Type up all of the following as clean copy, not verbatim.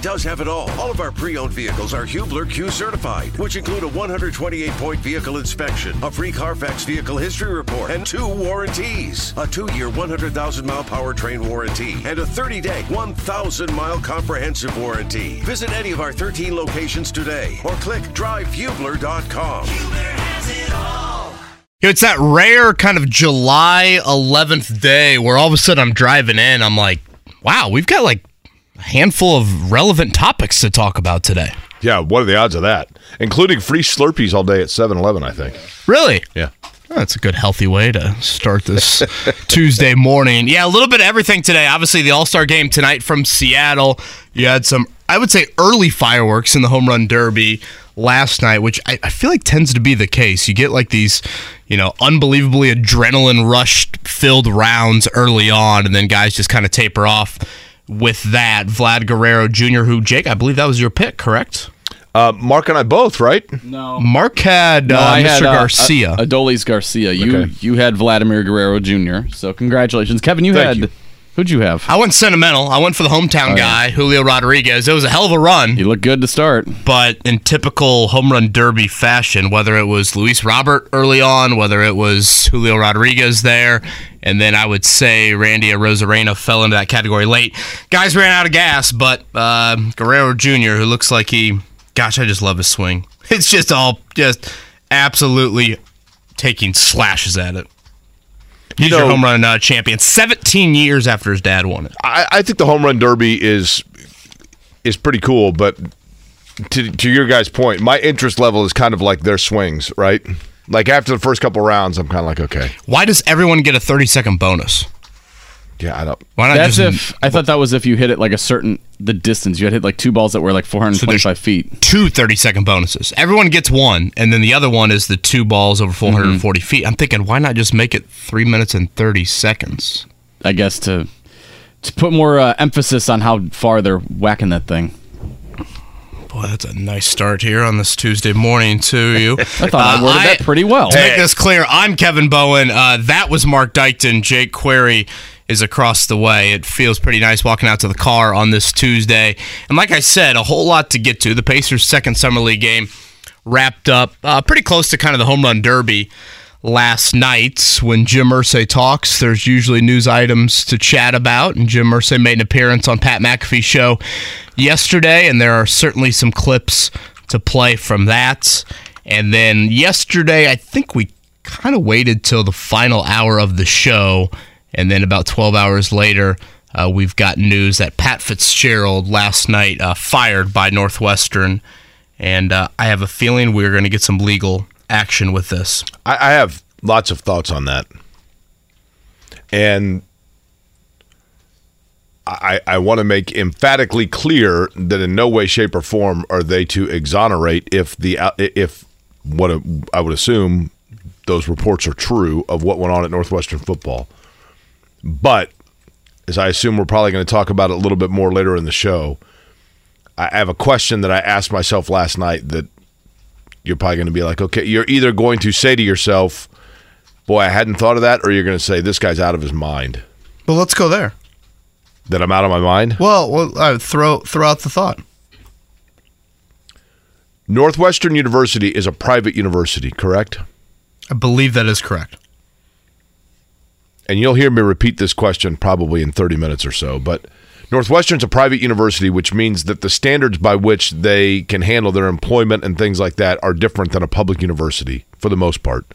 Chevrolet does have it all. All of our pre-owned vehicles are Hubler Q certified, which include a 128-point vehicle inspection, a free Carfax vehicle history report, and two warranties. A 2-year, 100,000-mile powertrain warranty, and a 30-day, 1,000-mile comprehensive warranty. Visit any of our 13 locations today, or click drivehubler.com. Hubler has it all. It's that rare kind of July 11th day where all of a sudden I'm driving in. I'm like, wow, we've got like a handful of relevant topics to talk about today. Yeah, what are the odds of that? Including free Slurpees all day at 7-Eleven, I think. Really? Yeah. Oh, that's a good healthy way to start this Tuesday morning. Yeah, a little bit of everything today. Obviously, the All-Star game tonight from Seattle. You had some, I would say, early fireworks in the Home Run Derby last night, which I feel like tends to be the case. You get like these, you know, unbelievably adrenaline-rushed filled rounds early on, and then guys just kind of taper off with that. Vlad Guerrero Jr., who, Jake, I believe that was your pick, correct? Mark and I both, right? No. Mark had Mr. Garcia. Adolis Garcia. You had Vladimir Guerrero Jr., so congratulations. Kevin, you had... Who'd you have? I went sentimental. I went for the hometown guy, Julio Rodriguez. It was a hell of a run. He looked good to start. But in typical Home Run Derby fashion, whether it was Luis Robert early on, whether it was Julio Rodriguez there, and then I would say Randy Arozarena fell into that category late. Guys ran out of gas, but Guerrero Jr., who looks like he... Gosh, I just love his swing. It's just all just absolutely taking slashes at it. He's your home run champion 17 years after his dad won it. I think the Home Run Derby is pretty cool, but to your guys' point, my interest level is kind of like their swings, right? Like after the first couple rounds, I'm kind of like, okay. Why does everyone get a 30-second bonus? Yeah, I don't. Why not? That's just, if I thought that was if you hit it like the distance. You had hit like two balls that were like 425 feet. Two 30-second bonuses. Everyone gets one, and then the other one is the two balls over 440 feet. I'm thinking, why not just make it 3 minutes and 30 seconds? I guess to put more emphasis on how far they're whacking that thing. Boy, that's a nice start here on this Tuesday morning to you. I thought I worded that pretty well. To make this clear, I'm Kevin Bowen. That was Mark Dykton. Jake Query is across the way. It feels pretty nice walking out to the car on this Tuesday. And like I said, a whole lot to get to. The Pacers' second summer league game wrapped up pretty close to kind of the Home Run Derby last night. When Jim Irsay talks, there's usually news items to chat about, and Jim Irsay made an appearance on Pat McAfee's show yesterday, and there are certainly some clips to play from that. And then yesterday, I think we kind of waited till the final hour of the show. And then about 12 hours later, we've got news that Pat Fitzgerald last night fired by Northwestern. And I have a feeling we're going to get some legal action with this. I have lots of thoughts on that. And I want to make emphatically clear that in no way, shape, or form are they to exonerate if what I would assume those reports are true of what went on at Northwestern football. But, as I assume we're probably going to talk about it a little bit more later in the show, I have a question that I asked myself last night that you're probably going to be like, okay, you're either going to say to yourself, boy, I hadn't thought of that, or you're going to say, this guy's out of his mind. Well, let's go there. That I'm out of my mind? Well I would throw out the thought. Northwestern University is a private university, correct? I believe that is correct. And you'll hear me repeat this question probably in 30 minutes or so, but Northwestern's a private university, which means that the standards by which they can handle their employment and things like that are different than a public university for the most part.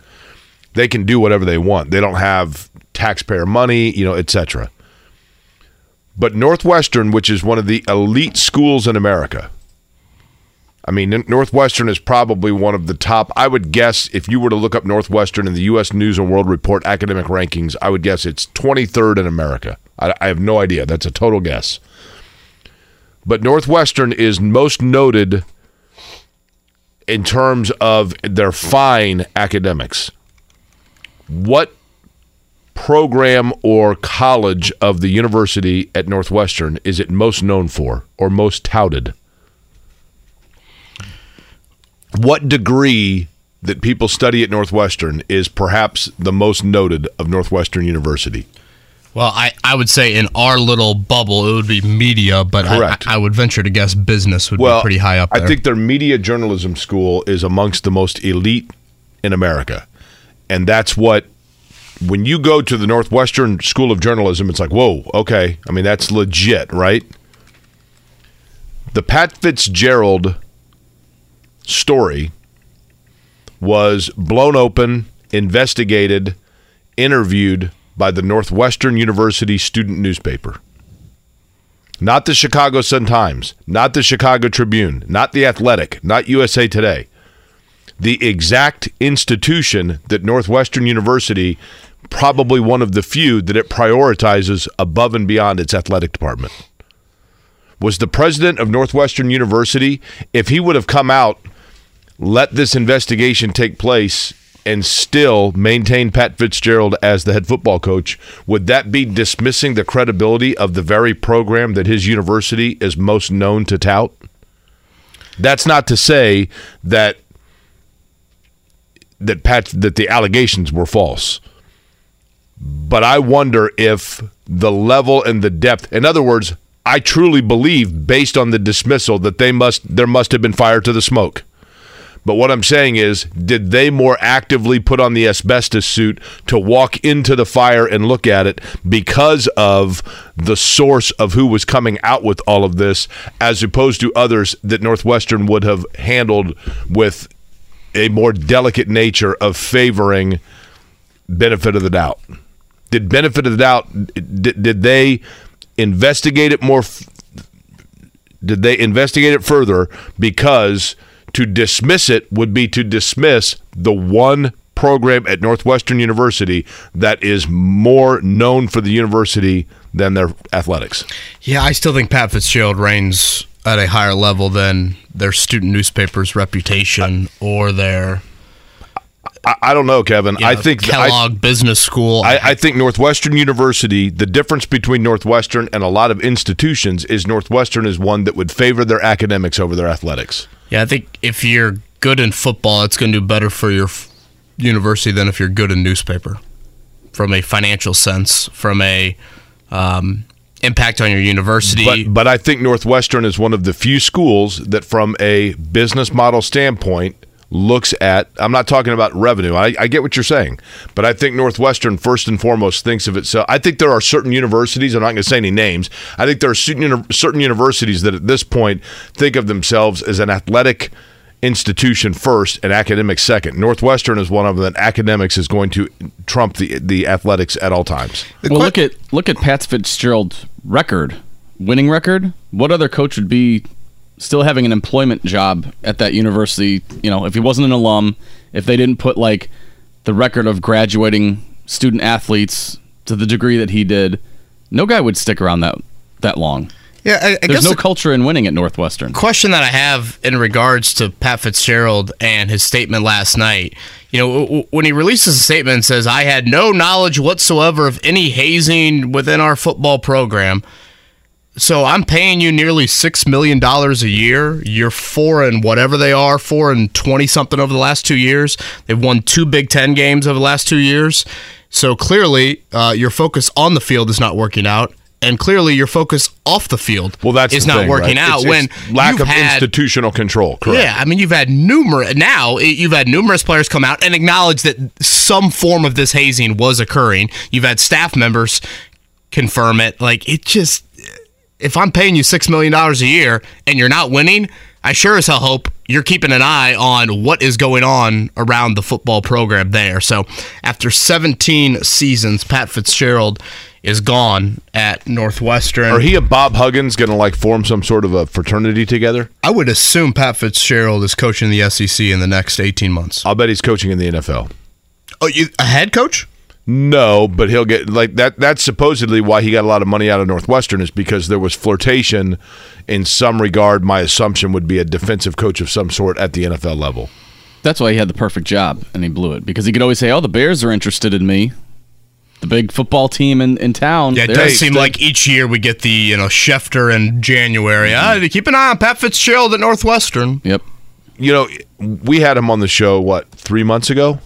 They can do whatever they want. They don't have taxpayer money, etc. But Northwestern, which is one of the elite schools in America, I mean, Northwestern is probably one of the top. I would guess if you were to look up Northwestern in the U.S. News & World Report academic rankings, I would guess it's 23rd in America. I have no idea. That's a total guess. But Northwestern is most noted in terms of their fine academics. What program or college of the university at Northwestern is it most known for or most touted? What degree that people study at Northwestern is perhaps the most noted of Northwestern University? Well, I would say in our little bubble, it would be media, but I would venture to guess business would be pretty high up there. I think their media journalism school is amongst the most elite in America. And that's what, when you go to the Northwestern School of Journalism, it's like, whoa, okay. I mean, that's legit, right? The Pat Fitzgerald story was blown open, investigated, interviewed by the Northwestern University student newspaper. Not the Chicago Sun-Times, not the Chicago Tribune, not the Athletic, not USA Today. The exact institution that Northwestern University, probably one of the few that it prioritizes above and beyond its athletic department. Was the president of Northwestern University, if he would have come out, let this investigation take place, and still maintain Pat Fitzgerald as the head football coach, would that be dismissing the credibility of the very program that his university is most known to tout? That's not to say that the allegations were false. But I wonder if the level and the depth, in other words, I truly believe based on the dismissal that there must have been fire to the smoke. But what I'm saying is, did they more actively put on the asbestos suit to walk into the fire and look at it because of the source of who was coming out with all of this, as opposed to others that Northwestern would have handled with a more delicate nature of favoring benefit of the doubt? Did benefit of the doubt, did they investigate it more? Did they investigate it further because... to dismiss it would be to dismiss the one program at Northwestern University that is more known for the university than their athletics. Yeah, I still think Pat Fitzgerald reigns at a higher level than their student newspaper's reputation or their... I don't know, Kevin. I think Kellogg Business School. I think Northwestern University, the difference between Northwestern and a lot of institutions is Northwestern is one that would favor their academics over their athletics. Yeah, I think if you're good in football, it's going to do better for your university than if you're good in newspaper, from a financial sense, from a impact on your university. But I think Northwestern is one of the few schools that, from a business model standpoint, looks at, I'm not talking about revenue. I get what you're saying, but I think Northwestern first and foremost thinks of itself. I think there are certain universities, I'm not going to say any names, I think there are certain universities that at this point think of themselves as an athletic institution first and academics second. Northwestern is one of them. Academics is going to trump the athletics at all times. Well, look at Pat Fitzgerald's record, winning record. What other coach would be still having an employment job at that university, you know, if he wasn't an alum, if they didn't put, like, the record of graduating student athletes to the degree that he did, no guy would stick around that long. Yeah, I there's guess no culture in winning at Northwestern. Question that I have in regards to Pat Fitzgerald and his statement last night, you know, when he releases a statement and says, I had no knowledge whatsoever of any hazing within our football program. So I'm paying you nearly $6 million a year. You're 4 and 20-something over the last 2 years. They've won 2 Big Ten games over the last 2 years. So clearly, your focus on the field is not working out, and clearly your focus off the field is not working out. It's lack of institutional control, correct? Yeah, I mean, you've had numerous players come out and acknowledge that some form of this hazing was occurring. You've had staff members confirm it. Like, it just... If I'm paying you $6 million a year and you're not winning, I sure as hell hope you're keeping an eye on what is going on around the football program there. So after 17 seasons, Pat Fitzgerald is gone at Northwestern. Are he and Bob Huggins going to form some sort of a fraternity together? I would assume Pat Fitzgerald is coaching the SEC in the next 18 months. I'll bet he's coaching in the NFL. Oh, a head coach? No, but he'll get that. That's supposedly why he got a lot of money out of Northwestern, is because there was flirtation in some regard. My assumption would be a defensive coach of some sort at the NFL level. That's why he had the perfect job and he blew it, because he could always say, oh, the Bears are interested in me. The big football team in town. Yeah, it does seem like each year we get the, Schefter in January. Mm-hmm. Keep an eye on Pat Fitzgerald at Northwestern. Yep. We had him on the show, 3 months ago?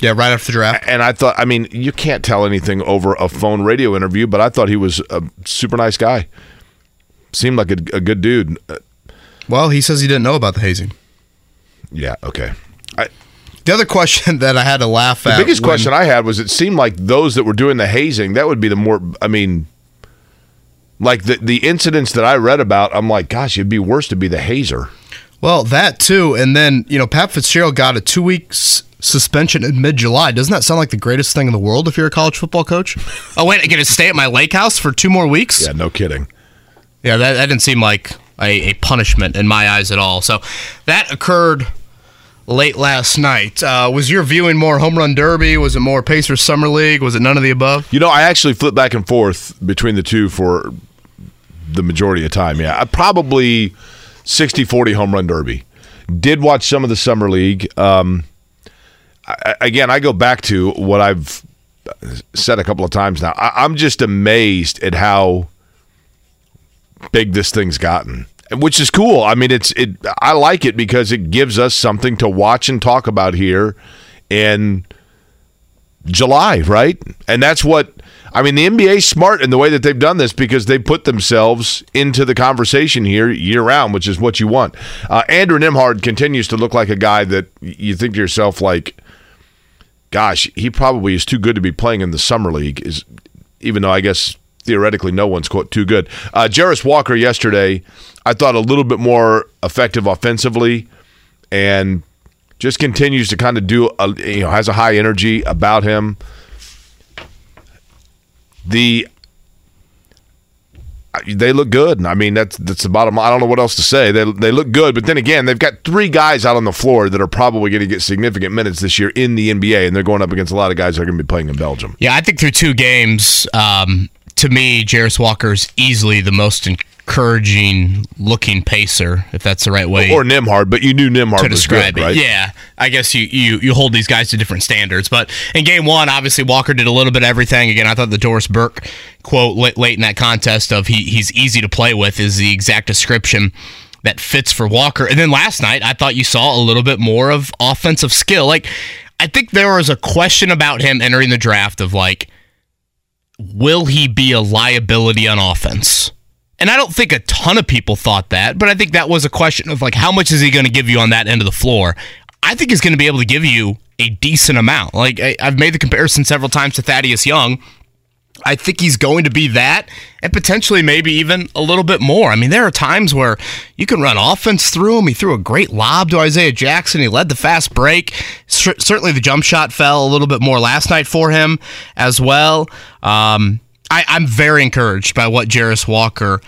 Yeah, right after the draft. And I thought, I mean, you can't tell anything over a phone radio interview, but I thought he was a super nice guy. Seemed like a good dude. Well, he says he didn't know about the hazing. Yeah, okay. The other question that I had to laugh at. The biggest question I had was it seemed like those that were doing the hazing, that would be the more, I mean, like the incidents that I read about, I'm like, gosh, it'd be worse to be the hazer. Well, that too. And then, you know, Pat Fitzgerald got a 2 week suspension in mid-July. Doesn't that sound like the greatest thing in the world if you're a college football coach? Oh, wait, I'm going to stay at my lake house for 2 more weeks? Yeah, no kidding. Yeah, that didn't seem like a punishment in my eyes at all. So that occurred late last night. Was your viewing more Home Run Derby? Was it more Pacers Summer League? Was it none of the above? You know, I actually flipped back and forth between the two for the majority of the time. Yeah, I probably 60-40 Home Run Derby. Did watch some of the Summer League. I go back to what I've said a couple of times now. I'm just amazed at how big this thing's gotten, which is cool. I mean, I like it because it gives us something to watch and talk about here in July, right? And that's what I mean. The NBA's smart in the way that they've done this because they put themselves into the conversation here year round, which is what you want. Andrew Nembhard continues to look like a guy that you think to yourself, like, gosh, he probably is too good to be playing in the summer league. Is even though I guess theoretically no one's quote too good. Jarace Walker yesterday, I thought a little bit more effective offensively, and just continues to kind of do, has a high energy about him. They look good. I mean, that's the bottom line. I don't know what else to say. They look good, but then again, they've got 3 guys out on the floor that are probably going to get significant minutes this year in the NBA, and they're going up against a lot of guys that are going to be playing in Belgium. Yeah, I think through 2 games, to me, Jarace Walker's easily the most encouraging looking pacer, if that's the right way, or Nembhard, but you knew Nembhard to describe good, it. Right? Yeah, I guess you hold these guys to different standards. But in game 1, obviously Walker did a little bit of everything. Again, I thought the Doris Burke quote late in that contest of he's easy to play with is the exact description that fits for Walker. And then last night, I thought you saw a little bit more of offensive skill. Like, I think there was a question about him entering the draft of like, will he be a liability on offense? And I don't think a ton of people thought that, but I think that was a question of, like, how much is he going to give you on that end of the floor? I think he's going to be able to give you a decent amount. Like, I've made the comparison several times to Thaddeus Young. I think he's going to be that, and potentially maybe even a little bit more. I mean, there are times where you can run offense through him. He threw a great lob to Isaiah Jackson. He led the fast break. Certainly the jump shot fell a little bit more last night for him as well. I'm very encouraged by what Jarace Walker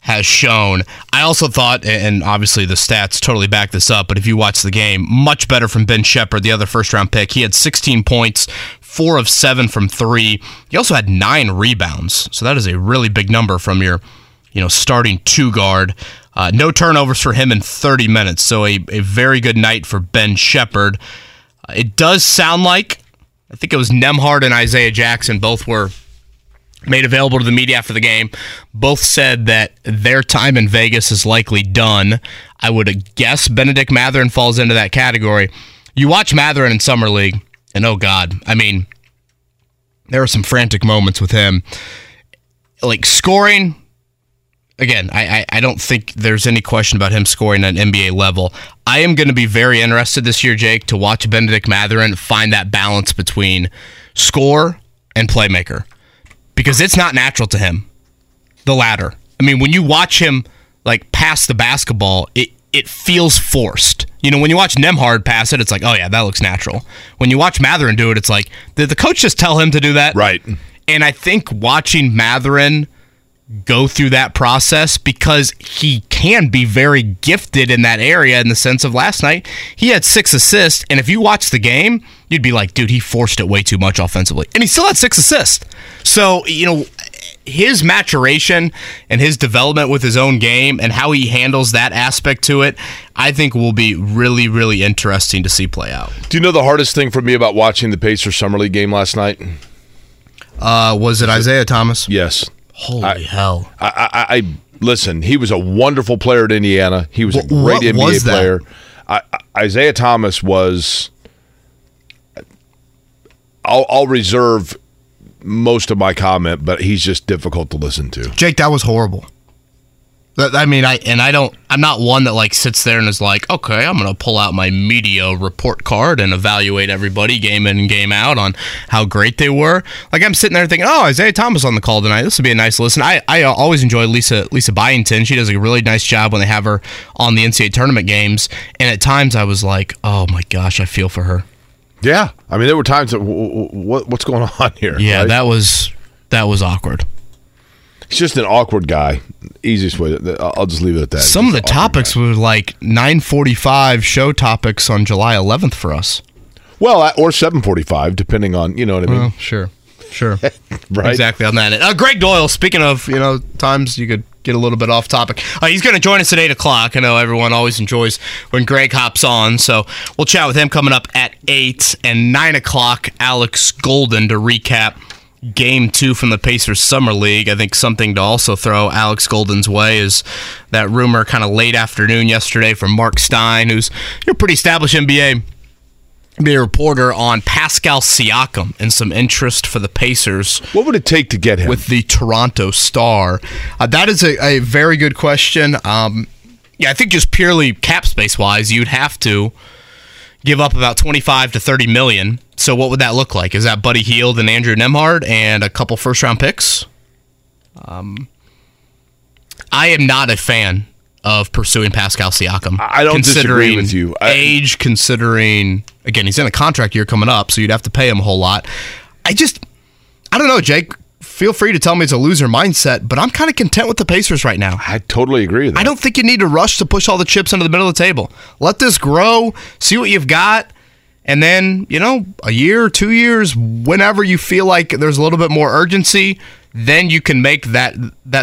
has shown. I also thought, and obviously the stats totally back this up, but if you watch the game, much better from Ben Sheppard, the other first-round pick. He had 16 points, 4 of 7 from 3. He also had 9 rebounds, so that is a really big number from your starting 2-guard. No turnovers for him in 30 minutes, so a very good night for Ben Sheppard. It does sound like, I think it was Nembhard and Isaiah Jackson, both were made available to the media after the game. Both said that their time in Vegas is likely done. I would guess Bennedict Mathurin falls into that category. You watch Mathurin in Summer League, and oh God, I mean, there were some frantic moments with him. Like scoring, again, I don't think there's any question about him scoring at an NBA level. I am going to be very interested this year, Jake, to watch Bennedict Mathurin find that balance between score and playmaker. Because it's not natural to him, the latter. I mean, when you watch him like pass the basketball, it feels forced. You know, when you watch Nembhard pass it, it's like, oh yeah, that looks natural. When you watch Mathurin do it, it's like, did the coach just tell him to do that? Right. And I think watching Mathurin go through that process, because he can be very gifted in that area in the sense of last night, he had 6 assists, and if you watch the game, you'd be like, dude, he forced it way too much offensively. And he still had 6 assists. So, his maturation and his development with his own game and how he handles that aspect to it, I think will be really, really interesting to see play out. Do you know the hardest thing for me about watching the Pacers Summer League game last night? Was it Isaiah Thomas? Yes. Holy hell. Listen, he was a wonderful player at Indiana. He was a great NBA player. Isaiah Thomas was... I'll reserve most of my comment, but he's just difficult to listen to. Jake, that was horrible. I mean, I'm not one that like sits there and is like, okay, I'm going to pull out my media report card and evaluate everybody game in and game out on how great they were. Like I'm sitting there thinking, oh, Isaiah Thomas on the call tonight. This would be a nice listen. I always enjoy Lisa Byington. She does a really nice job when they have her on the NCAA tournament games. And at times I was like, oh my gosh, I feel for her. Yeah. I mean, there were times that what's going on here? Yeah, right? That was awkward. He's just an awkward guy. Easiest way. I'll just leave it at that. Some of the topics were like 9:45 show topics on July 11th for us. Well, or 7:45, depending on, you know what I mean? Well, sure. Right? Exactly on that. Gregg Doyel, speaking of, you know, times you could get a little bit off topic. He's going to join us at 8 o'clock. I know everyone always enjoys when Greg hops on, so we'll chat with him coming up at 8 and 9 o'clock. Alex Golden to recap Game 2 from the Pacers Summer League. I think something to also throw Alex Golden's way is that rumor kind of late afternoon yesterday from Mark Stein, who's a pretty established NBA reporter, on Pascal Siakam and some interest for the Pacers. What would it take to get him? With the Toronto Star. That is a very good question. I think just purely cap space-wise, you'd have to give up about 25 to 30 million. So what would that look like? Is that Buddy Hield and Andrew Nembhard and a couple first-round picks? I am not a fan of pursuing Pascal Siakam. I don't disagree with you. Age, considering, again, he's in a contract year coming up, so you'd have to pay him a whole lot. I don't know, Jake. Feel free to tell me it's a loser mindset, but I'm kind of content with the Pacers right now. I totally agree with that. I don't think you need to rush to push all the chips into the middle of the table. Let this grow, see what you've got, and then, you know, a year, 2 years, whenever you feel like there's a little bit more urgency, then you can make that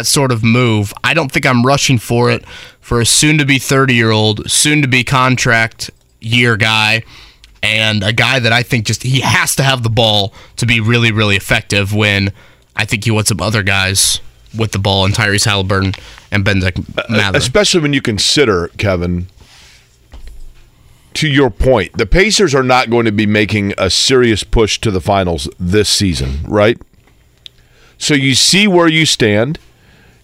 sort of move. I don't think I'm rushing for it for a soon-to-be 30-year-old, soon-to-be contract year guy, and a guy that I think just he has to have the ball to be really, really effective when I think he wants some other guys with the ball, and Tyrese Haliburton and Bennedict Mathurin. Especially when you consider, Kevin, to your point, the Pacers are not going to be making a serious push to the finals this season, right? So you see where you stand.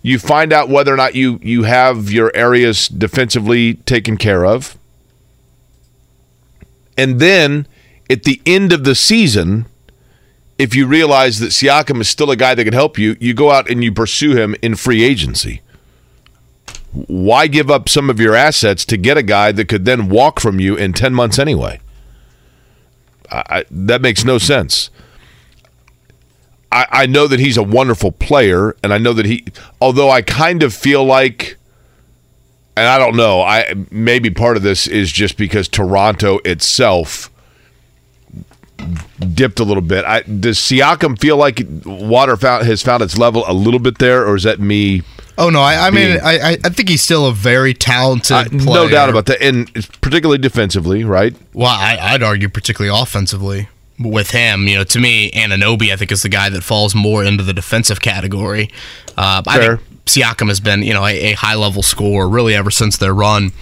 You find out whether or not you have your areas defensively taken care of. And then at the end of the season, if you realize that Siakam is still a guy that can help you, you go out and you pursue him in free agency. Why give up some of your assets to get a guy that could then walk from you in 10 months anyway? That makes no sense. I know that he's a wonderful player, and I know that although I kind of feel like, and I don't know, maybe part of this is just because Toronto itself dipped a little bit. Does Siakam feel like water has found its level a little bit there, or is that me? Oh, no, I think he's still a very talented player. No doubt about that, and particularly defensively, right? Well, I'd argue particularly offensively. With him, you know, to me, Anunoby, I think, is the guy that falls more into the defensive category. I think Siakam has been, you know, a high-level scorer really ever since their run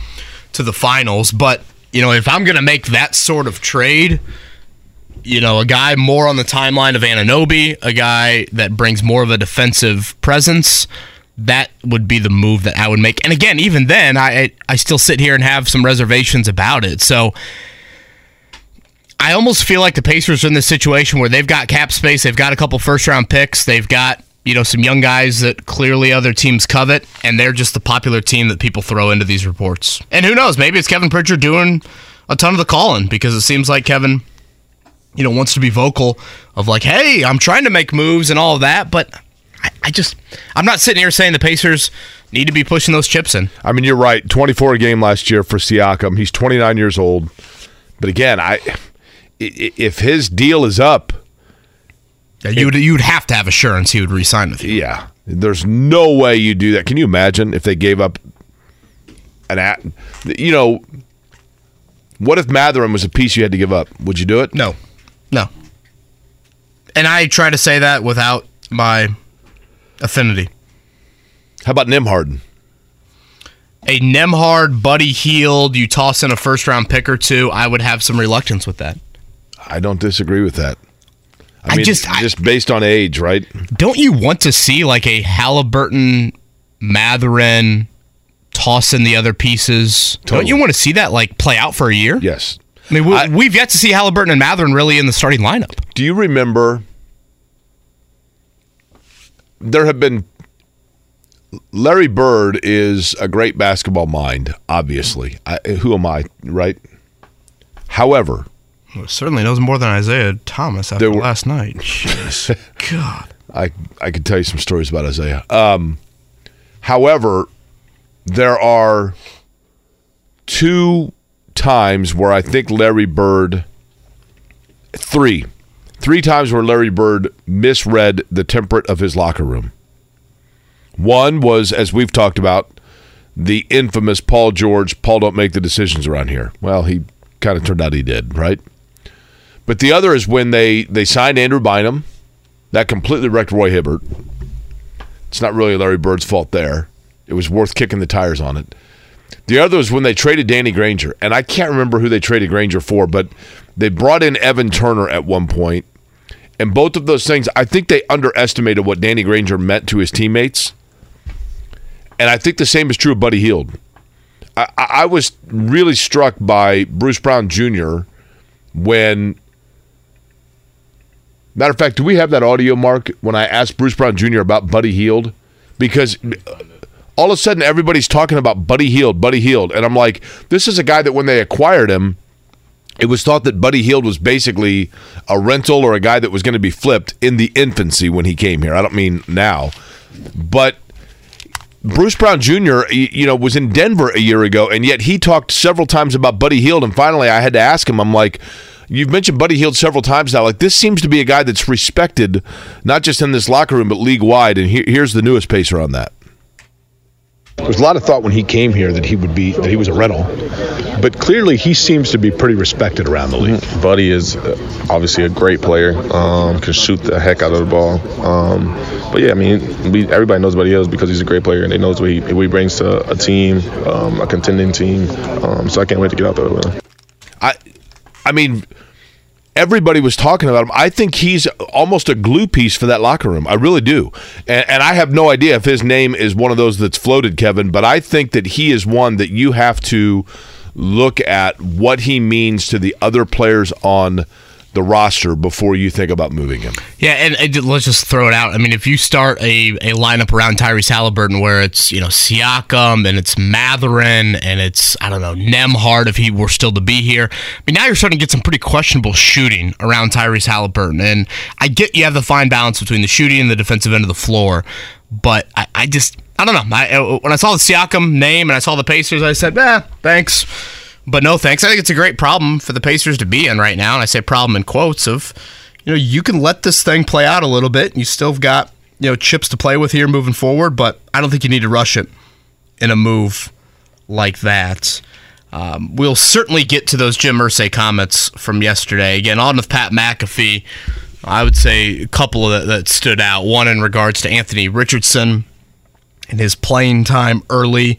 to the finals. But, you know, if I'm going to make that sort of trade, you know, a guy more on the timeline of Anunoby, a guy that brings more of a defensive presence, that would be the move that I would make. And again, even then, I still sit here and have some reservations about it. So I almost feel like the Pacers are in this situation where they've got cap space, they've got a couple first-round picks, they've got, you know, some young guys that clearly other teams covet, and they're just the popular team that people throw into these reports. And who knows, maybe it's Kevin Pritchard doing a ton of the calling, because it seems like Kevin, you know, wants to be vocal of like, hey, I'm trying to make moves and all of that, but I'm not sitting here saying the Pacers need to be pushing those chips in. I mean, you're right, 24 a game last year for Siakam. He's 29 years old, but again, if his deal is up, you'd have to have assurance he would re-sign with you. Yeah, there's no way you do that. Can you imagine if they gave up you know, what if Mathurin was a piece you had to give up? Would you do it? No. And I try to say that without my affinity. How about Nembhard? A Nembhard, Buddy Hield, you toss in a first-round pick or two, I would have some reluctance with that. I don't disagree with that. I mean, just based on age, right? Don't you want to see like a Haliburton, Mathurin, toss in the other pieces? Totally. Don't you want to see that like play out for a year? Yes. I mean, we've yet to see Haliburton and Mathurin really in the starting lineup. Do you remember there have been Larry Bird is a great basketball mind, obviously. Who am I, right? However, well, certainly knows more than Isaiah Thomas after last night. Jeez. God. I could tell you some stories about Isaiah. However, there are two times where I think Larry Bird, three times where Larry Bird misread the temperate of his locker room. One was, as we've talked about, the infamous Paul George, Paul don't make the decisions around here. Well, he kind of turned out he did, right? But the other is when they signed Andrew Bynum. That completely wrecked Roy Hibbert. It's not really Larry Bird's fault there. It was worth kicking the tires on it. The other was when they traded Danny Granger. And I can't remember who they traded Granger for, but they brought in Evan Turner at one point. And both of those things, I think they underestimated what Danny Granger meant to his teammates. And I think the same is true of Buddy Hield. I was really struck by Bruce Brown Jr. when, matter of fact, do we have that audio, Mark, when I asked Bruce Brown Jr. about Buddy Hield? Because all of a sudden everybody's talking about Buddy Hield. And I'm like, this is a guy that when they acquired him, it was thought that Buddy Hield was basically a rental or a guy that was going to be flipped in the infancy when he came here. I don't mean now. But Bruce Brown Jr., you know, was in Denver a year ago, and yet he talked several times about Buddy Hield. And finally I had to ask him, I'm like, you've mentioned Buddy Hield several times now. Like, this seems to be a guy that's respected, not just in this locker room, but league-wide. And here's the newest pacer on that. There was a lot of thought when he came here that he was a rental, but clearly he seems to be pretty respected around the league. Buddy is obviously a great player, can shoot the heck out of the ball. But yeah, I mean, everybody knows Buddy Hield because he's a great player and they knows what he brings to a team, a contending team. So I can't wait to get out there with him. I mean, everybody was talking about him. I think he's almost a glue piece for that locker room. I really do. And I have no idea if his name is one of those that's floated, Kevin, but I think that he is one that you have to look at what he means to the other players on the roster before you think about moving him. Yeah, and let's just throw it out. I mean, if you start a lineup around Tyrese Haliburton where it's, you know, Siakam and it's Mathurin and it's, I don't know, Nembhard if he were still to be here. I mean, now you're starting to get some pretty questionable shooting around Tyrese Haliburton. And I get you have the fine balance between the shooting and the defensive end of the floor. But I just, I don't know. When I saw the Siakam name and I saw the Pacers, I said, thanks. But no thanks. I think it's a great problem for the Pacers to be in right now, and I say problem in quotes of, you know, you can let this thing play out a little bit. You still have got, you know, chips to play with here moving forward, but I don't think you need to rush it in a move like that. We'll certainly get to those Jim Irsay comments from yesterday. Again, on with Pat McAfee, I would say a couple of that stood out. One in regards to Anthony Richardson and his playing time early.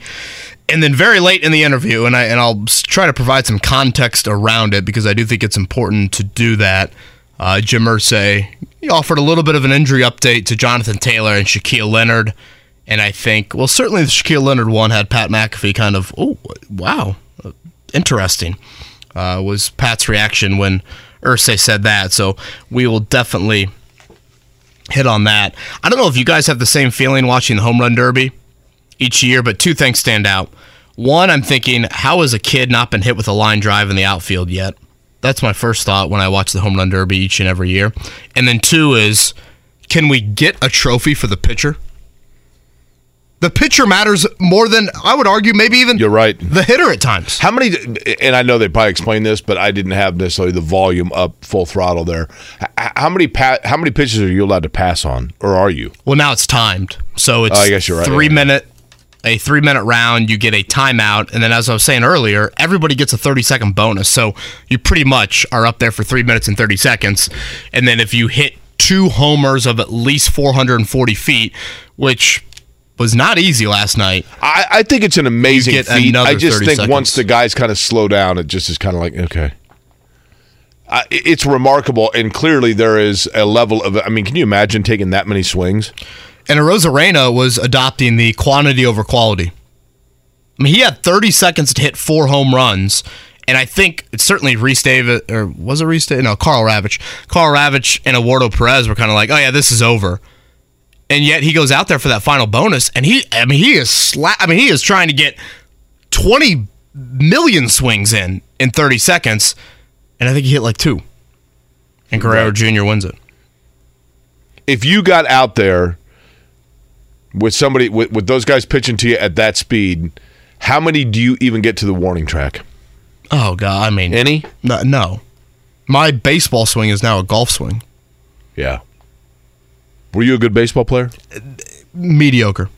And then very late in the interview, and I'll try to provide some context around it because I do think it's important to do that. Jim Irsay offered a little bit of an injury update to Jonathan Taylor and Shaquille Leonard, and I think, well, certainly the Shaquille Leonard one had Pat McAfee kind of, oh, wow, interesting, was Pat's reaction when Irsay said that. So we will definitely hit on that. I don't know if you guys have the same feeling watching the Home Run Derby each year, but two things stand out. One, I'm thinking, how has a kid not been hit with a line drive in the outfield yet? That's my first thought when I watch the Home Run Derby each and every year. And then two is, can we get a trophy for the pitcher? The pitcher matters more than, I would argue, maybe even you're right, the hitter at times. How many, and I know they probably explained this, but I didn't have necessarily the volume up full throttle there. How many pitches are you allowed to pass on, or are you? Well, now it's timed. So it's, I guess you're right, a 3-minute round, you get a timeout, and then as I was saying earlier, everybody gets a 30-second bonus, so you pretty much are up there for 3 minutes and 30 seconds, and then if you hit 2 homers of at least 440 feet, which was not easy last night. I think it's an amazing feat. I just think seconds. Once the guys kind of slow down, it just is kind of like, okay. it's remarkable, and clearly there is a level of, I mean, can you imagine taking that many swings? And Arozarena was adopting the quantity over quality. I mean, he had 30 seconds to hit 4 home runs, and I think it's certainly Reese Davis, or was it Reese Davis? No, Carl Ravitch. Carl Ravitch and Eduardo Perez were kind of like, oh yeah, this is over. And yet he goes out there for that final bonus, and he is trying to get 20 million swings in 30 seconds, and I think he hit like 2. And Guerrero Jr. wins it. If you got out there with somebody with those guys pitching to you at that speed, how many do you even get to the warning track? Oh God, I mean, any? No. My baseball swing is now a golf swing. Yeah. Were you a good baseball player? Mediocre.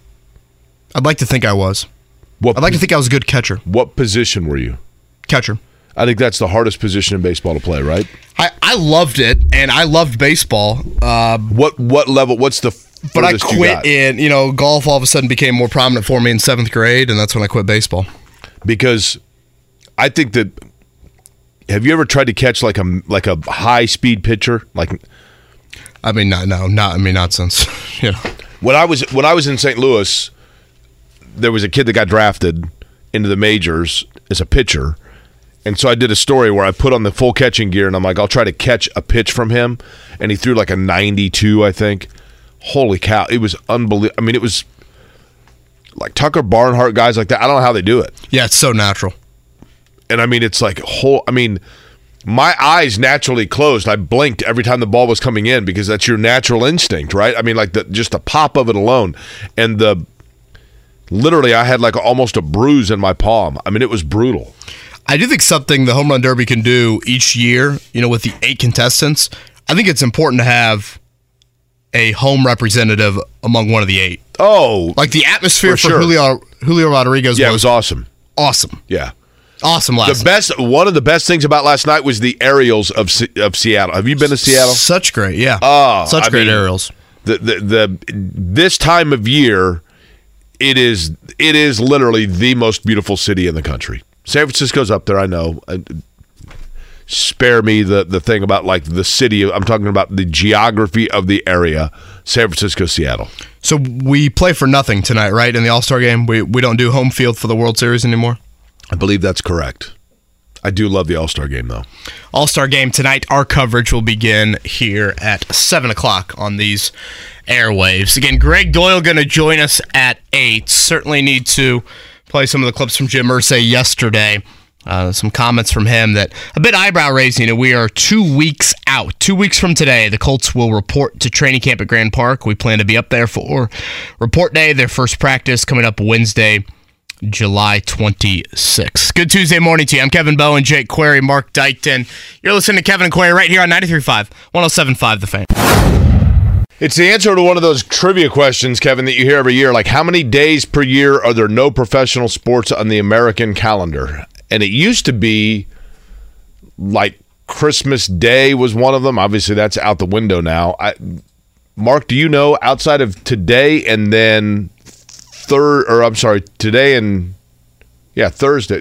I'd like to think I was. I'd like to think I was a good catcher. What position were you? Catcher. I think that's the hardest position in baseball to play, right? I loved it, and I loved baseball. What level? What's the furthest But I quit in, you know, golf all of a sudden became more prominent for me in 7th grade, and that's when I quit baseball. Because I think that, have you ever tried to catch like a high-speed pitcher? Like, I mean, not since, you know. When I was in St. Louis, there was a kid that got drafted into the majors as a pitcher, and so I did a story where I put on the full catching gear, and I'm like, I'll try to catch a pitch from him, and he threw like a 92, I think. Holy cow, it was unbelievable. I mean, it was like Tucker Barnhart, guys like that. I don't know how they do it. Yeah, it's so natural. And I mean, it's like my eyes naturally closed. I blinked every time the ball was coming in because that's your natural instinct, right? I mean, like just the pop of it alone. And literally I had like almost a bruise in my palm. I mean, it was brutal. I do think something the Home Run Derby can do each year, you know, with the 8 contestants, I think it's important to have a home representative among one of the 8. Oh. Like the atmosphere for sure. Julio Rodriguez was. Yeah, it was awesome. Awesome. Yeah. Awesome last night. One of the best things about last night was the aerials of Seattle. Have you been to Seattle? Such great, yeah. Oh, I mean, aerials. This time of year, it is literally the most beautiful city in the country. San Francisco's up there, I know. Spare me the thing about like the city. I'm talking about the geography of the area, San Francisco, Seattle. So we play for nothing tonight, right? In the All-Star game, we don't do home field for the World Series anymore? I believe that's correct. I do love the All-Star Game, though. All-Star Game tonight. Our coverage will begin here at 7 o'clock on these airwaves. Again, Gregg Doyel going to join us at 8. Certainly need to play some of the clips from Jim Irsay yesterday. Some comments from him that a bit eyebrow-raising. You know, we are 2 weeks out. 2 weeks from today, the Colts will report to training camp at Grand Park. We plan to be up there for report day, their first practice coming up Wednesday, July 26th. Good Tuesday morning to you. I'm Kevin Bowen, Jake Query, Mark Dykton. You're listening to Kevin and Query right here on 93.5, 107.5 The Fan. It's the answer to one of those trivia questions, Kevin, that you hear every year. Like, how many days per year are there no professional sports on the American calendar? And it used to be, like, Christmas Day was one of them. Obviously, that's out the window now. Mark, do you know, outside of today and then... Thursday.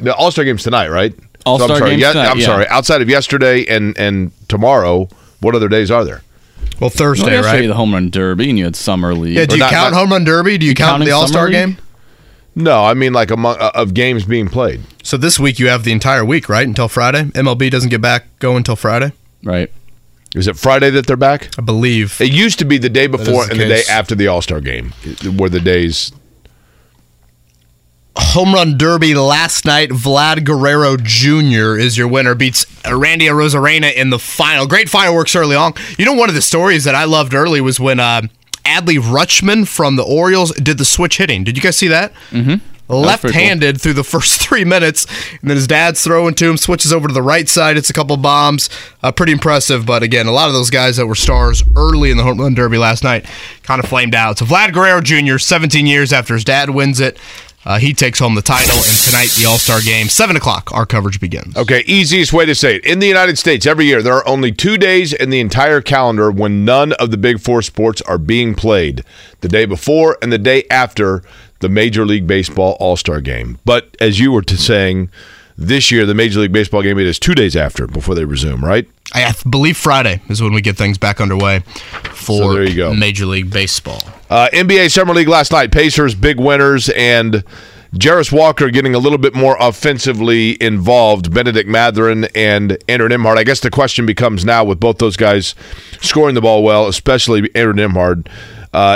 No, All-Star game's tonight, right? All-Star game's tonight. Outside of yesterday and tomorrow, what other days are there? Well, Thursday, right? Yesterday, the Home Run Derby, and you had Summer League. Yeah, do you count Home Run Derby? Do you count the All-Star game? No, I mean like among of games being played. So this week you have the entire week, right, until Friday? MLB doesn't get back going until Friday? Right. Is it Friday that they're back? I believe. It used to be the day before and the day after the All-Star game were the days... Home Run Derby last night, Vlad Guerrero Jr. is your winner. Beats Randy Arozarena in the final. Great fireworks early on. You know, one of the stories that I loved early was when Adley Rutschman from the Orioles did the switch hitting. Did you guys see that? Mm-hmm. Left-handed through the first 3 minutes, and then his dad's throwing to him, switches over to the right side, it's a couple bombs. Pretty impressive, but again, a lot of those guys that were stars early in the Home Run Derby last night kind of flamed out. So Vlad Guerrero Jr., 17 years after his dad wins it, he takes home the title, and tonight, the All-Star Game, 7 o'clock, our coverage begins. Okay, easiest way to say it. In the United States, every year, there are only 2 days in the entire calendar when none of the Big Four sports are being played. The day before and the day after the Major League Baseball All-Star Game. But as you were saying, this year, the Major League Baseball Game, it is 2 days after before they resume, right? I believe Friday is when we get things back underway for Major League Baseball. NBA Summer League last night, Pacers big winners, and Jarace Walker getting a little bit more offensively involved. Bennedict Mathurin and Andrew Nembhard. I guess the question becomes now, with both those guys scoring the ball well, especially Andrew Nembhard,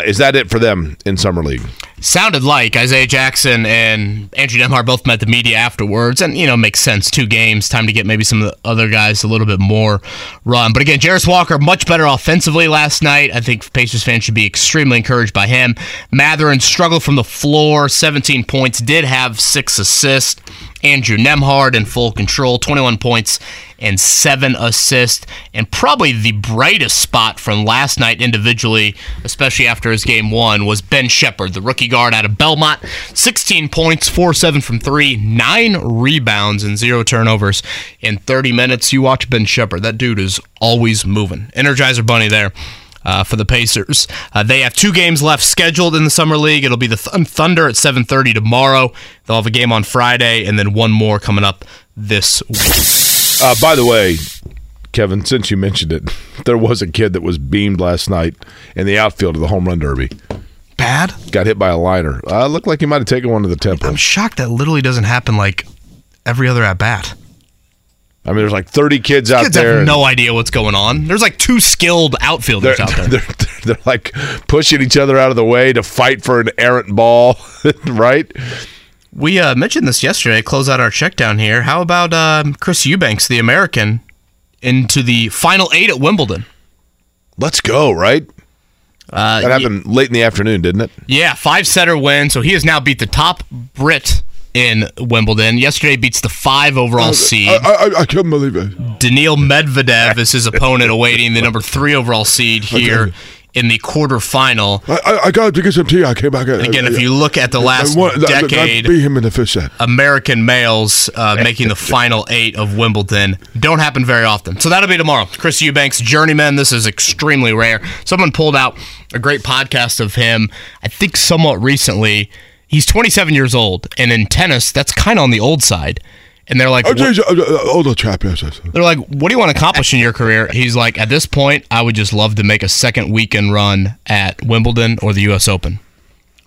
is that it for them in Summer League? Sounded like Isaiah Jackson and Andrew Nembhard both met the media afterwards, and, you know, makes sense. 2 games, time to get maybe some of the other guys a little bit more run. But again, Jarace Walker, much better offensively last night. I think Pacers fans should be extremely encouraged by him. Mathurin struggled from the floor, 17 points, did have 6 assists. Andrew Nembhard in full control, 21 points and 7 assists. And probably the brightest spot from last night individually, especially after his game one, was Ben Sheppard, the rookie guard out of Belmont. 16 points, 4-7 from 3, 9 rebounds and 0 turnovers in 30 minutes. You watch Ben Sheppard. That dude is always moving. Energizer Bunny there. For the Pacers. They have 2 games left scheduled in the Summer League. It'll be the Thunder at 7:30 tomorrow. They'll have a game on Friday, and then one more coming up this week. By the way, Kevin, since you mentioned it, there was a kid that was beamed last night in the outfield of the Home Run Derby. Bad? Got hit by a liner. Looked like he might have taken one to the temple. I'm shocked that literally doesn't happen like every other at-bat. I mean, there's like 30 kids out there. Kids have no idea what's going on. There's like 2 skilled outfielders out there. They're like pushing each other out of the way to fight for an errant ball, right? We mentioned this yesterday. Close out our check down here. How about Chris Eubanks, the American, into the final 8 at Wimbledon? Let's go, right? That happened late in the afternoon, didn't it? Yeah, 5-setter win. So he has now beat the top Brit in Wimbledon. Yesterday beats the 5 overall seed. I can't believe it. Daniil Medvedev is his opponent, awaiting the number 3 overall seed here in the quarterfinal. I got to get some tea. I came back. Again, if you look at the last decade, American males making the final 8 of Wimbledon don't happen very often. So that'll be tomorrow. Chris Eubanks, journeyman. This is extremely rare. Someone pulled out a great podcast of him, I think somewhat recently. He's 27 years old, and in tennis, that's kind of on the old side. And they're like, they're like, what do you want to accomplish in your career? He's like, at this point, I would just love to make a second weekend run at Wimbledon or the U.S. Open.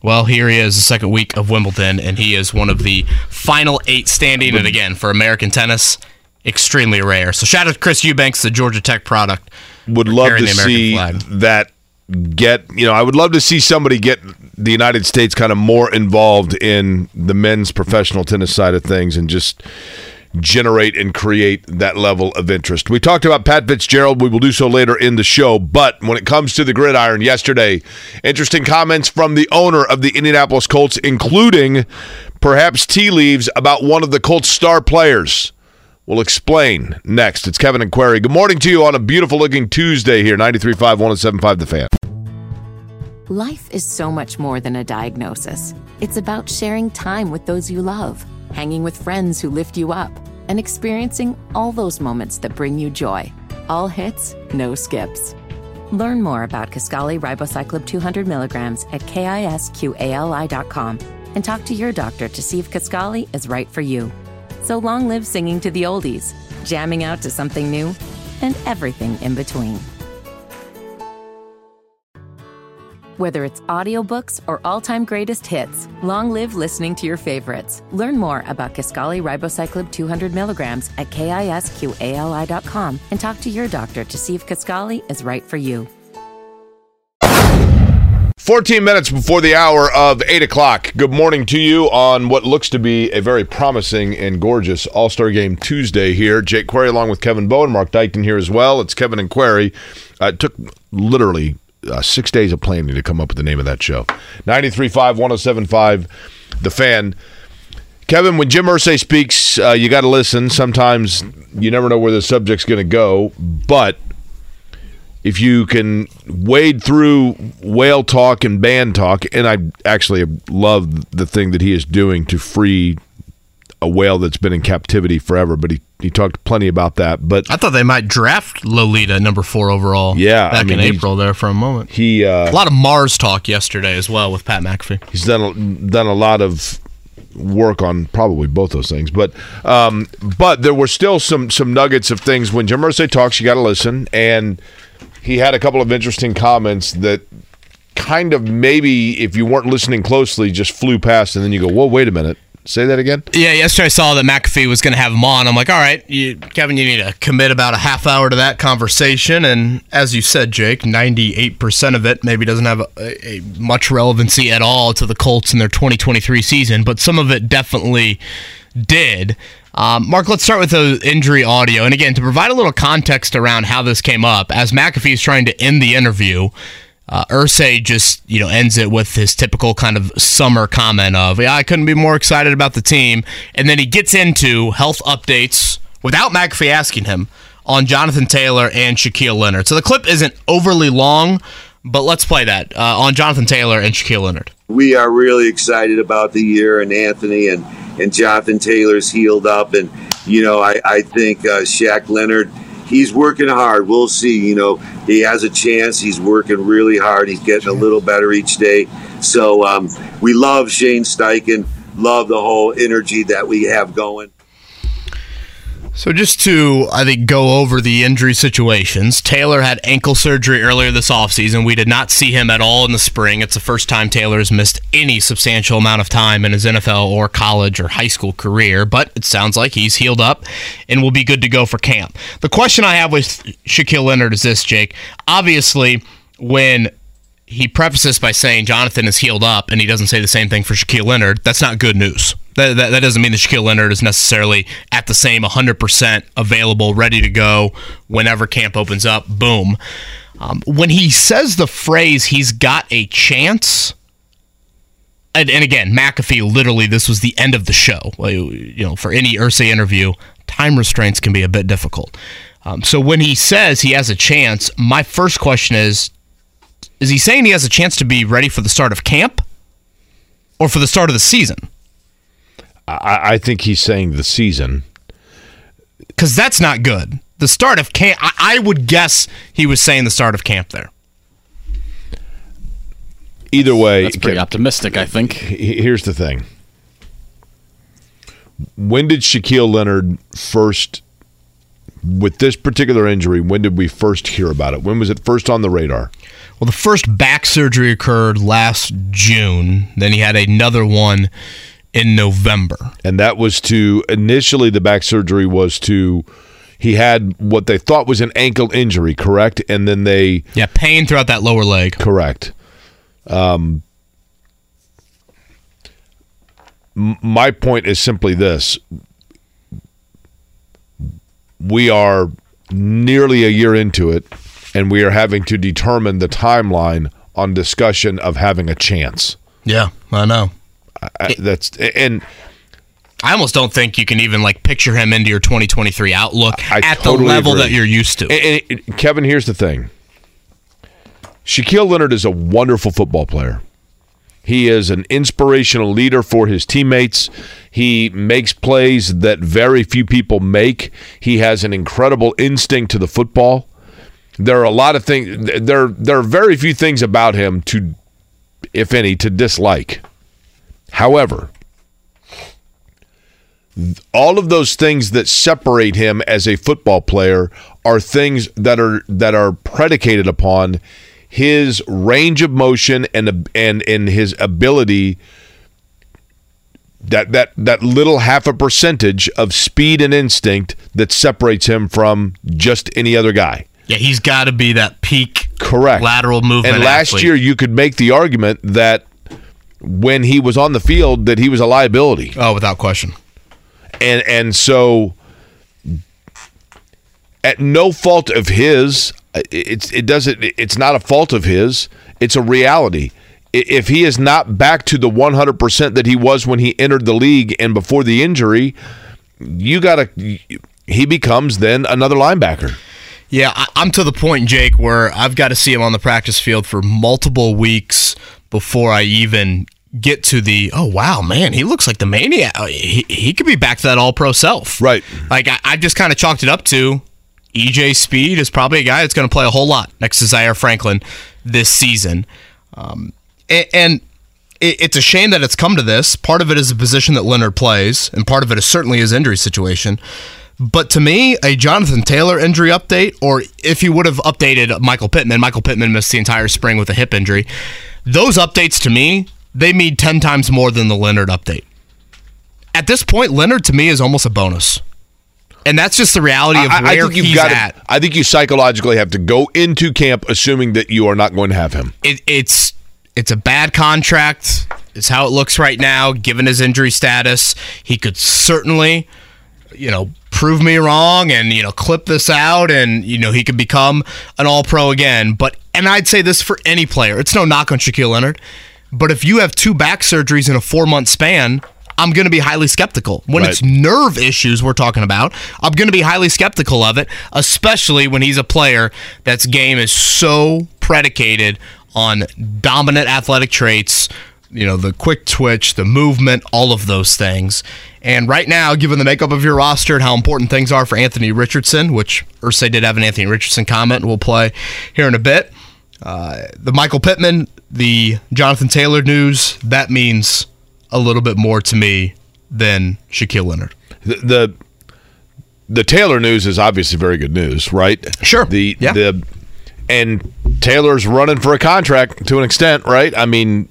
Well, here he is, the second week of Wimbledon, and he is one of the final 8 standing. And again, for American tennis, extremely rare. So shout out to Chris Eubanks, the Georgia Tech product. Would love to see that. I would love to see somebody get the United States kind of more involved in the men's professional tennis side of things and just generate and create that level of interest. We talked about Pat Fitzgerald. We will do so later in the show. But when it comes to the gridiron yesterday, interesting comments from the owner of the Indianapolis Colts, including perhaps tea leaves about one of the Colts' star players. We'll explain next. It's Kevin and Query. Good morning to you on a beautiful-looking Tuesday here, 93.5, 107.5 The Fan. Life is so much more than a diagnosis. It's about sharing time with those you love, hanging with friends who lift you up, and experiencing all those moments that bring you joy. All hits, no skips. Learn more about Kisqali Ribocyclib 200 milligrams at KISQALI.com and talk to your doctor to see if Kisqali is right for you. So long live singing to the oldies, jamming out to something new, and everything in between. Whether it's audiobooks or all-time greatest hits, long live listening to your favorites. Learn more about Kisqali Ribocyclib 200 milligrams at KISQALI.com and talk to your doctor to see if Kisqali is right for you. 14 minutes before the hour of 8 o'clock. Good morning to you on what looks to be a very promising and gorgeous All-Star Game Tuesday here. Jake Query along with Kevin Bowen, Mark Dykton here as well. It's Kevin and Query. It took literally 6 days of planning to come up with the name of that show. 93.5, 107.5, The Fan. Kevin, when Jim Irsay speaks, you got to listen. Sometimes you never know where the subject's going to go, but if you can wade through whale talk and band talk, and I actually love the thing that he is doing to free a whale that's been in captivity forever, but he talked plenty about that. But I thought they might draft Lolita number 4 overall in April there for a moment. He a lot of Mars talk yesterday as well with Pat McAfee. He's done a lot of work on probably both those things. But there were still some nuggets of things. When Jim Irsay talks, you got to listen. And he had a couple of interesting comments that kind of maybe, if you weren't listening closely, just flew past. And then you go, whoa, wait a minute. Say that again? Yeah, yesterday I saw that McAfee was going to have him on. I'm like, all right, Kevin, you need to commit about a half hour to that conversation. And as you said, Jake, 98% of it maybe doesn't have a much relevancy at all to the Colts in their 2023 season, but some of it definitely did. Mark, let's start with the injury audio. And again, to provide a little context around how this came up, as McAfee is trying to end the interview, Irsay just, ends it with his typical kind of summer comment of, yeah, I couldn't be more excited about the team. And then he gets into health updates without McAfee asking him on Jonathan Taylor and Shaquille Leonard. So the clip isn't overly long, but let's play that on Jonathan Taylor and Shaquille Leonard. We are really excited about the year, and Anthony and Jonathan Taylor's healed up. And, I think Shaq Leonard, he's working hard. We'll see. He has a chance. He's working really hard. He's getting a little better each day. So we love Shane Steichen. Love the whole energy that we have going. So just to, I think, go over the injury situations, Taylor had ankle surgery earlier this offseason. We did not see him at all in the spring. It's the first time Taylor has missed any substantial amount of time in his NFL or college or high school career, but it sounds like he's healed up and will be good to go for camp. The question I have with Shaquille Leonard is this, Jake. Obviously, when he prefaces by saying Jonathan is healed up and he doesn't say the same thing for Shaquille Leonard, that's not good news. That doesn't mean that Shaquille Leonard is necessarily at the same 100% available, ready to go whenever camp opens up. Boom. When he says the phrase, he's got a chance, and again, McAfee, literally, this was the end of the show. For any Irsay interview, time restraints can be a bit difficult. So when he says he has a chance, my first question is he saying he has a chance to be ready for the start of camp or for the start of the season? I think he's saying the season. Because that's not good. The start of camp, I would guess he was saying the start of camp there. Either way. That's pretty optimistic, I think. Here's the thing. When did Shaquille Leonard first, with this particular injury, when did we first hear about it? When was it first on the radar? Well, the first back surgery occurred last June. Then he had another one in November. And that was initially the back surgery was he had what they thought was an ankle injury, correct? And then pain throughout that lower leg. Correct. My point is simply this. We are nearly a year into it, and we are having to determine the timeline on discussion of having a chance. Yeah, I know. I almost don't think you can even picture him into your 2023 outlook I totally agree. That you're used to. And Kevin, here's the thing. Shaquille Leonard is a wonderful football player. He is an inspirational leader for his teammates. He makes plays that very few people make. He has an incredible instinct to the football. There are a lot of things. There are very few things about him to, if any, to dislike. However, all of those things that separate him as a football player are things that are predicated upon his range of motion and his ability, that little half a percentage of speed and instinct that separates him from just any other guy. Yeah, he's got to be that peak correct lateral movement. And last athlete. Year, you could make the argument that when he was on the field, that he was a liability. Oh, without question. And so, at no fault of his, it's not a fault of his, it's a reality. If he is not back to the 100% that he was when he entered the league and before the injury, he becomes then another linebacker. Yeah, I'm to the point, Jake, where I've got to see him on the practice field for multiple weeks before I even get to oh, wow, man, he looks like the maniac. He could be back to that all-pro self. Right. I just kind of chalked it up to EJ Speed is probably a guy that's going to play a whole lot next to Zaire Franklin this season. And it's a shame that it's come to this. Part of it is the position that Leonard plays, and part of it is certainly his injury situation. But to me, a Jonathan Taylor injury update, or if you would have updated Michael Pittman missed the entire spring with a hip injury. Those updates, to me, they mean 10 times more than the Leonard update. At this point, Leonard, to me, is almost a bonus. And that's just the reality of where he's at. I think you psychologically have to go into camp assuming that you are not going to have him. It's a bad contract. It's how it looks right now, given his injury status. He could certainly, prove me wrong and, clip this out and, he could become an all-pro again. And I'd say this for any player. It's no knock on Shaquille Leonard. But if you have two back surgeries in a 4-month span, I'm going to be highly skeptical. It's nerve issues we're talking about, I'm going to be highly skeptical of it, especially when he's a player that's game is so predicated on dominant athletic traits, the quick twitch, the movement, all of those things. And right now, given the makeup of your roster and how important things are for Anthony Richardson, which Irsay did have an Anthony Richardson comment we'll play here in a bit, the Michael Pittman, the Jonathan Taylor news, that means a little bit more to me than Shaquille Leonard. The Taylor news is obviously very good news, right? Sure. And Taylor's running for a contract to an extent, right? I mean,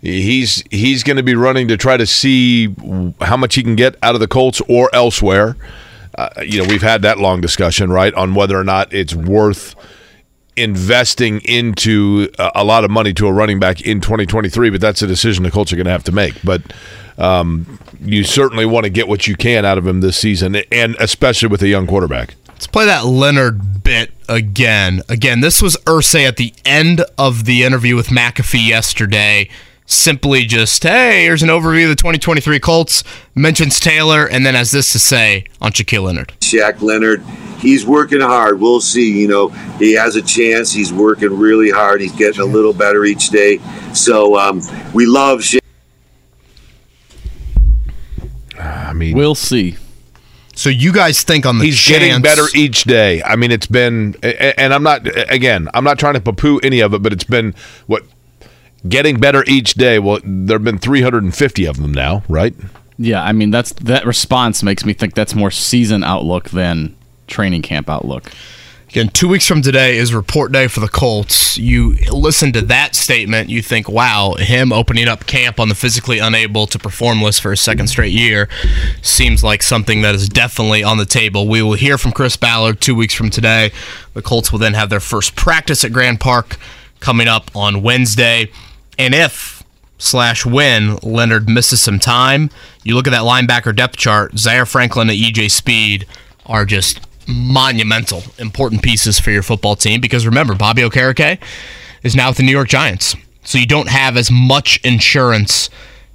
he's going to be running to try to see how much he can get out of the Colts or elsewhere. We've had that long discussion, right, on whether or not it's worth investing into a lot of money to a running back in 2023, but that's a decision the Colts are going to have to make. But you certainly want to get what you can out of him this season, and especially with a young quarterback. Let's play that Leonard bit again. Again, this was Irsay at the end of the interview with McAfee yesterday. Simply just, hey, here's an overview of the 2023 Colts, mentions Taylor, and then has this to say on Shaquille Leonard. Shaq Leonard, he's working hard. We'll see, he has a chance. He's working really hard. He's getting a little better each day. So we love Shaq. I mean, we'll see. So you guys think on the he's chance. Getting better each day. I mean, it's been, and I'm not trying to poo-poo any of it, but it's been, getting better each day. Well, there have been 350 of them now, right? Yeah, I mean, that response makes me think that's more season outlook than training camp outlook. Again, 2 weeks from today is report day for the Colts. You listen to that statement, you think, wow, him opening up camp on the physically unable to perform list for a second straight year seems like something that is definitely on the table. We will hear from Chris Ballard 2 weeks from today. The Colts will then have their first practice at Grand Park coming up on Wednesday. And if/when Leonard misses some time, you look at that linebacker depth chart, Zaire Franklin and E.J. Speed are just monumental, important pieces for your football team. Because remember, Bobby Okereke is now with the New York Giants. So you don't have as much insurance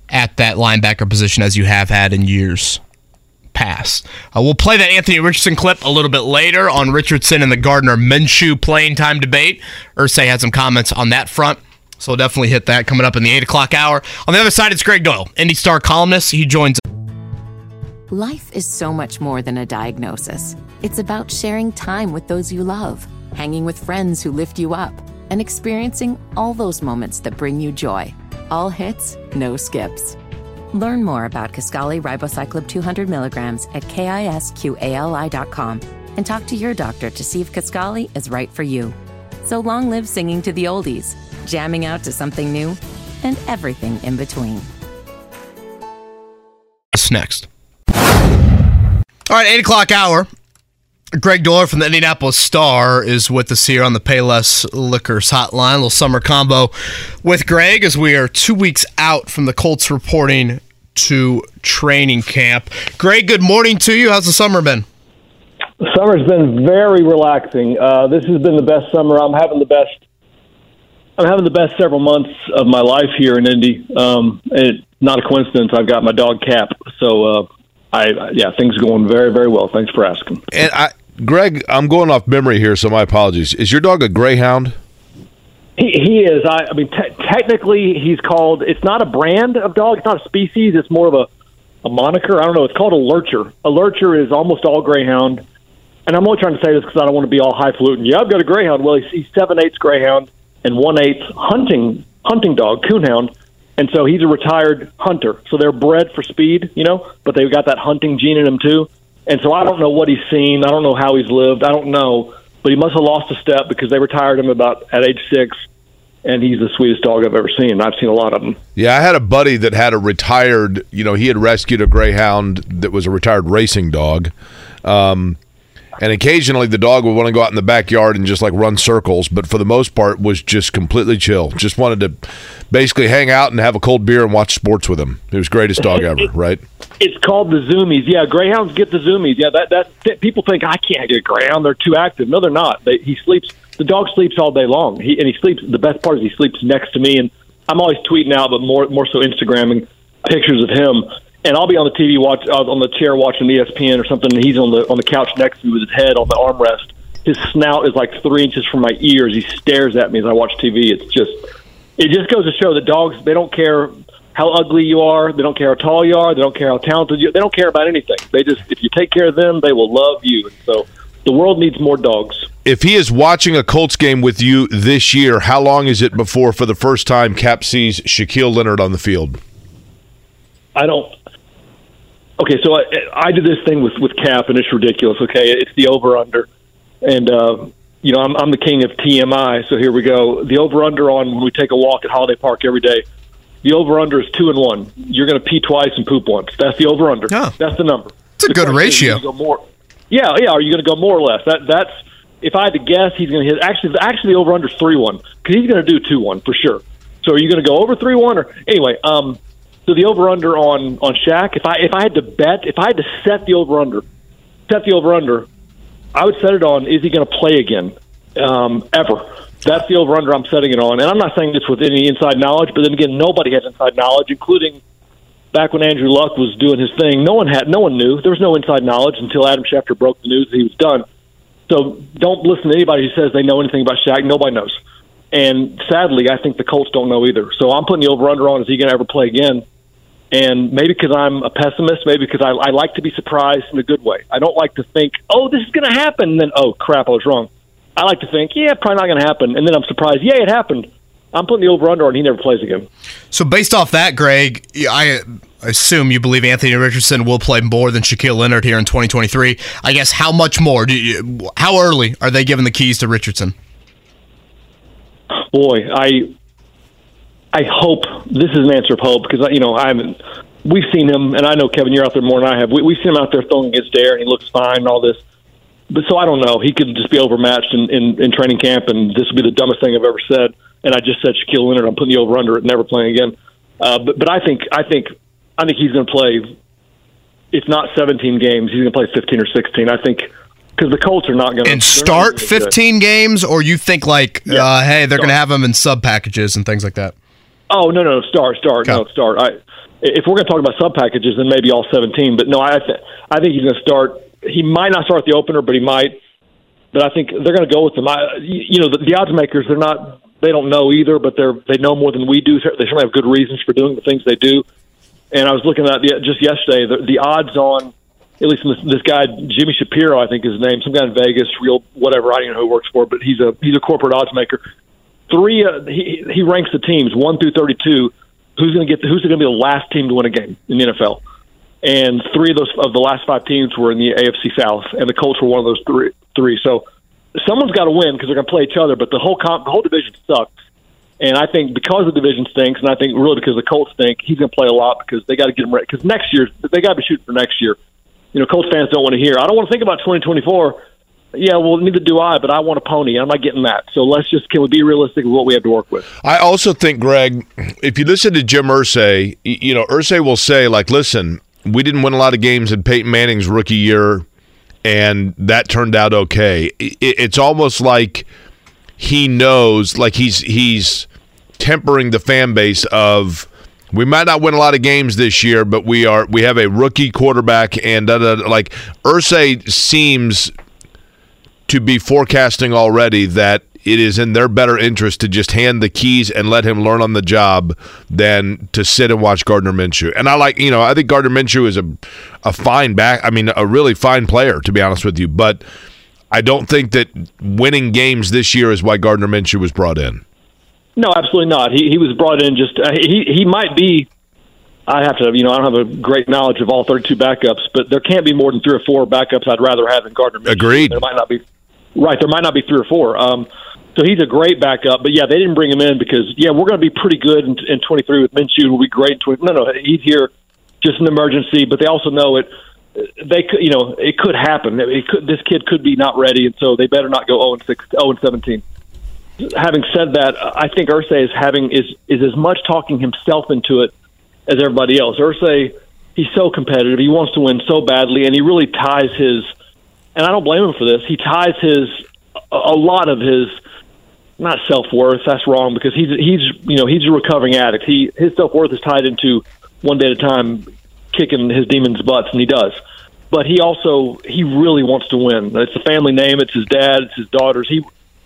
at that linebacker position as you have had in years past. We'll play that Anthony Richardson clip a little bit later on Richardson and the Gardner Minshew playing time debate. Irsay had some comments on that front. So we'll definitely hit that coming up in the 8 o'clock hour. On the other side, it's Gregg Doyel, Indy Star columnist. He joins. Life is so much more than a diagnosis. It's about sharing time with those you love, hanging with friends who lift you up, and experiencing all those moments that bring you joy. All hits, no skips. Learn more about Kisqali Ribocyclib 200 milligrams at KISQALI.com and talk to your doctor to see if Kisqali is right for you. So long live singing to the oldies, jamming out to something new, and everything in between. What's next? All right, 8 o'clock hour. Gregg Doyel from the Indianapolis Star is with us here on the Payless Liquors Hotline. A little summer combo with Gregg as we are 2 weeks out from the Colts reporting to training camp. Gregg, good morning to you. How's the summer been? The summer's been very relaxing. This has been the best summer. I'm having the best several months of my life here in Indy. It's not a coincidence. I've got my dog Cap, so things are going very, very well. Thanks for asking. And Gregg, I'm going off memory here, so my apologies. Is your dog a greyhound? He is. I mean, technically, he's called. It's not a brand of dog. It's not a species. It's more of a moniker. I don't know. It's called a lurcher. A lurcher is almost all greyhound. And I'm only trying to say this because I don't want to be all highfalutin. Yeah, I've got a greyhound. Well, he's 7/8 greyhound and 1/8 hunting dog, coonhound. And so he's a retired hunter. So they're bred for speed, you know, but they've got that hunting gene in them too. And so I don't know what he's seen. I don't know how he's lived. I don't know. But he must have lost a step because they retired him about at age 6. And he's the sweetest dog I've ever seen. I've seen a lot of them. Yeah, I had a buddy that had a retired, you know, he had rescued a greyhound that was a retired racing dog. And occasionally the dog would want to go out in the backyard and just like run circles, but for the most part was just completely chill. Just wanted to basically hang out and have a cold beer and watch sports with him. He was the greatest dog ever, right? It's called the zoomies. Yeah, greyhounds get the zoomies. Yeah, that people think, I can't get a greyhound. They're too active. No, they're not. He sleeps. The dog sleeps all day long, and he sleeps. The best part is he sleeps next to me, and I'm always tweeting out, but more so Instagramming pictures of him. And I'll be on the TV, on the chair watching ESPN or something, and he's on the couch next to me with his head on the armrest. His snout is like 3 inches from my ears. He stares at me as I watch TV. It just goes to show that dogs, they don't care how ugly you are, they don't care how tall you are, they don't care how talented you are, they don't care about anything. They just, if you take care of them, they will love you. And so the world needs more dogs. If he is watching a Colts game with you this year, how long is it before, for the first time, Cap sees Shaquille Leonard on the field? I don't. Okay, so I did this thing with Cap, and it's ridiculous. Okay, it's the over/under, and you know I'm the king of TMI. So here we go. The over/under on when we take a walk at Holiday Park every day. The over/under is 2-1. You're going to pee twice and poop once. That's the over/under. Oh. That's the number. It's a good ratio. Go more. Yeah. Are you going to go more or less? That's. If I had to guess, he's going to hit. Actually, the over/under is 3-1 because he's going to do 2-1 for sure. So, are you going to go over 3-1 or anyway? So the over/under on Shaq. If I had to bet, if I had to set the over/under, I would set it on. Is he going to play again? Ever? That's the over/under I'm setting it on. And I'm not saying this with any inside knowledge, but then again, nobody has inside knowledge, including back when Andrew Luck was doing his thing. No one knew. There was no inside knowledge until Adam Schefter broke the news that he was done. So don't listen to anybody who says they know anything about Shaq. Nobody knows. And sadly, I think the Colts don't know either. So I'm putting the over-under on, is he going to ever play again? And maybe because I'm a pessimist, maybe because I like to be surprised in a good way. I don't like to think, oh, this is going to happen, and then, oh, crap, I was wrong. I like to think, yeah, probably not going to happen, and then I'm surprised, yeah, it happened. I'm putting the over-under on, he never plays again. So based off that, Greg, I assume you believe Anthony Richardson will play more than Shaquille Leonard here in 2023. I guess how much more? How early are they giving the keys to Richardson? Boy, I hope this is an answer of hope because you know we've seen him, and I know Kevin, you're out there more than I have. We've seen him out there throwing against the air, and he looks fine and all this. But so I don't know. He could just be overmatched in training camp, and this would be the dumbest thing I've ever said. And I just said Shaquille Leonard. I'm putting the over/under at never playing again. But I think he's going to play, if not 17 games, he's going to play 15 or 16. I think because the Colts are not going to. And start 15 games, or you think like, yeah, hey, they're going to have him in sub packages and things like that? Oh, no, start. Okay. No, start. If we're going to talk about sub packages, then maybe all 17. But no, I think he's going to start. He might not start the opener, but he might. But I think they're going to go with him. The odds makers, they're not. They don't know either, but they know more than we do. They certainly have good reasons for doing the things they do. And I was looking at just yesterday, the odds on, at least this guy, Jimmy Shapiro, I think his name, some guy in Vegas, real whatever, I don't know who he works for, but he's a corporate odds maker. He ranks the teams 1 through 32. Who's going to be the last team to win a game in the NFL? And 3 of those of the last 5 teams were in the AFC South, and the Colts were one of those three. So someone's got to win because they're going to play each other. But the whole division sucks. And I think because the division stinks, and I think really because the Colts stink, he's going to play a lot because they got to get him ready. Because next year, they got to be shooting for next year. You know, Colts fans don't want to hear, I don't want to think about 2024. Yeah, well, neither do I, but I want a pony. I'm not getting that. So can we be realistic with what we have to work with? I also think, Greg, if you listen to Jim Irsay, you know, Irsay will say, like, listen, we didn't win a lot of games in Peyton Manning's rookie year, and that turned out okay. It's almost like he knows, like he's tempering the fan base of, we might not win a lot of games this year, but we have a rookie quarterback and like Irsay seems to be forecasting already that it is in their better interest to just hand the keys and let him learn on the job than to sit and watch Gardner Minshew. And I think Gardner Minshew is a fine back. I mean, a really fine player, to be honest with you, but I don't think that winning games this year is why Gardner Minshew was brought in. No, absolutely not. He was brought in just he might be. I have to, I don't have a great knowledge of all 32 backups, but there can't be more than 3 or 4 backups I'd rather have than Gardner Minshew. Agreed. There might not be. Right, there might not be 3 or 4. So he's a great backup, but yeah, they didn't bring him in because we're going to be pretty good in 23 with Minshew. We'll be great in 20. No, he's here, just an emergency. But they also know it. They could, it could happen. This kid could be not ready, and so they better not go 0-17. Having said that, I think Irsay is as much talking himself into it as everybody else. Irsay, he's so competitive. He wants to win so badly, and he really ties his. And I don't blame him for this. He ties a lot of his, not self-worth. That's wrong because he's a recovering addict. His self-worth is tied into one day at a time kicking his demons' butts, and he does. But he really wants to win. It's the family name. It's his dad. It's his daughters.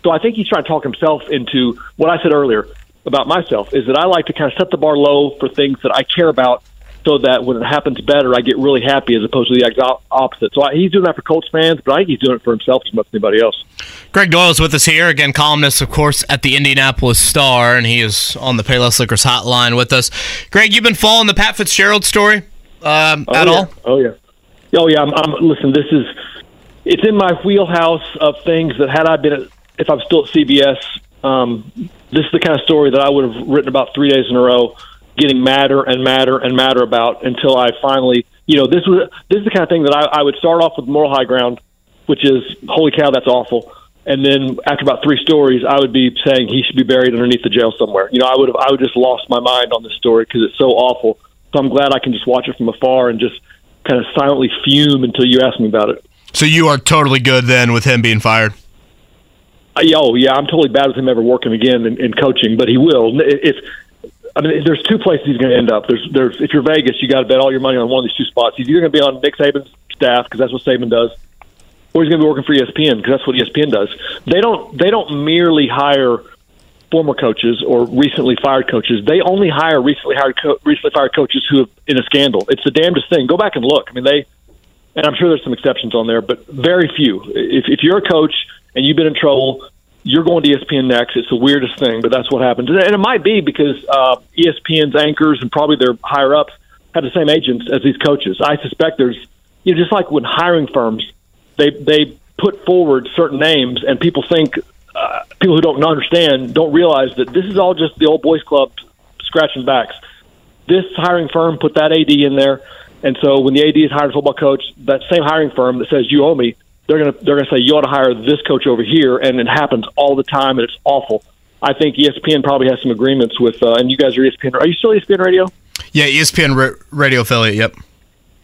So I think he's trying to talk himself into what I said earlier about myself, is that I like to kind of set the bar low for things that I care about so that when it happens better, I get really happy as opposed to the exact opposite. So he's doing that for Colts fans, but I think he's doing it for himself as much as anybody else. Gregg Doyel is with us here, again, columnist, of course, at the Indianapolis Star, and he is on the Payless Liquors hotline with us. Gregg, you've been following the Pat Fitzgerald story at all? Oh, yeah. Listen, it's in my wheelhouse of things that had I been if I'm still at CBS, this is the kind of story that I would have written about 3 days in a row, getting madder and madder and madder about until I finally, this is the kind of thing that I would start off with moral high ground, which is, holy cow, that's awful. And then after about 3 stories, I would be saying he should be buried underneath the jail somewhere. I would just lost my mind on this story because it's so awful. So I'm glad I can just watch it from afar and just kind of silently fume until you ask me about it. So you are totally good then with him being fired? Oh, yeah, I'm totally bad with him ever working again in coaching, but he will. There's 2 places he's going to end up. If you're Vegas, you got to bet all your money on one of these 2 spots. He's either going to be on Nick Saban's staff because that's what Saban does, or he's going to be working for ESPN because that's what ESPN does. They don't merely hire former coaches or recently fired coaches. They only hire recently fired coaches who have in a scandal. It's the damnedest thing. Go back and look. And I'm sure there's some exceptions on there, but very few. If you're a coach and you've been in trouble, you're going to ESPN next. It's the weirdest thing, but that's what happens. And it might be because ESPN's anchors and probably their higher-ups have the same agents as these coaches. I suspect there's, just like when hiring firms, they put forward certain names, and people think, people who don't understand don't realize that this is all just the old boys club scratching backs. This hiring firm put that AD in there, and so when the AD is hired a football coach, that same hiring firm that says, you owe me, they're gonna say you ought to hire this coach over here, and it happens all the time, and it's awful. I think ESPN probably has some agreements with, and you guys are ESPN. Are you still ESPN Radio? Yeah, ESPN Radio affiliate. Yep.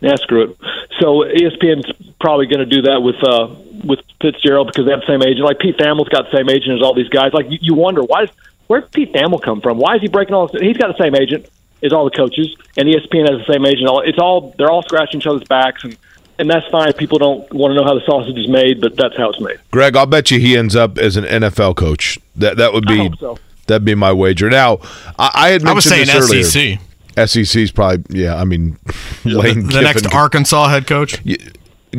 Yeah, screw it. So ESPN's probably going to do that with Fitzgerald because they have the same agent. Like Pete Thamel's got the same agent as all these guys. Like you wonder where did Pete Thamel come from? Why is he breaking all this? He's got the same agent as all the coaches, and ESPN has the same agent. They're all scratching each other's backs . And that's fine. People don't want to know how the sausage is made, but that's how it's made. Gregg, I'll bet you he ends up as an NFL coach. That would be, I hope so. That'd be my wager. Now, I had mentioned this earlier. I was saying SEC. SEC's probably, the next Arkansas head coach. Yeah.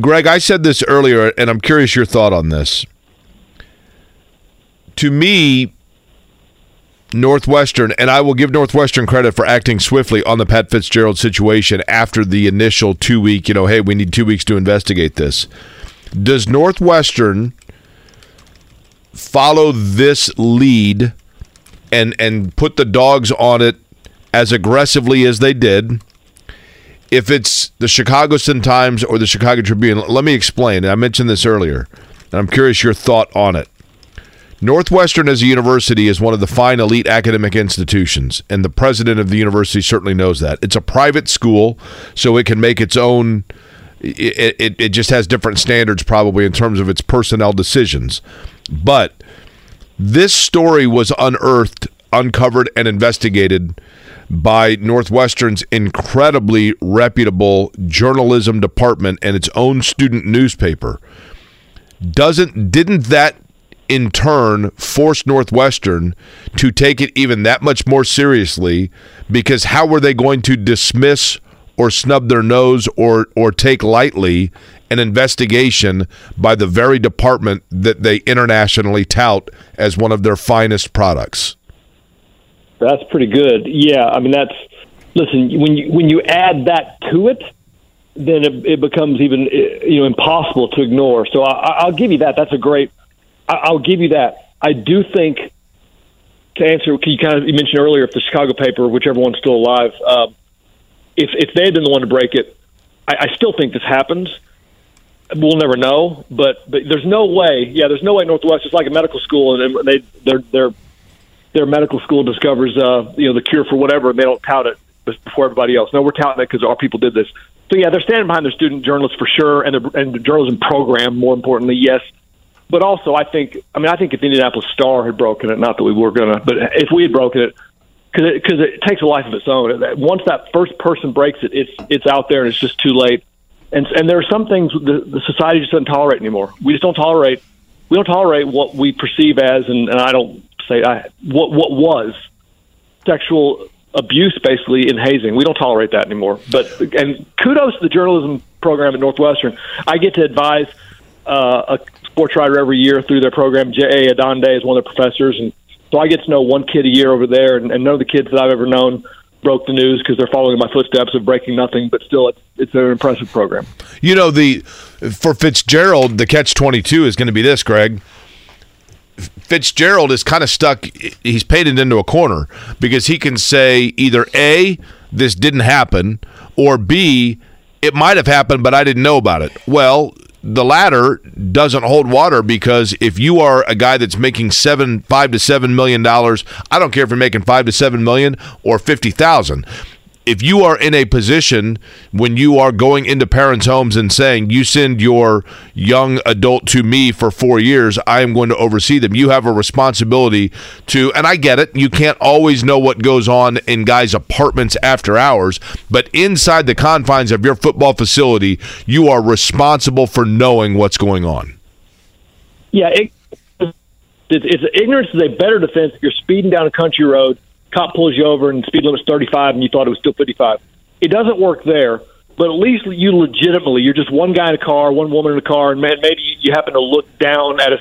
Gregg, I said this earlier, and I'm curious your thought on this. To me, Northwestern, and I will give Northwestern credit for acting swiftly on the Pat Fitzgerald situation after the initial 2-week, hey, we need 2 weeks to investigate this. Does Northwestern follow this lead and put the dogs on it as aggressively as they did? If it's the Chicago Sun-Times or the Chicago Tribune, let me explain. I mentioned this earlier, and I'm curious your thought on it. Northwestern as a university is one of the fine elite academic institutions, and the president of the university certainly knows that. It's a private school, so it can make its own – it just has different standards probably in terms of its personnel decisions. But this story was uncovered, and investigated by Northwestern's incredibly reputable journalism department and its own student newspaper. Didn't that – in turn, forced Northwestern to take it even that much more seriously, because how were they going to dismiss or snub their nose or take lightly an investigation by the very department that they internationally tout as one of their finest products? That's pretty good. Yeah, I mean, that's – listen, when you add that to it, then it becomes even, you know, impossible to ignore. So I'll give you that. That's a great – I'll give you that. I do think, to answer what you mentioned earlier, if the Chicago paper, whichever one's still alive, if they had been the one to break it, I still think this happens. We'll never know, but there's no way. Yeah, there's no way Northwest is like a medical school, and their medical school discovers you know, the cure for whatever, and they don't tout it before everybody else. No, we're touting it because our people did this. So yeah, they're standing behind their student journalists for sure, and the journalism program, more importantly, yes. But also, I think if the Indianapolis Star had broken it, not that we were gonna, but if we had broken it, because it takes a life of its own. Once that first person breaks it, it's out there, and it's just too late. And there are some things the society just doesn't tolerate anymore. We don't tolerate what we perceive as, and I don't say what was sexual abuse, basically, in hazing. We don't tolerate that anymore. But and kudos to the journalism program at Northwestern. I get to advise a sports writer every year through their program. J.A. Adonde is one of their professors, and so I get to know one kid a year over there, and none of the kids that I've ever known broke the news because they're following my footsteps of breaking nothing, but still it's an impressive program. You know, for Fitzgerald, the catch-22 is going to be this, Greg. Fitzgerald is kind of stuck. He's painted into a corner because he can say either A, this didn't happen, or B, it might have happened, but I didn't know about it. Well, the latter doesn't hold water because if you are a guy that's making $5 to $7 million, I don't care if you're making $5 to $7 million or 50,000. If you are in a position when you are going into parents' homes and saying, you send your young adult to me for 4 years, I am going to oversee them, you have a responsibility to, and I get it, you can't always know what goes on in guys' apartments after hours, but inside the confines of your football facility, you are responsible for knowing what's going on. Yeah, it's ignorance is a better defense if you're speeding down a country road, cop pulls you over and speed limit's 35 and you thought it was still 55. It doesn't work there, but at least you legitimately, you're just one guy in a car, one woman in a car, and man, maybe you happen to look down at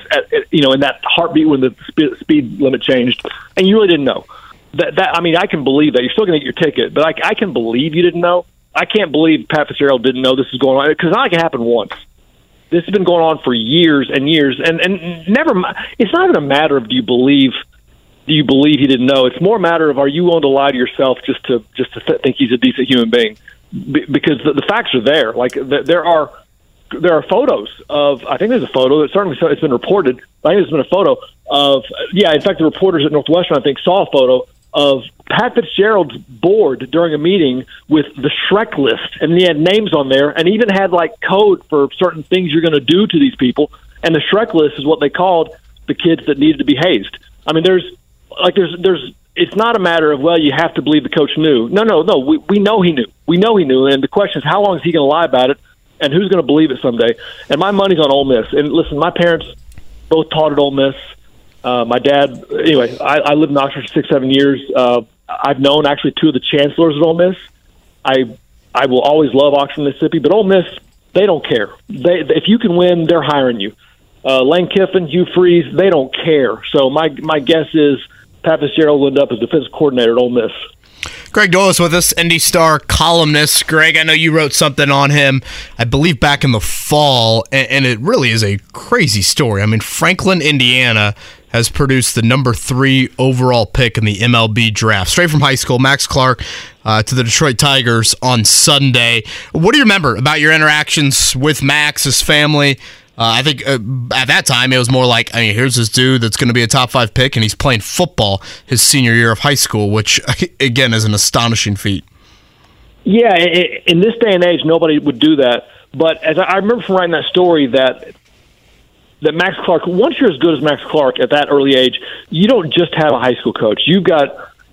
you know, in that heartbeat when the speed limit changed, and you really didn't know. That I mean, I can believe that. You're still going to get your ticket, but I can believe you didn't know. I can't believe Pat Fitzgerald didn't know this is going on, because it's not like it happened once. This has been going on for years and years, and never mind. It's not even a matter of do you believe he didn't know? It's more a matter of, are you willing to lie to yourself just to think he's a decent human being? Because the facts are there. Like there are photos of, I think there's a photo that certainly it's been reported. I think there's been a photo of, yeah, in fact, the reporters at Northwestern, I think, saw a photo of Pat Fitzgerald's board during a meeting with the Shrek list, and he had names on there and even had like code for certain things you're going to do to these people. And the Shrek list is what they called the kids that needed to be hazed. I mean, there's it's not a matter of, well, you have to believe the coach knew. No. We know he knew. And the question is, how long is he going to lie about it, and who's going to believe it someday? And my money's on Ole Miss. And listen, my parents both taught at Ole Miss. My dad, anyway, I lived in Oxford for 6-7 years. I've known actually two of the chancellors at Ole Miss. I will always love Oxford, Mississippi, but Ole Miss, they don't care. If you can win, they're hiring you. Lane Kiffin, Hugh Freeze, they don't care. So my guess is Pat Fitzgerald will end up as defensive coordinator at Ole Miss. Gregg Doyel is with us, Indy Star columnist. Greg, I know you wrote something on him, I believe, back in the fall, and it really is a crazy story. I mean, Franklin, Indiana has produced the number 3 overall pick in the MLB draft. Straight from high school, Max Clark to the Detroit Tigers on Sunday. What do you remember about your interactions with Max, his family? I think at that time it was more like, I mean, here's this dude that's going to be a top 5 pick, and he's playing football his senior year of high school, which, again, is an astonishing feat. Yeah, in this day and age, nobody would do that. But as I remember from writing that story, that Max Clark, once you're as good as Max Clark at that early age, you don't just have a high school coach. And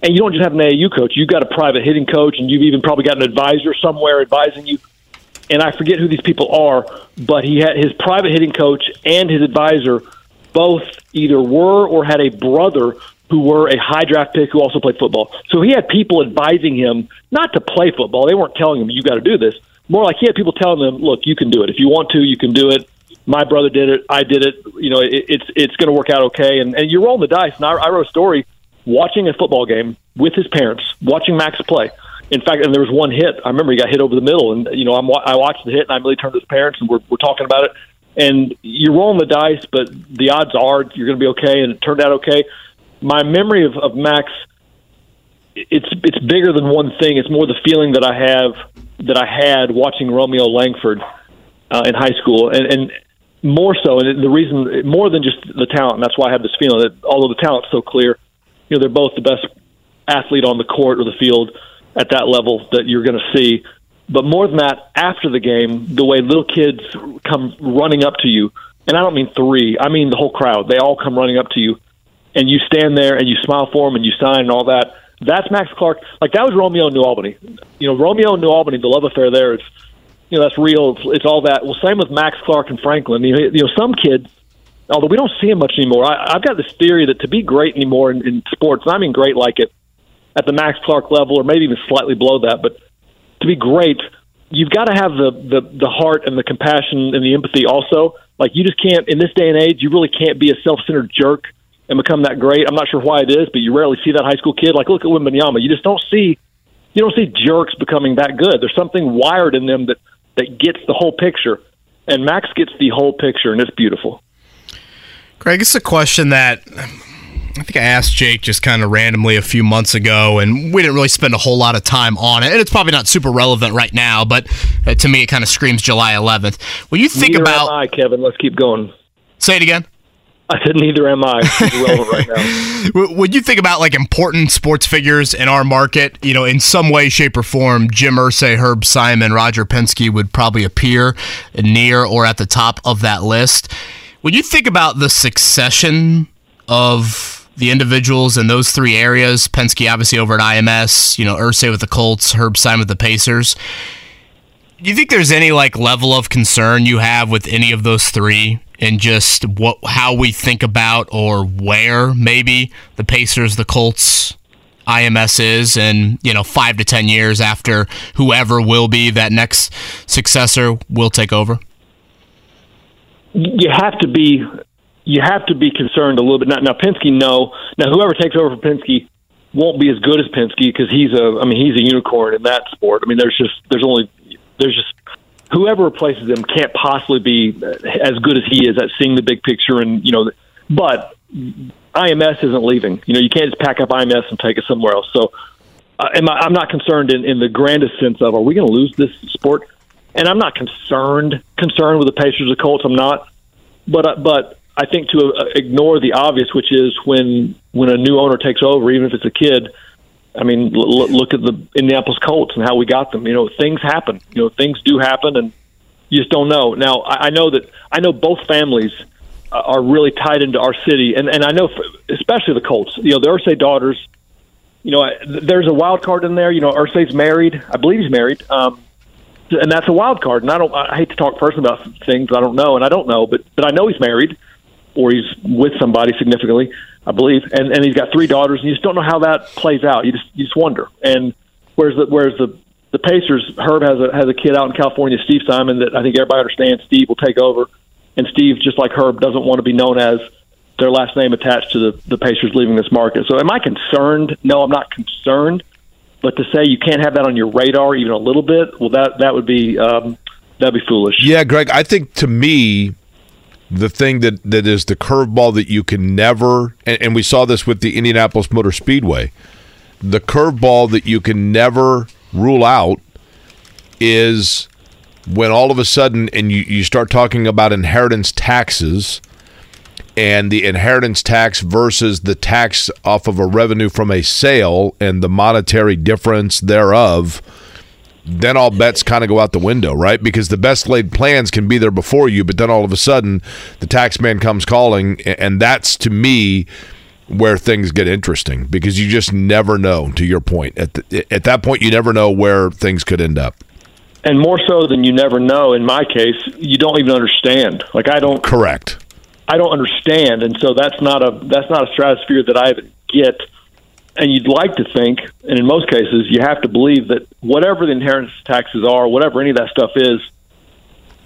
you don't just have an AAU coach. You've got a private hitting coach, and you've even probably got an advisor somewhere advising you. And I forget who these people are, but he had his private hitting coach and his advisor both either were or had a brother who were a high draft pick who also played football. So he had people advising him not to play football. They weren't telling him, you got to do this. More like he had people telling him, look, you can do it. If you want to, you can do it. My brother did it. I did it. You know, it's going to work out okay. And you're rolling the dice. And I wrote a story watching a football game with his parents watching Max play. In fact, and there was one hit. I remember he got hit over the middle, and you know, I watched the hit, and I really turned to his parents, and we're talking about it. And you're rolling the dice, but the odds are you're going to be okay, and it turned out okay. My memory of Max, it's bigger than one thing. It's more the feeling that I had watching Romeo Langford in high school, and more so, and the reason more than just the talent. And that's why I have this feeling that although the talent's so clear, you know, they're both the best athlete on the court or the field at that level that you're going to see. But more than that, after the game, the way little kids come running up to you, and I don't mean three, I mean the whole crowd. They all come running up to you, and you stand there, and you smile for them, and you sign and all that. That's Max Clark. Like, that was Romeo in New Albany. You know, Romeo in New Albany, the love affair there, it's, you know, that's real. It's all that. Well, same with Max Clark and Franklin. You know, some kids, although we don't see him much anymore, I've got this theory that to be great anymore in sports, and I mean great like it, at the Max Clark level or maybe even slightly below that, but to be great, you've got to have the heart and the compassion and the empathy also. Like, you just can't, in this day and age, you really can't be a self-centered jerk and become that great. I'm not sure why it is, but you rarely see that high school kid. Like, look at Wembanyama. You don't see jerks becoming that good. There's something wired in them that gets the whole picture, and Max gets the whole picture, and it's beautiful. Gregg, it's a question that I think I asked Jake just kind of randomly a few months ago, and we didn't really spend a whole lot of time on it. And it's probably not super relevant right now, but to me, it kind of screams July 11th. When you think neither about, am I, Kevin, let's keep going. Say it again. I said neither am I. It's relevant right now. When you think about like important sports figures in our market, you know, in some way, shape, or form, Jim Irsay, Herb Simon, Roger Penske would probably appear near or at the top of that list. When you think about the succession of the individuals in those three areas, Penske obviously over at IMS, you know, Irsay with the Colts, Herb Simon with the Pacers, do you think there's any like level of concern you have with any of those three and just how we think about or where maybe the Pacers, the Colts, IMS is and, you know, 5 to 10 years after whoever will be that next successor will take over? You have to be concerned a little bit. Now Penske, no. Now whoever takes over for Penske won't be as good as Penske because he's a unicorn in that sport. I mean, there's just whoever replaces him can't possibly be as good as he is at seeing the big picture. And you know, but IMS isn't leaving. You know, you can't just pack up IMS and take it somewhere else. So, I'm not concerned in the grandest sense of are we going to lose this sport? And I'm not concerned with the Pacers or Colts. I'm not, but. I think to ignore the obvious, which is when a new owner takes over, even if it's a kid. I mean, look at the Indianapolis Colts and how we got them. You know, things happen. You know, things do happen, and you just don't know. Now, I know both families are really tied into our city, and I know especially the Colts. You know, the Irsay daughters. You know, there's a wild card in there. You know, Irsay's married. I believe he's married, and that's a wild card. And I hate to talk personally about things I don't know, but I know he's married. Or he's with somebody significantly, I believe, and he's got three daughters, and you just don't know how that plays out. You just wonder. And whereas the Pacers, Herb has a kid out in California, Steve Simon, that I think everybody understands. Steve will take over, and Steve, just like Herb, doesn't want to be known as their last name attached to the Pacers leaving this market. So, am I concerned? No, I'm not concerned. But to say you can't have that on your radar even a little bit, well, that would be that'd be foolish. Yeah, Gregg, I think to me, the thing that is the curveball that you can never, and we saw this with the Indianapolis Motor Speedway, the curveball that you can never rule out is when all of a sudden, and you start talking about inheritance taxes and the inheritance tax versus the tax off of a revenue from a sale and the monetary difference thereof, then all bets kind of go out the window, right? Because the best laid plans can be there before you, but then all of a sudden the tax man comes calling, and that's to me where things get interesting because you just never know, to your point. At that point, you never know where things could end up. And more so than you never know, in my case, you don't even understand. Like I don't... Correct. I don't understand, and so that's not a stratosphere that I get. And you'd like to think, and in most cases, you have to believe that whatever the inheritance taxes are, whatever any of that stuff is,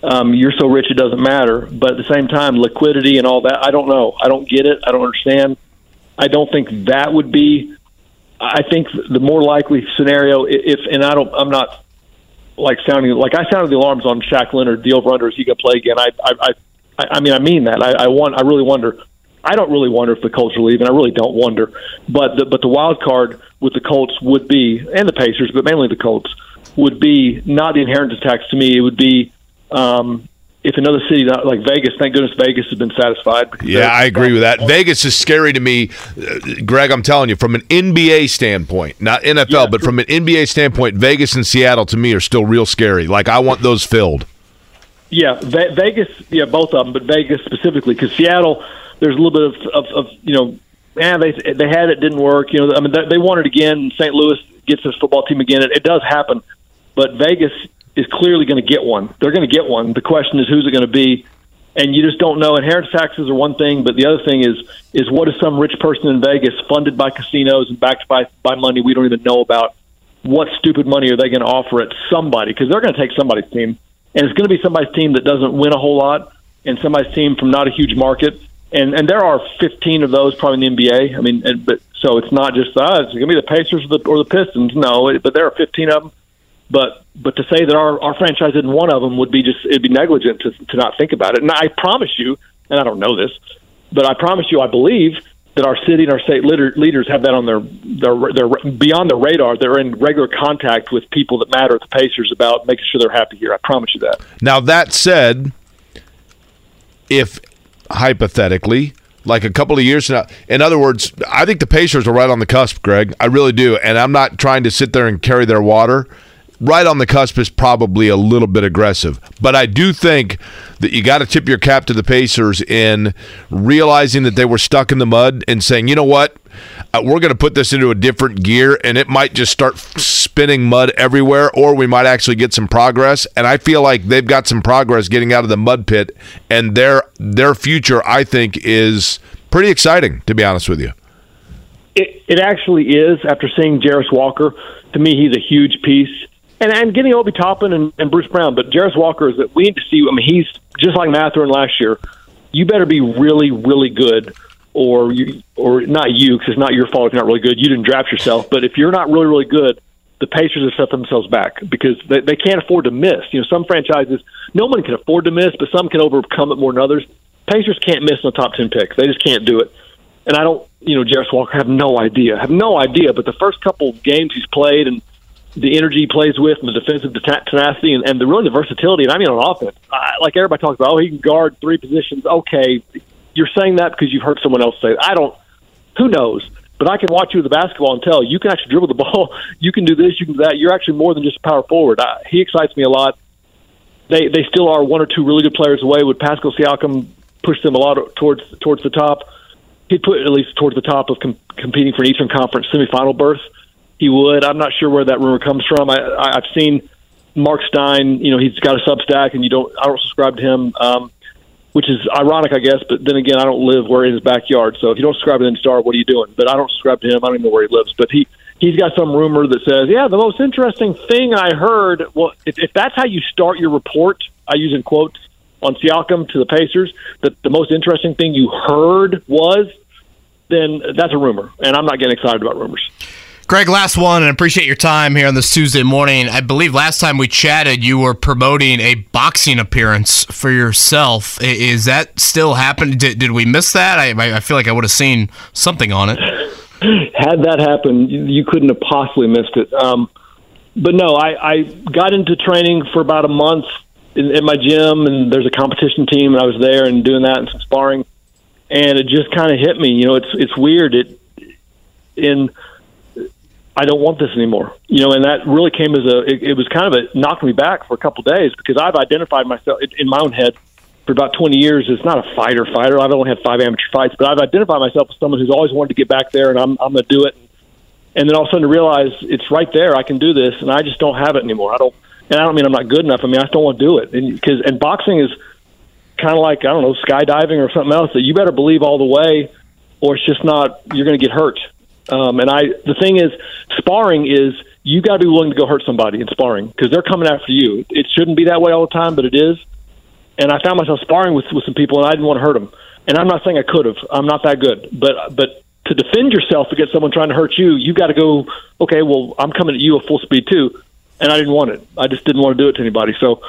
you're so rich it doesn't matter. But at the same time, liquidity and all that, I don't know. I don't get it. I don't understand. I don't think that would be I think the more likely scenario, if and I don't, I'm not like sounding like I sounded the alarms on Shaq Leonard, the over-under is he going to play again. I mean that. I really wonder. I don't really wonder if the Colts are leaving. I really don't wonder. But the wild card with the Colts would be, and the Pacers, but mainly the Colts, would be not the inheritance tax to me. It would be if another city like Vegas, thank goodness Vegas has been satisfied. Yeah, I agree with that. Vegas is scary to me, Greg, I'm telling you, from an NBA standpoint, not NFL, yeah, but from an NBA standpoint, Vegas and Seattle to me are still real scary. Like, I want those filled. Yeah, Vegas, yeah, both of them, but Vegas specifically, because Seattle, there's a little bit of you know, they had it, didn't work. You know, I mean, they won it again. St. Louis gets this football team again. It does happen, but Vegas is clearly going to get one. They're going to get one. The question is, who's it going to be? And you just don't know. Inheritance taxes are one thing, but the other thing is what is some rich person in Vegas funded by casinos and backed by money we don't even know about? What stupid money are they going to offer at somebody? Because they're going to take somebody's team, and it's going to be somebody's team that doesn't win a whole lot, and somebody's team from not a huge market. And there are 15 of those probably in the NBA. I mean, so it's not just us. It's going to be the Pacers or the Pistons. No, but there are 15 of them. But to say that our franchise isn't one of them would be just, it'd be negligent to not think about it. And I promise you, and I don't know this, but I promise you, I believe that our city and our state leaders have that on their beyond the radar. They're in regular contact with people that matter at the Pacers about making sure they're happy here. I promise you that. Now, that said, if hypothetically, like a couple of years now, in other words, I think the Pacers are right on the cusp, Greg. I really do, and I'm not trying to sit there and carry their water. Right on the cusp is probably a little bit aggressive, but I do think that you got to tip your cap to the Pacers in realizing that they were stuck in the mud and saying, you know what, we're going to put this into a different gear, and it might just start spinning mud everywhere, or we might actually get some progress. And I feel like they've got some progress getting out of the mud pit, and their future, I think, is pretty exciting, to be honest with you. It actually is. After seeing Jarace Walker, to me, he's a huge piece. And getting Obi Toppin and Bruce Brown, but Jarace Walker is that we need to see. I mean, he's just like Mathurin last year. You better be really, really good, or not you, because it's not your fault if you're not really good. You didn't draft yourself. But if you're not really, really good, the Pacers have set themselves back because they can't afford to miss. You know, some franchises, no one can afford to miss, but some can overcome it more than others. Pacers can't miss on the top 10 picks. They just can't do it. And I don't, Jarace Walker, I have no idea. But the first couple of games he's played and the energy he plays with and the defensive tenacity and the really the versatility. And I mean, on offense, like everybody talks about, he can guard three positions. Okay, you're saying that because you've heard someone else say it. Who knows? But I can watch you with the basketball and tell you can actually dribble the ball. You can do this, you can do that. You're actually more than just a power forward. He excites me a lot. They still are one or two really good players away. Would Pascal Siakam push them a lot towards the top? He'd put at least towards the top of competing for an Eastern Conference semifinal berth. He would. I'm not sure where that rumor comes from. I've seen Mark Stein. He's got a Substack, and I don't subscribe to him, which is ironic, I guess. But then again, I don't live where in his backyard. So if you don't subscribe to him, star, what are you doing? But I don't subscribe to him. I don't even know where he lives. But he's got some rumor that says, yeah, the most interesting thing I heard. Well, if that's how you start your report, I use in quotes on Siakam to the Pacers, that the most interesting thing you heard was, then that's a rumor, and I'm not getting excited about rumors. Greg, last one, and I appreciate your time here on this Tuesday morning. I believe last time we chatted, you were promoting a boxing appearance for yourself. Is that still happening? Did we miss that? I feel like I would have seen something on it. Had that happened, you couldn't have possibly missed it. But no, I got into training for about a month in my gym, and there's a competition team, and I was there and doing that and some sparring, and it just kind of hit me. It's weird. I don't want this anymore, and that really came as it knocked me back for a couple of days because I've identified myself in my own head for about 20 years as not a fighter. I've only had 5 amateur fights, but I've identified myself as someone who's always wanted to get back there, and I'm going to do it. And then all of a sudden to realize it's right there, I can do this, and I just don't have it anymore. And I don't mean I'm not good enough. I mean, I just don't want to do it. And boxing is kind of like, I don't know, skydiving or something else that you better believe all the way or it's just not, you're going to get hurt. The thing is, sparring is you got to be willing to go hurt somebody in sparring because they're coming after you. It shouldn't be that way all the time, but it is. And I found myself sparring with some people, and I didn't want to hurt them. And I'm not saying I could have. I'm not that good, but to defend yourself against someone trying to hurt you, you've got to go, okay, well, I'm coming at you at full speed too. And I didn't want it. I just didn't want to do it to anybody. So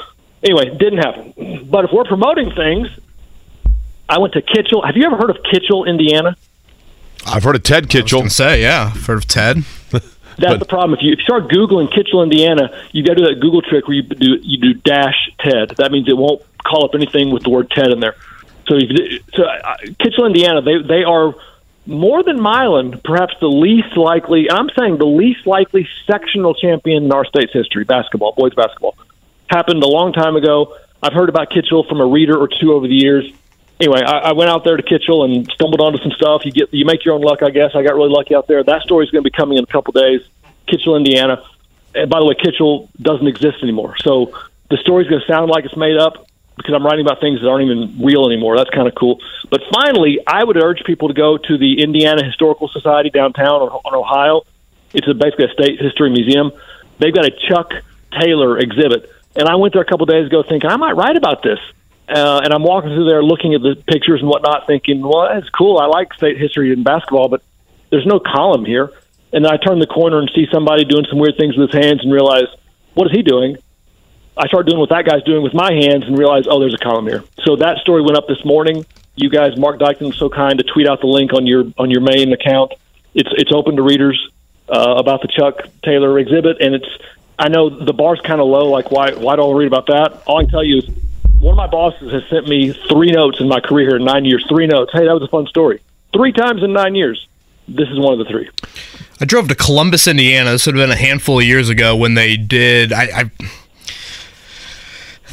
anyway, it didn't happen. But if we're promoting things, I went to Kitchell. Have you ever heard of Kitchell, Indiana? I've heard of Ted Kitchell. I was gonna say, yeah, I've heard of Ted. That's the problem. If you start Googling Kitchell, Indiana, you got to do that Google trick where you do dash Ted. That means it won't call up anything with the word Ted in there. So Kitchell, Indiana, they are more than Milan, perhaps the least likely. I'm saying the least likely sectional champion in our state's history, basketball, boys basketball. Happened a long time ago. I've heard about Kitchell from a reader or two over the years. Anyway, I went out there to Kitchell and stumbled onto some stuff. You make your own luck, I guess. I got really lucky out there. That story's going to be coming in a couple days. Kitchell, Indiana. And by the way, Kitchell doesn't exist anymore. So the story's going to sound like it's made up because I'm writing about things that aren't even real anymore. That's kind of cool. But finally, I would urge people to go to the Indiana Historical Society downtown on Ohio. It's basically a state history museum. They've got a Chuck Taylor exhibit. And I went there a couple days ago thinking, I might write about this. And I'm walking through there looking at the pictures and whatnot, thinking, well, that's cool. I like state history and basketball, but there's no column here. And then I turn the corner and see somebody doing some weird things with his hands and realize, what is he doing? I start doing what that guy's doing with my hands and realize, oh, there's a column here. So that story went up this morning. You guys, Mark Dykman was so kind to tweet out the link on your main account. It's open to readers about the Chuck Taylor exhibit, and I know the bar's kind of low. Like, why don't I read about that? All I can tell you is, one of my bosses has sent me 3 notes in my career in 9 years. 3 notes. Hey, that was a fun story. 3 times in 9 years. This is one of the 3. I drove to Columbus, Indiana. This would have been a handful of years ago when they did.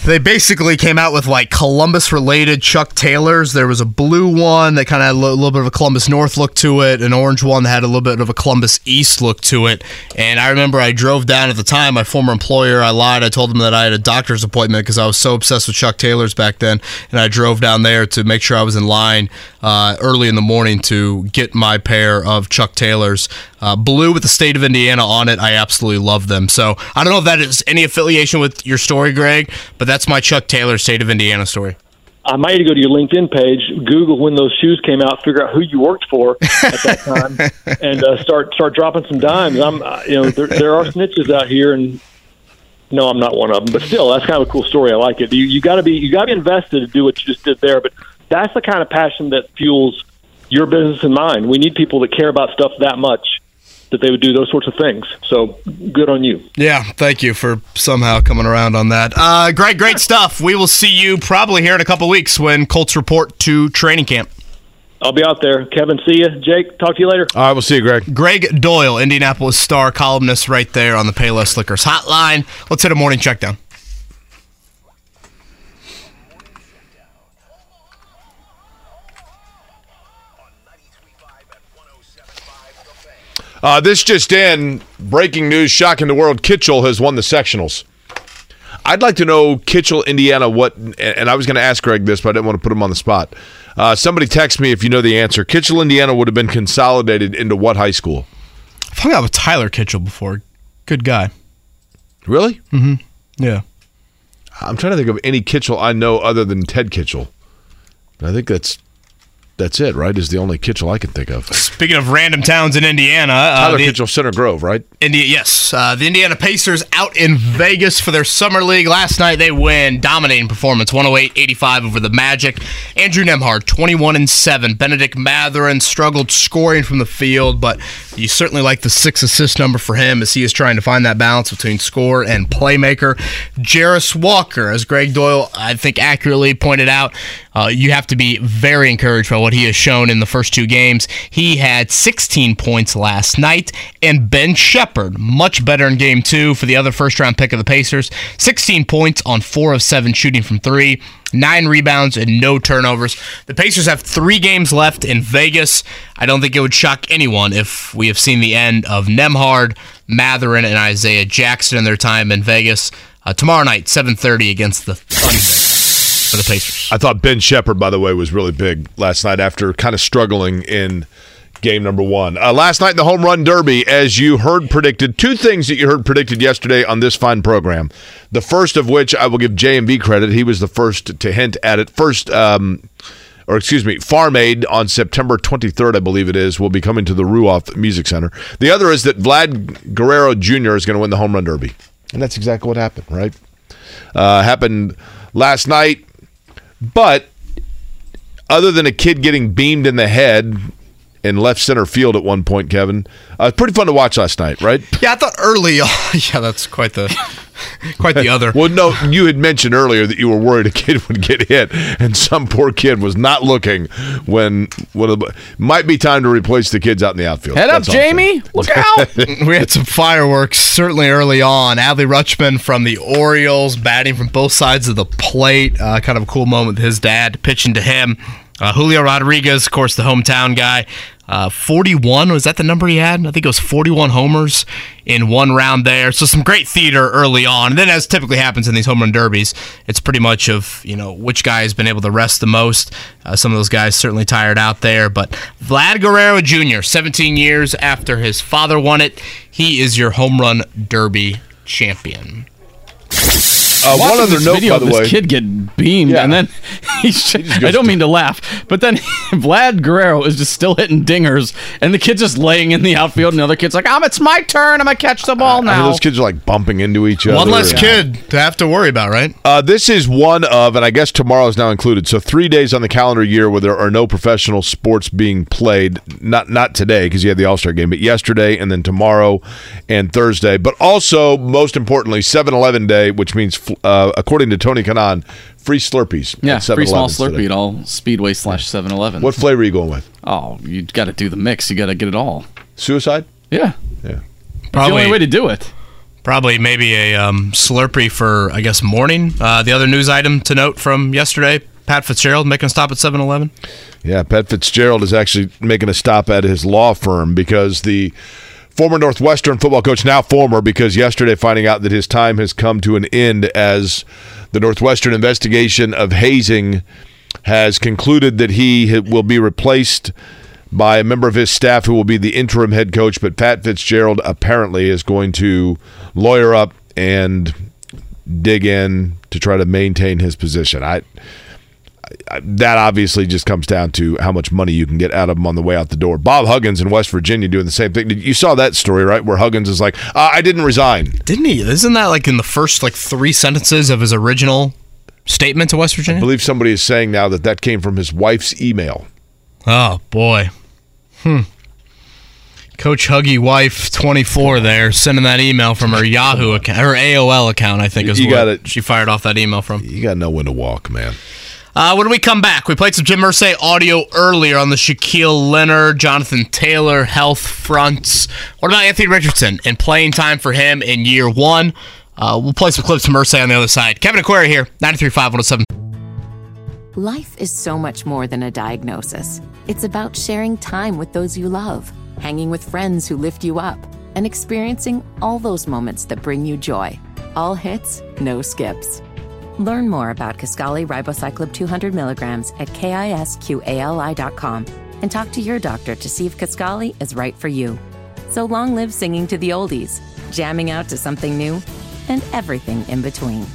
They basically came out with like Columbus-related Chuck Taylors. There was a blue one that kind of had a little bit of a Columbus North look to it, an orange one that had a little bit of a Columbus East look to it. And I remember I drove down at the time, my former employer, I lied. I told them that I had a doctor's appointment because I was so obsessed with Chuck Taylors back then. And I drove down there to make sure I was in line early in the morning to get my pair of Chuck Taylors. Blue with the state of Indiana on it. I absolutely love them. So I don't know if that is any affiliation with your story, Greg, but that's my Chuck Taylor state of Indiana story. I might need to go to your LinkedIn page, Google when those shoes came out, figure out who you worked for at that time, and start dropping some dimes. There are snitches out here, and no, I'm not one of them. But still, that's kind of a cool story. I like it. You got to be invested to do what you just did there. But that's the kind of passion that fuels your business and mine. We need people that care about stuff that much that they would do those sorts of things. So good on you. Yeah, thank you for somehow coming around on that. Great stuff. We will see you probably here in a couple weeks when Colts report to training camp. I'll be out there. Kevin, see you. Jake, talk to you later. All right, we'll see you, Greg. Gregg Doyel, Indianapolis Star columnist right there on the Payless Liquors hotline. Let's hit a morning checkdown. This just in, breaking news, shocking the world, Kitchell has won the sectionals. I'd like to know Kitchell, Indiana, and I was going to ask Greg this, but I didn't want to put him on the spot. Somebody text me if you know the answer. Kitchell, Indiana would have been consolidated into what high school? I've hung out with Tyler Kitchell before. Good guy. Really? Mm-hmm. Yeah. I'm trying to think of any Kitchell I know other than Ted Kitchell. I think that's it, right? Is the only Kitchell I can think of. Speaking of random towns in Indiana, Tyler Kitchell, Center Grove, right? Yes. The Indiana Pacers out in Vegas for their summer league. Last night they win. Dominating performance, 108-85 over the Magic. Andrew Nembhard, 21-7. Bennedict Mathurin struggled scoring from the field, but you certainly like the 6 assist number for him as he is trying to find that balance between scorer and playmaker. Jarace Walker, as Gregg Doyel, I think, accurately pointed out, you have to be very encouraged by what he has shown in the first 2 games. He had 16 points last night, and Ben Sheppard, much better in game 2 for the other first-round pick of the Pacers. 16 points on 4 of 7 shooting from 3, 9 rebounds, and no turnovers. The Pacers have 3 games left in Vegas. I don't think it would shock anyone if we have seen the end of Nembhard, Mathurin, and Isaiah Jackson in their time in Vegas. Tomorrow night, 7:30 against the Thunder. For the Pacers. I thought Ben Sheppard, by the way, was really big last night after kind of struggling in game number 1. Last night in the Home Run Derby, as you heard predicted, 2 things that you heard predicted yesterday on this fine program. The first of which I will give JMB credit. He was the first to hint at it. First or excuse me, Farm Aid on September 23rd, I believe it is, will be coming to the Ruoff Music Center. The other is that Vlad Guerrero Jr. is going to win the Home Run Derby. And that's exactly what happened, right? Happened last night. But other than a kid getting beamed in the head in left center field at one point, Kevin, pretty fun to watch last night, right? Yeah, I thought early on. Yeah, that's quite the... Quite the other. Well, no, you had mentioned earlier that you were worried a kid would get hit, and some poor kid was not looking when might be time to replace the kids out in the outfield. Head That's up, Jamie. Look out. We had some fireworks certainly early on. Adley Rutschman from the Orioles batting from both sides of the plate. Kind of a cool moment with his dad pitching to him. Julio Rodriguez, of course, the hometown guy. 41, was that the number he had? I think it was 41 homers in one round there. So some great theater early on. And then, as typically happens in these home run derbies, it's pretty much of, you know, which guy has been able to rest the most. Some of those guys certainly tired out there. But Vlad Guerrero Jr., 17 years after his father won it, he is your home run derby champion. One other note, by the way. This kid get beamed, yeah. And then I don't mean to laugh, but then Vlad Guerrero is just still hitting dingers, and the kid's just laying in the outfield, and the other kid's like, it's my turn, I'm going to catch the ball now. I mean, those kids are like bumping into each other. One less kid to have to worry about, right? This is one of, and I guess tomorrow is now included, so 3 days on the calendar year where there are no professional sports being played, not today, because you had the All-Star game, but yesterday, and then tomorrow, and Thursday, but also, most importantly, 7-Eleven Day, which means according to Tony Kanaan, free Slurpees. Yeah, free small Slurpee today at all Speedway/7-Eleven. What flavor are you going with? Oh, you got to do the mix. You got to get it all. Suicide? Yeah. Probably, that's the only way to do it. Probably maybe a Slurpee for, I guess, morning. The other news item to note from yesterday, Pat Fitzgerald making a stop at 7-Eleven. Yeah, Pat Fitzgerald is actually making a stop at his law firm because the former Northwestern football coach, now former, because yesterday finding out that his time has come to an end as the Northwestern investigation of hazing has concluded that he will be replaced by a member of his staff who will be the interim head coach. But Pat Fitzgerald apparently is going to lawyer up and dig in to try to maintain his position. That obviously just comes down to how much money you can get out of them on the way out the door. Bob Huggins in West Virginia doing the same thing. You saw that story, right, where Huggins is like, I didn't resign. Didn't he? Isn't that like in the first like three sentences of his original statement to West Virginia? I believe somebody is saying now that came from his wife's email. Oh, boy. Coach Huggy wife 24 there sending that email from her Yahoo account, her AOL account, I think is where she fired off that email from. You got to know when to walk, man. When we come back, we played some Jim Irsay audio earlier on the Shaquille Leonard, Jonathan Taylor health fronts. What about Anthony Richardson and playing time for him in year one? We'll play some clips from Irsay on the other side. Kevin Aquari here, 93.5 107. Life is so much more than a diagnosis. It's about sharing time with those you love, hanging with friends who lift you up, and experiencing all those moments that bring you joy. All hits, no skips. Learn more about Kisqali Ribocyclib 200 milligrams at KISQALI.com and talk to your doctor to see if Kisqali is right for you. So long live singing to the oldies, jamming out to something new, and everything in between.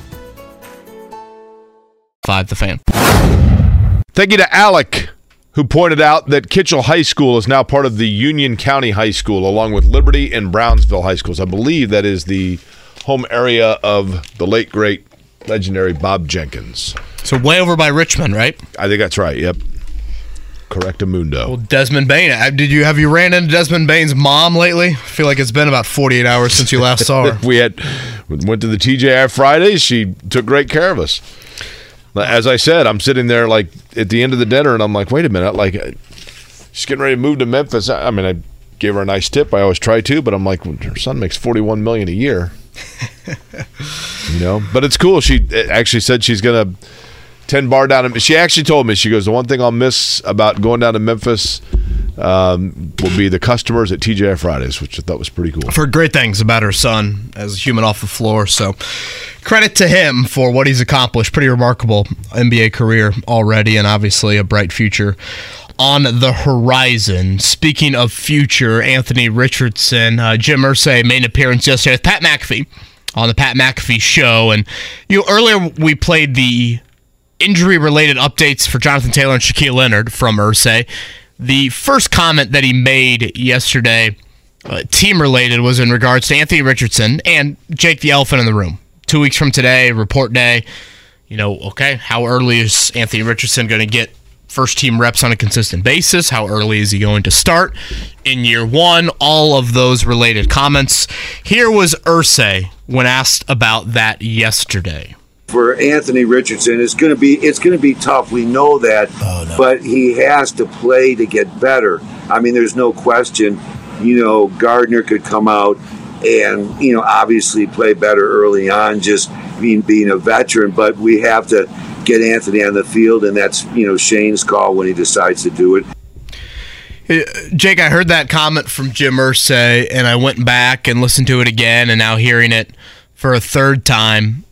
The fan. Thank you to Alec, who pointed out that Kitchell High School is now part of the Union County High School, along with Liberty and Brownsville High Schools. I believe that is the home area of the late, great, legendary Bob Jenkins. So way over by Richmond, right? I think that's right, yep. Correctamundo. Well, Desmond Bain, have you ran into Desmond Bain's mom lately? I feel like it's been about 48 hours since you last saw her. We went to the TJR Friday. She took great care of us. As I said, I'm sitting there like at the end of the dinner, and I'm like, wait a minute, like she's getting ready to move to Memphis. I mean, I gave her a nice tip. I always try to, but I'm like, her son makes $41 million a year. You know, but it's cool. She actually said she's gonna 10 bar down. She actually told me, she goes, the one thing I'll miss about going down to Memphis will be the customers at TJR Fridays, which I thought was pretty cool. I've heard great things about her son as a human off the floor, so credit to him for what he's accomplished. Pretty remarkable NBA career already, and obviously a bright future on the horizon. Speaking of future, Anthony Richardson, Jim Irsay made an appearance yesterday with Pat McAfee on the Pat McAfee Show. And earlier we played the injury-related updates for Jonathan Taylor and Shaquille Leonard from Irsay. The first comment that he made yesterday, team-related, was in regards to Anthony Richardson and Jake the Elephant in the Room. 2 weeks from today, report day. You know, okay, how early is Anthony Richardson going to get first-team reps on a consistent basis? How early is he going to start in year one? All of those related comments. Here was Irsay when asked about that yesterday. For Anthony Richardson, it's going to be tough. We know that, but he has to play to get better. I mean, there's no question. You know, Gardner could come out and, you know, obviously play better early on, just being a veteran. But we have to get Anthony on the field, and that's, you know, Shane's call when he decides to do it. Jake, I heard that comment from Jim Irsay, and I went back and listened to it again, and now hearing it for a third time,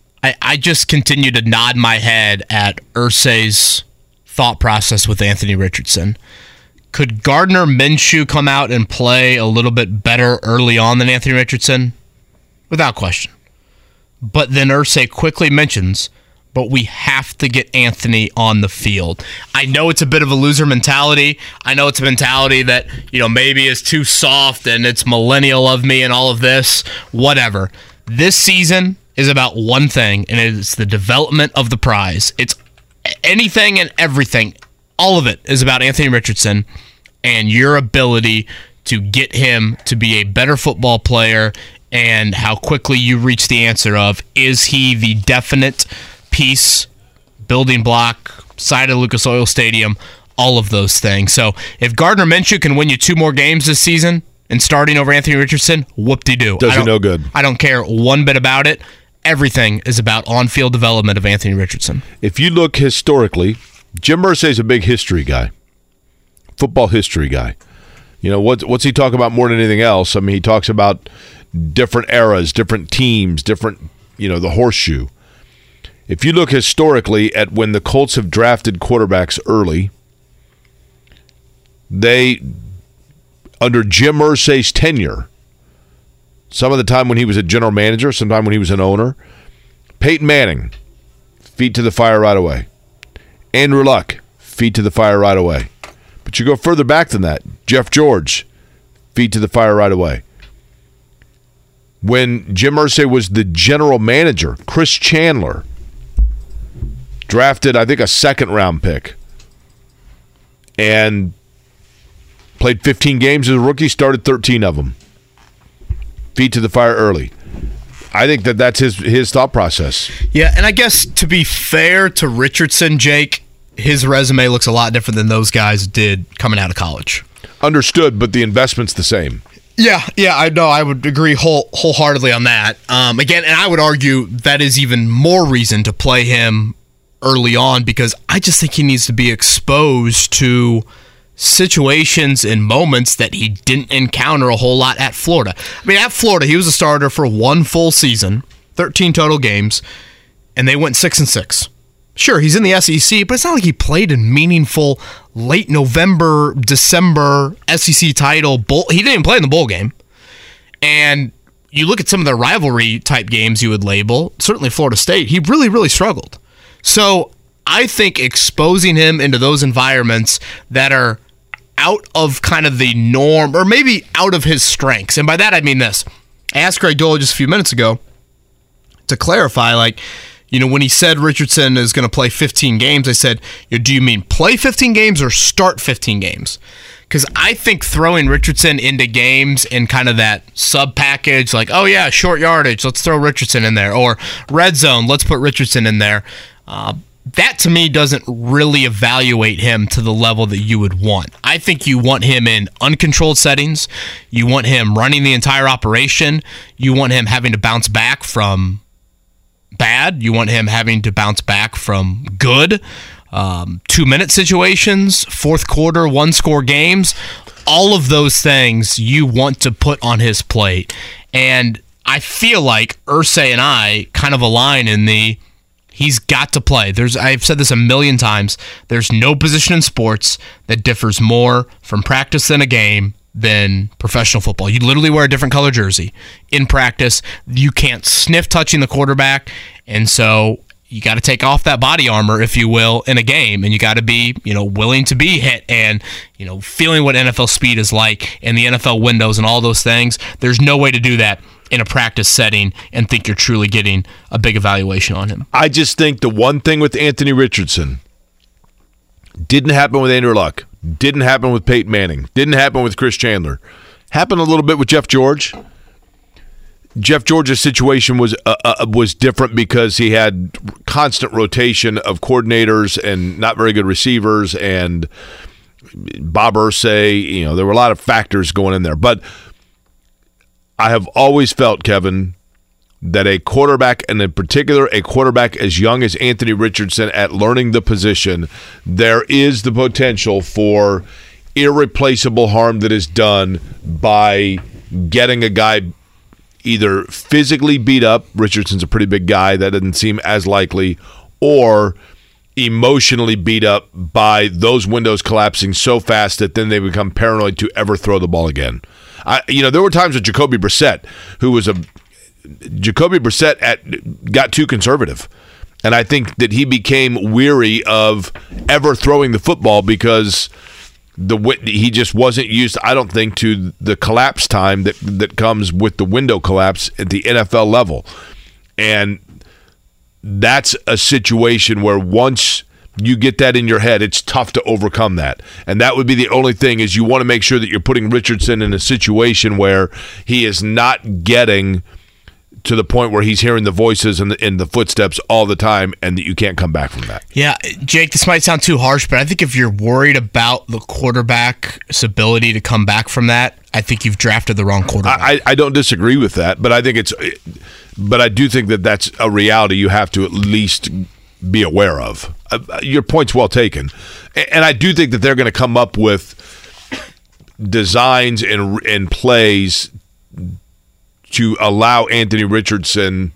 I just continue to nod my head at Irsay's thought process with Anthony Richardson. Could Gardner Minshew come out and play a little bit better early on than Anthony Richardson? Without question. But then Irsay quickly mentions, but we have to get Anthony on the field. I know it's a bit of a loser mentality. I know it's a mentality that, you know, maybe is too soft and it's millennial of me and all of this, whatever. This season is about one thing, and it's the development of the prize. It's anything and everything. All of it is about Anthony Richardson and your ability to get him to be a better football player and how quickly you reach the answer of, is he the definite piece, building block, side of Lucas Oil Stadium, all of those things. So if Gardner Minshew can win you two more games this season and starting over Anthony Richardson, whoop-de-doo. Does you no good. I don't care one bit about it. Everything is about on-field development of Anthony Richardson. If you look historically, Jim Irsay is a big history guy, football history guy. You know, what's he talk about more than anything else? I mean, he talks about different eras, different teams, different, you know, the horseshoe. If you look historically at when the Colts have drafted quarterbacks early, they, under Jim Irsay's tenure, some of the time when he was a general manager, sometime when he was an owner, Peyton Manning, feet to the fire right away. Andrew Luck, feet to the fire right away. But you go further back than that. Jeff George, feet to the fire right away. When Jim Irsay was the general manager, Chris Chandler drafted, I think, a second-round pick and played 15 games as a rookie, started 13 of them. Feet to the fire early. I think that's his thought process. Yeah, and I guess to be fair to Richardson, Jake, his resume looks a lot different than those guys did coming out of college. Understood, but the investment's the same. Yeah, I know. I would agree wholeheartedly on that. Again, and I would argue that is even more reason to play him early on because I just think he needs to be exposed to situations and moments that he didn't encounter a whole lot at Florida. I mean, at Florida, he was a starter for one full season, 13 total games, and they went 6-6. Sure, he's in the SEC, but it's not like he played in meaningful late November, December SEC title bowl. He didn't even play in the bowl game. And you look at some of the rivalry type games you would label, certainly Florida State, he really, really struggled. So I think exposing him into those environments that are out of kind of the norm, or maybe out of his strengths. And by that, I mean this. I asked Gregg Doyel just a few minutes ago to clarify, like, you know, when he said Richardson is going to play 15 games, I said, do you mean play 15 games or start 15 games? Because I think throwing Richardson into games in kind of that sub-package, like, oh yeah, short yardage, let's throw Richardson in there, or red zone, let's put Richardson in there, that to me doesn't really evaluate him to the level that you would want. I think you want him in uncontrolled settings. You want him running the entire operation. You want him having to bounce back from bad. You want him having to bounce back from good. 2-minute situations, fourth quarter, one-score games. All of those things you want to put on his plate. And I feel like Irsay and I kind of align in the he's got to play. I've said this a million times. There's no position in sports that differs more from practice in a game than professional football. You literally wear a different color jersey. In practice, you can't sniff touching the quarterback. And so you got to take off that body armor, if you will, in a game, and you got to be, willing to be hit and, feeling what NFL speed is like and the NFL windows and all those things. There's no way to do that in a practice setting and think you're truly getting a big evaluation on him. I just think the one thing with Anthony Richardson didn't happen with Andrew Luck, didn't happen with Peyton Manning, didn't happen with Chris Chandler, happened a little bit with Jeff George. Jeff George's situation was different because he had constant rotation of coordinators and not very good receivers, and Bob Irsay, there were a lot of factors going in there. But I have always felt, Kevin, that a quarterback, and in particular a quarterback as young as Anthony Richardson at learning the position, there is the potential for irreplaceable harm that is done by getting a guy either physically beat up — Richardson's a pretty big guy, that doesn't seem as likely — or emotionally beat up by those windows collapsing so fast that then they become paranoid to ever throw the ball again. There were times with Jacoby Brissett, who was got too conservative. And I think that he became weary of ever throwing the football because he just wasn't used, I don't think, to the collapse time that comes with the window collapse at the NFL level. And that's a situation where once you get that in your head, it's tough to overcome that. And that would be the only thing, is you want to make sure that you're putting Richardson in a situation where he is not getting to the point where he's hearing the voices and the footsteps all the time, and that you can't come back from that. Yeah, Jake, this might sound too harsh, but I think if you're worried about the quarterback's ability to come back from that, I think you've drafted the wrong quarterback. I don't disagree with that, but I do think that that's a reality you have to at least be aware of. Your point's well taken, and I do think that they're going to come up with designs and plays to allow Anthony Richardson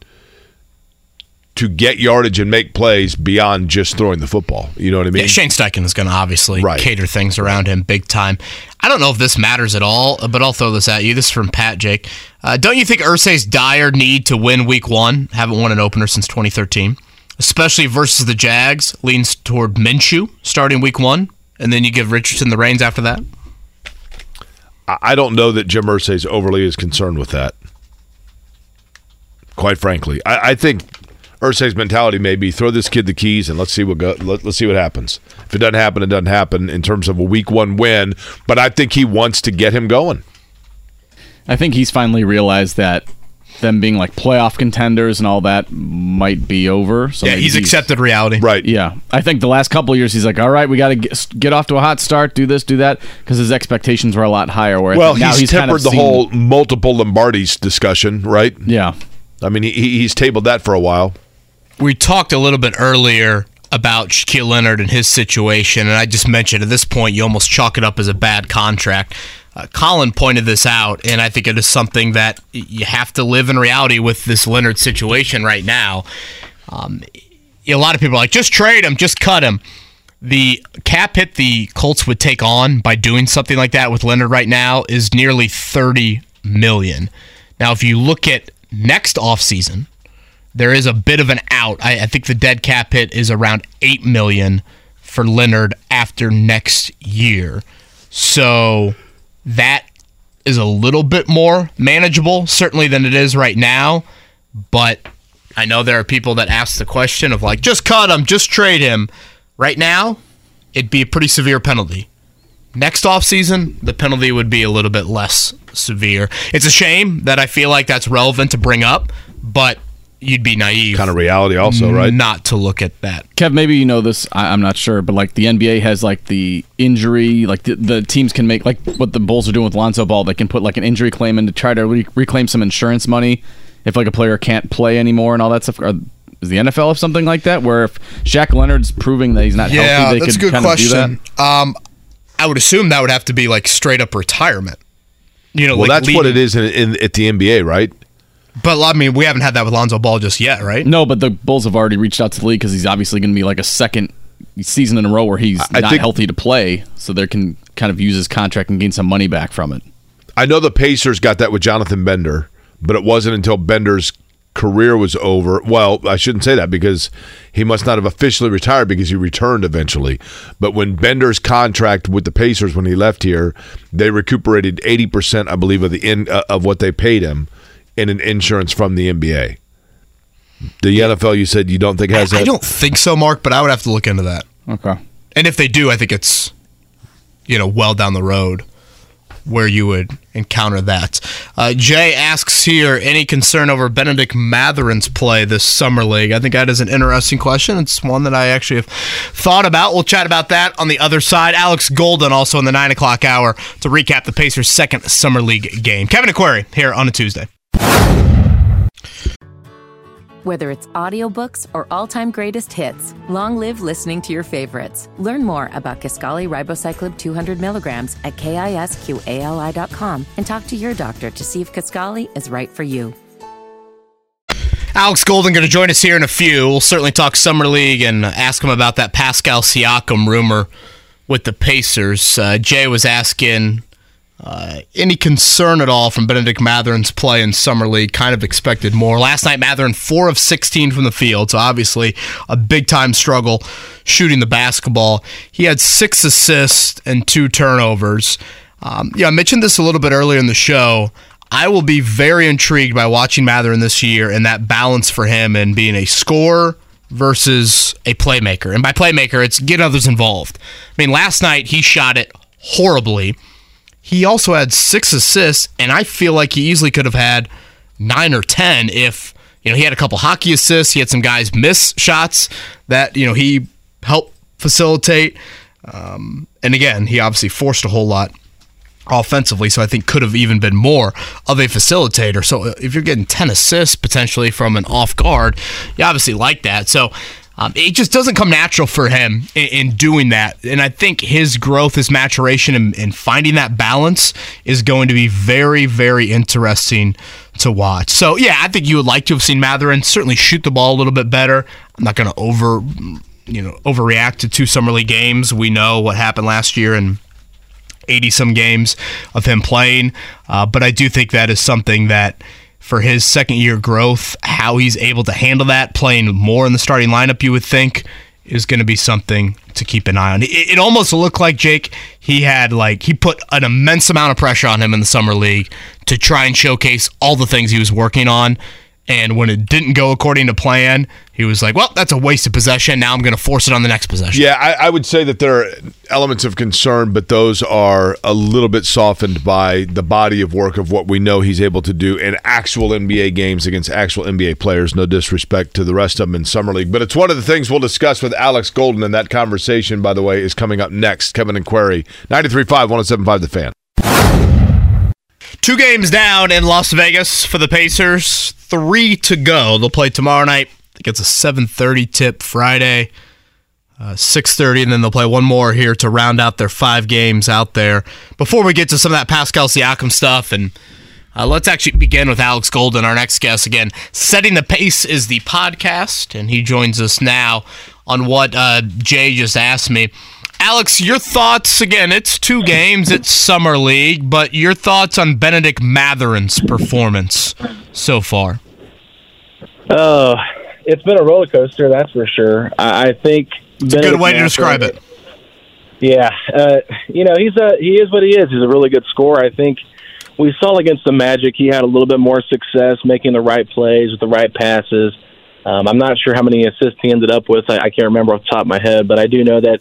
to get yardage and make plays beyond just throwing the football. You know what I mean? Yeah, Shane Steichen is going to obviously cater things around him big time. I don't know if this matters at all, but I'll throw this at you. This is from Pat, Jake. Don't you think Irsay's dire need to win week one, haven't won an opener since 2013, especially versus the Jags, leans toward Minshew starting week one, and then you give Richardson the reins after that? I don't know that Jim Irsay's overly is concerned with that, quite frankly. I think Irsay's mentality may be throw this kid the keys and let's see what happens. If it doesn't happen, it doesn't happen in terms of a week one win. But I think he wants to get him going. I think he's finally realized that them being like playoff contenders and all that might be over. So yeah, he's accepted reality. Right. Yeah. I think the last couple of years he's like, all right, we got to get off to a hot start, do this, do that, because his expectations were a lot higher. Well, he's tempered kind of the whole multiple Lombardis discussion, right? Yeah. I mean, he's tabled that for a while. We talked a little bit earlier about Shaquille Leonard and his situation, and I just mentioned at this point you almost chalk it up as a bad contract. Colin pointed this out, and I think it is something that you have to live in reality with this Leonard situation right now. A lot of people are like, just trade him, just cut him. The cap hit the Colts would take on by doing something like that with Leonard right now is nearly $30 million. Now, if you look at next offseason, there is a bit of an out. I think the dead cap hit is around $8 million for Leonard after next year. So that is a little bit more manageable, certainly, than it is right now. But I know there are people that ask the question of, like, just cut him, just trade him. Right now, it'd be a pretty severe penalty. Next offseason, the penalty would be a little bit less severe. It's a shame that I feel like that's relevant to bring up, but you'd be naive. Kind of reality also, right? Not to look at that. Kev, maybe you know this. I'm not sure, but like the NBA has like the injury, like the teams can make, like what the Bulls are doing with Lonzo Ball, they can put like an injury claim in to try to reclaim some insurance money if like a player can't play anymore and all that stuff. Is the NFL have something like that where if Shaq Leonard's proving that he's not healthy, they could kind of do that? Yeah, that's a good question. I would assume that would have to be like straight up retirement. Well, that's leading. What it is at the NBA, right? But I mean, we haven't had that with Lonzo Ball just yet, right? No, but the Bulls have already reached out to the league because he's obviously going to be like a second season in a row where he's not healthy to play, so they can kind of use his contract and gain some money back from it. I know the Pacers got that with Jonathan Bender, but it wasn't until Bender's career was over. Well, I shouldn't say that because he must not have officially retired because he returned eventually. But when Bender's contract with the Pacers, when he left here, they recuperated 80%, I believe, of what they paid him in an insurance from the NBA. The NFL, you said you don't think has that? I don't think so, Mark, but I would have to look into that. Okay. And if they do, I think it's, you know, well down the road where you would encounter that. Jay asks here, any concern over Bennedict Mathurin's play this summer league? I think that is an interesting question. It's one that I actually have thought about. We'll chat about that on the other side. Alex Golden also in the 9 o'clock hour to recap the Pacers' second summer league game. Kevin Aquari here on a Tuesday. Whether it's audiobooks or all-time greatest hits, long live listening to your favorites. Learn more about Kisqali Ribocyclib 200 milligrams at KISQALI.com and talk to your doctor to see if Kisqali is right for you. Alex Golden going to join us here in a few. We'll certainly talk Summer League and ask him about that Pascal Siakam rumor with the Pacers. Jay was asking... any concern at all from Bennedict Mathurin's play in Summer League? Kind of expected more. Last night, Mathurin 4 of 16 from the field, so obviously a big-time struggle shooting the basketball. He had 6 assists and 2 turnovers. I mentioned this a little bit earlier in the show. I will be very intrigued by watching Mathurin this year and that balance for him and being a scorer versus a playmaker. And by playmaker, it's get others involved. I mean, last night he shot it horribly. He also had 6 assists, and I feel like he easily could have had 9 or 10 if, you know, he had a couple hockey assists. He had some guys miss shots that, you know, he helped facilitate. And again, he obviously forced a whole lot offensively, so I think could have even been more of a facilitator. So if you're getting 10 assists potentially from an off guard, you obviously like that. So it just doesn't come natural for him in doing that. And I think his growth, his maturation, and finding that balance is going to be very, very interesting to watch. So, yeah, I think you would like to have seen Mathurin certainly shoot the ball a little bit better. I'm not going to overreact to 2 Summer League games. We know what happened last year in 80-some games of him playing. But I do think that is something that... for his second-year growth, how he's able to handle that, playing more in the starting lineup, you would think, is going to be something to keep an eye on. It almost looked like, Jake, he put an immense amount of pressure on him in the Summer League to try and showcase all the things he was working on. And when it didn't go according to plan, he was like, well, that's a wasted possession. Now I'm going to force it on the next possession. Yeah, I would say that there are elements of concern, but those are a little bit softened by the body of work of what we know he's able to do in actual NBA games against actual NBA players. No disrespect to the rest of them in Summer League. But it's one of the things we'll discuss with Alex Golden, and that conversation, by the way, is coming up next. Kevin and Query, 93.5, 107.5, The Fan. 2 games down in Las Vegas for the Pacers. 3 to go. They'll play tomorrow night. I think it's a 7:30 tip Friday, 6:30, and then they'll play one more here to round out their 5 games out there. Before we get to some of that Pascal Siakam stuff, and let's actually begin with Alex Golden, our next guest. Again, Setting the Pace is the podcast, and he joins us now on what Jay just asked me. Alex, your thoughts, again, it's 2 games, it's Summer League, but your thoughts on Bennedict Mathurin's performance so far? Oh, it's been a roller coaster, that's for sure. I think it's a good way to describe it. Yeah, he is what he is. He's a really good scorer. I think we saw against the Magic he had a little bit more success making the right plays with the right passes. I'm not sure how many assists he ended up with. I can't remember off the top of my head, but I do know that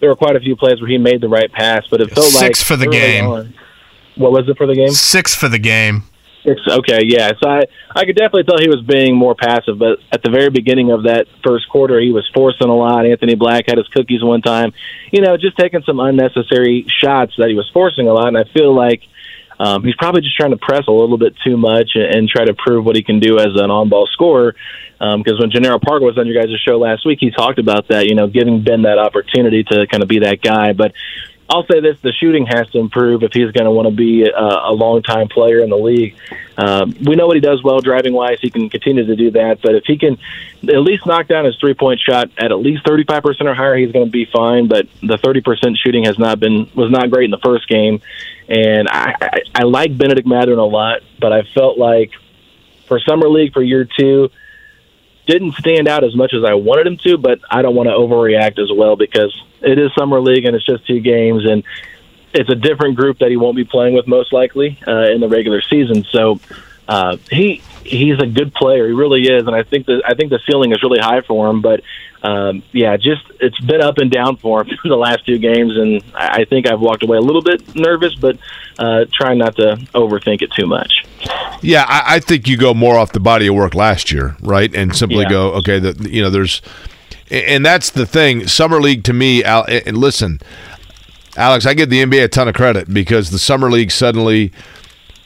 there were quite a few plays where he made the right pass, but it felt 6 like... 6 for the game. On. What was it for the game? 6 for the game. 6, okay, yeah. So I could definitely tell he was being more passive, but at the very beginning of that first quarter, he was forcing a lot. Anthony Black had his cookies one time. You know, just taking some unnecessary shots that he was forcing a lot, and I feel like he's probably just trying to press a little bit too much and try to prove what he can do as an on-ball scorer. Because when Gennaro Parga was on your guys' show last week, he talked about that, you know, giving Ben that opportunity to kind of be that guy. But I'll say this, the shooting has to improve if he's going to want to be a long-time player in the league. We know what he does well driving-wise. He can continue to do that. But if he can at least knock down his three-point shot at least 35% or higher, he's going to be fine. But the 30% shooting was not great in the first game. And I like Bennedict Mathurin a lot, but I felt like for summer league for year two, didn't stand out as much as I wanted him to, but I don't want to overreact as well because it is summer league and it's just two games, and it's a different group that he won't be playing with most likely in the regular season. So he's a good player. He really is, and I think the ceiling is really high for him. But it's been up and down for him the last two games, and I think I've walked away a little bit nervous, but trying not to overthink it too much. Yeah, I think you go more off the body of work last year, right? And simply go, okay, there's, and that's the thing. Summer league to me, and listen, Alex, I give the NBA a ton of credit because the summer league suddenly,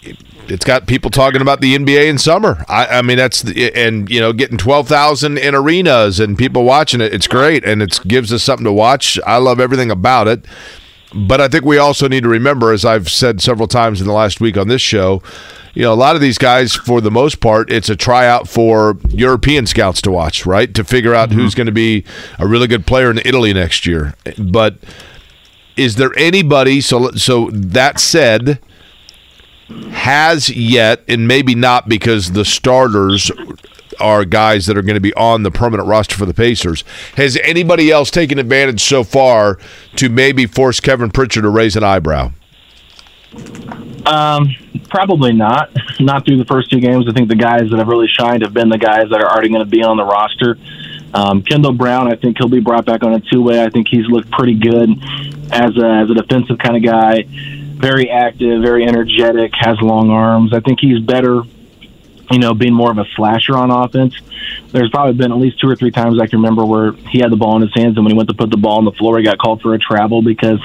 it's got people talking about the NBA in summer. I mean, getting 12,000 in arenas and people watching it. It's great, and it gives us something to watch. I love everything about it. But I think we also need to remember, as I've said several times in the last week on this show, a lot of these guys, for the most part, it's a tryout for European scouts to watch, right? To figure out who's going to be a really good player in Italy next year. But is there anybody, so that said, has yet, and maybe not because the starters are guys that are going to be on the permanent roster for the Pacers, has anybody else taken advantage so far to maybe force Kevin Pritchard to raise an eyebrow? Probably not. Not through the first two games. I think the guys that have really shined have been the guys that are already going to be on the roster. Kendall Brown, I think he'll be brought back on a two-way. I think he's looked pretty good as a defensive kind of guy. Very active, very energetic, has long arms. I think he's better, being more of a slasher on offense. There's probably been at least two or three times I can remember where he had the ball in his hands, and when he went to put the ball on the floor, he got called for a travel because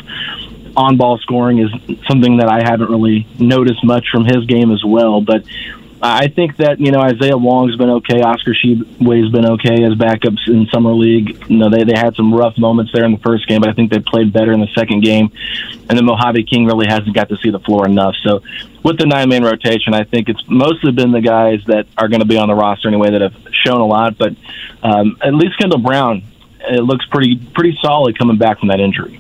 on-ball scoring is something that I haven't really noticed much from his game as well. But I think that, Isaiah Wong's been okay. Oscar Sheebway's been okay as backups in summer league. They had some rough moments there in the first game, but I think they played better in the second game. And then Mojave King really hasn't got to see the floor enough. So with the nine-man rotation, I think it's mostly been the guys that are going to be on the roster anyway that have shown a lot. But at least Kendall Brown, it looks pretty solid coming back from that injury.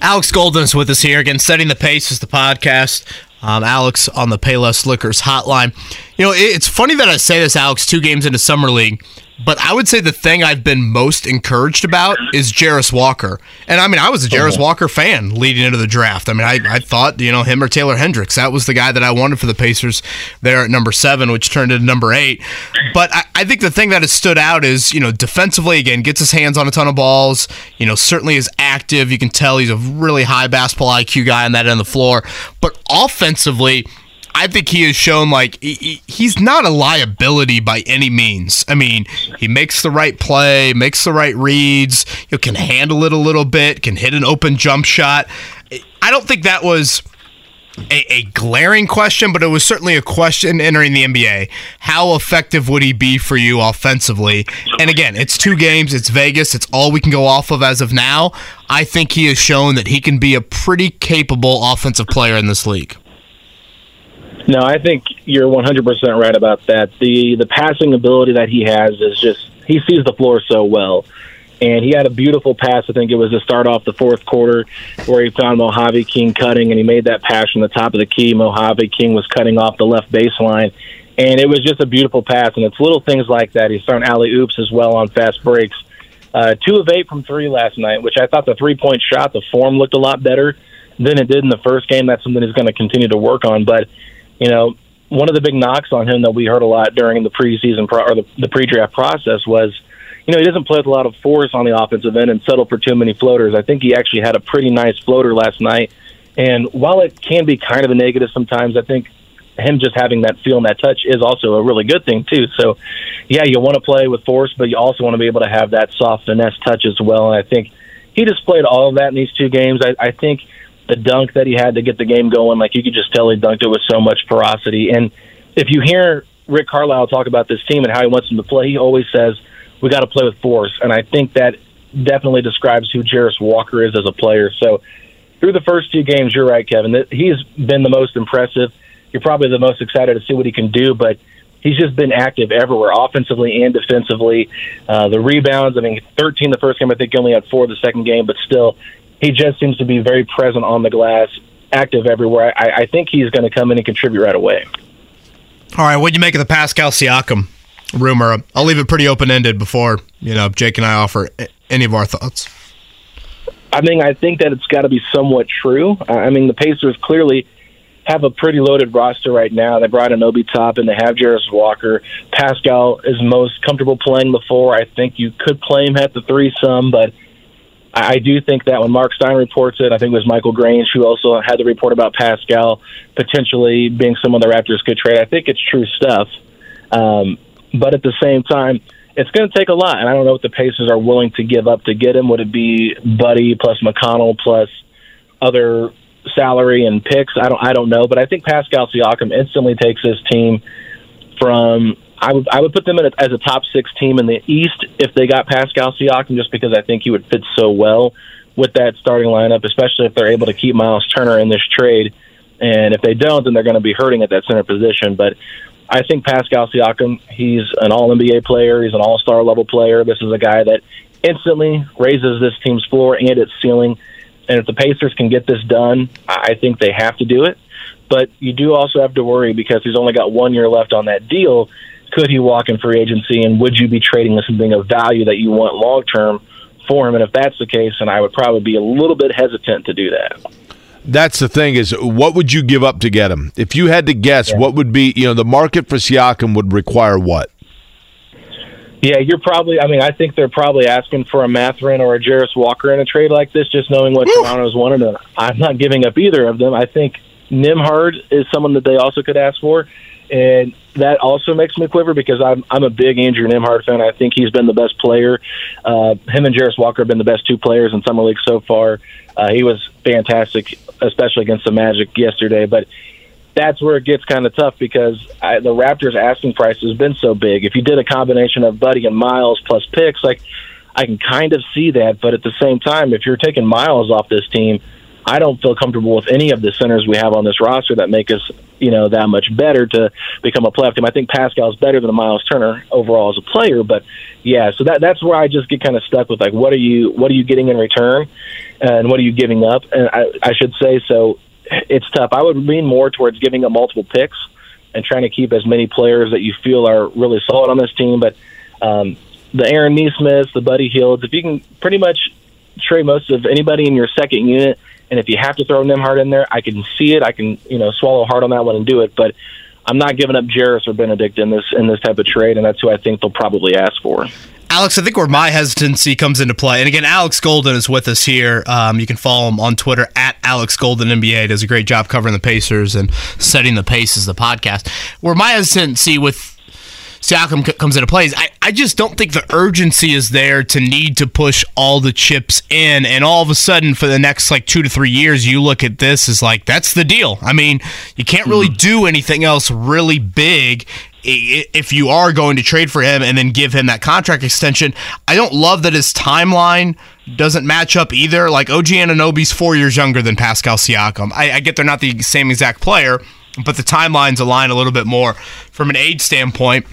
Alex Golden is with us here again. Setting the Pace is the podcast. Alex on the Payless Liquors hotline. It's funny that I say this, Alex, two games into summer league, but I would say the thing I've been most encouraged about is Jarace Walker. And I was a Jarace Walker fan leading into the draft. I thought, him or Taylor Hendricks, that was the guy that I wanted for the Pacers there at number 7, which turned into number 8. But I think the thing that has stood out is, defensively, again, gets his hands on a ton of balls, certainly is active. You can tell he's a really high basketball IQ guy on that end of the floor. But offensively, I think he has shown, he's not a liability by any means. He makes the right play, makes the right reads, can handle it a little bit, can hit an open jump shot. I don't think that was a glaring question, but it was certainly a question entering the NBA. How effective would he be for you offensively? And again, it's two games, it's Vegas, it's all we can go off of as of now. I think he has shown that he can be a pretty capable offensive player in this league. No, I think you're 100% right about that. The passing ability that he has is just, he sees the floor so well. And he had a beautiful pass, I think it was to start off the fourth quarter, where he found Mojave King cutting, and he made that pass from the top of the key. Mojave King was cutting off the left baseline. And it was just a beautiful pass. And it's little things like that. He's throwing alley-oops as well on fast breaks. 2 of 8 from 3 last night, which I thought the three-point shot, the form looked a lot better than it did in the first game. That's something he's going to continue to work on. But one of the big knocks on him that we heard a lot during the preseason or the pre-draft process was, he doesn't play with a lot of force on the offensive end and settle for too many floaters. I think he actually had a pretty nice floater last night. And while it can be kind of a negative sometimes, I think him just having that feel and that touch is also a really good thing, too. So, yeah, you want to play with force, but you also want to be able to have that soft finesse touch as well. And I think he displayed all of that in these two games. I think the dunk that he had to get the game going, you could just tell he dunked it with so much ferocity. And if you hear Rick Carlisle talk about this team and how he wants them to play, he always says, we got to play with force. And I think that definitely describes who Jarace Walker is as a player. So through the first two games, you're right, Kevin. He's been the most impressive. You're probably the most excited to see what he can do, but he's just been active everywhere, offensively and defensively. The rebounds, 13 the first game. I think he only had 4 the second game, but still, he just seems to be very present on the glass, active everywhere. I think he's going to come in and contribute right away. All right, what do you make of the Pascal Siakam rumor? I'll leave it pretty open-ended before, you know, Jake and I offer any of our thoughts. I mean, I think that it's got to be somewhat true. I mean, the Pacers clearly have a pretty loaded roster right now. They brought in Obi Toppin, and they have Jarace Walker. Pascal is most comfortable playing the four. I think you could play him at the three some, but I do think that when Mark Stein reports it, I think it was Michael Grange who also had the report about Pascal potentially being someone the Raptors could trade. I think it's true stuff. But at the same time, it's going to take a lot, and I don't know what the Pacers are willing to give up to get him. Would it be Buddy plus McConnell plus other salary and picks? I don't know, but I think Pascal Siakam instantly takes this team from – I would put them in as a top six team in the East if they got Pascal Siakam, just because I think he would fit so well with that starting lineup, especially if they're able to keep Myles Turner in this trade. And if they don't, then they're going to be hurting at that center position. But I think Pascal Siakam, he's an all-NBA player. He's an all-star level player. This is a guy that instantly raises this team's floor and its ceiling. And if the Pacers can get this done, I think they have to do it. But you do also have to worry because he's only got 1 year left on that deal. Could he walk in free agency, and would you be trading this something of value that you want long-term for him? And if that's the case, then I would probably be a little bit hesitant to do that. That's the thing is, what would you give up to get him? If you had to guess, What would be, you know, the market for Siakam would require what? Yeah, you're probably, I mean, I think they're probably asking for a Mathurin or a Jarace Walker in a trade like this, just knowing what Toronto's wanted. And I'm not giving up either of them. I think Nembhard is someone that they also could ask for. And that also makes me quiver because I'm a big Andrew Nembhard fan. I think he's been the best player. Him and Jarace Walker have been the best two players in Summer League so far. He was fantastic, especially against the Magic yesterday. But that's where it gets kind of tough because the Raptors' asking price has been so big. If you did a combination of Buddy and Myles plus picks, like I can kind of see that. But at the same time, if you're taking Myles off this team, I don't feel comfortable with any of the centers we have on this roster that make us, you know, that much better to become a playoff team. I think Pascal's better than Myles Turner overall as a player, but yeah, so that's where I just get kind of stuck with like, what are you getting in return, and what are you giving up? And I should say, so it's tough. I would lean more towards giving up multiple picks and trying to keep as many players that you feel are really solid on this team. But the Aaron Neesmiths, the Buddy Hields, if you can pretty much trade most of anybody in your second unit. And if you have to throw Nembhard in there, I can see it. I can, you know, swallow hard on that one and do it. But I'm not giving up Jarace or Bennedict in this type of trade, and that's who I think they'll probably ask for. Alex, I think where my hesitancy comes into play, and again, Alex Golden is with us here. You can follow him on Twitter at Alex Golden NBA. Does a great job covering the Pacers and setting the pace as the podcast. Where my hesitancy with Siakam comes into play. I just don't think the urgency is there to need to push all the chips in, and all of a sudden for the next like 2 to 3 years, you look at this as like, that's the deal. I mean, you can't really do anything else really big if you are going to trade for him and then give him that contract extension. I don't love that his timeline doesn't match up either. Like OG Anunoby's 4 years younger than Pascal Siakam. I get they're not the same exact player, but the timelines align a little bit more from an age standpoint.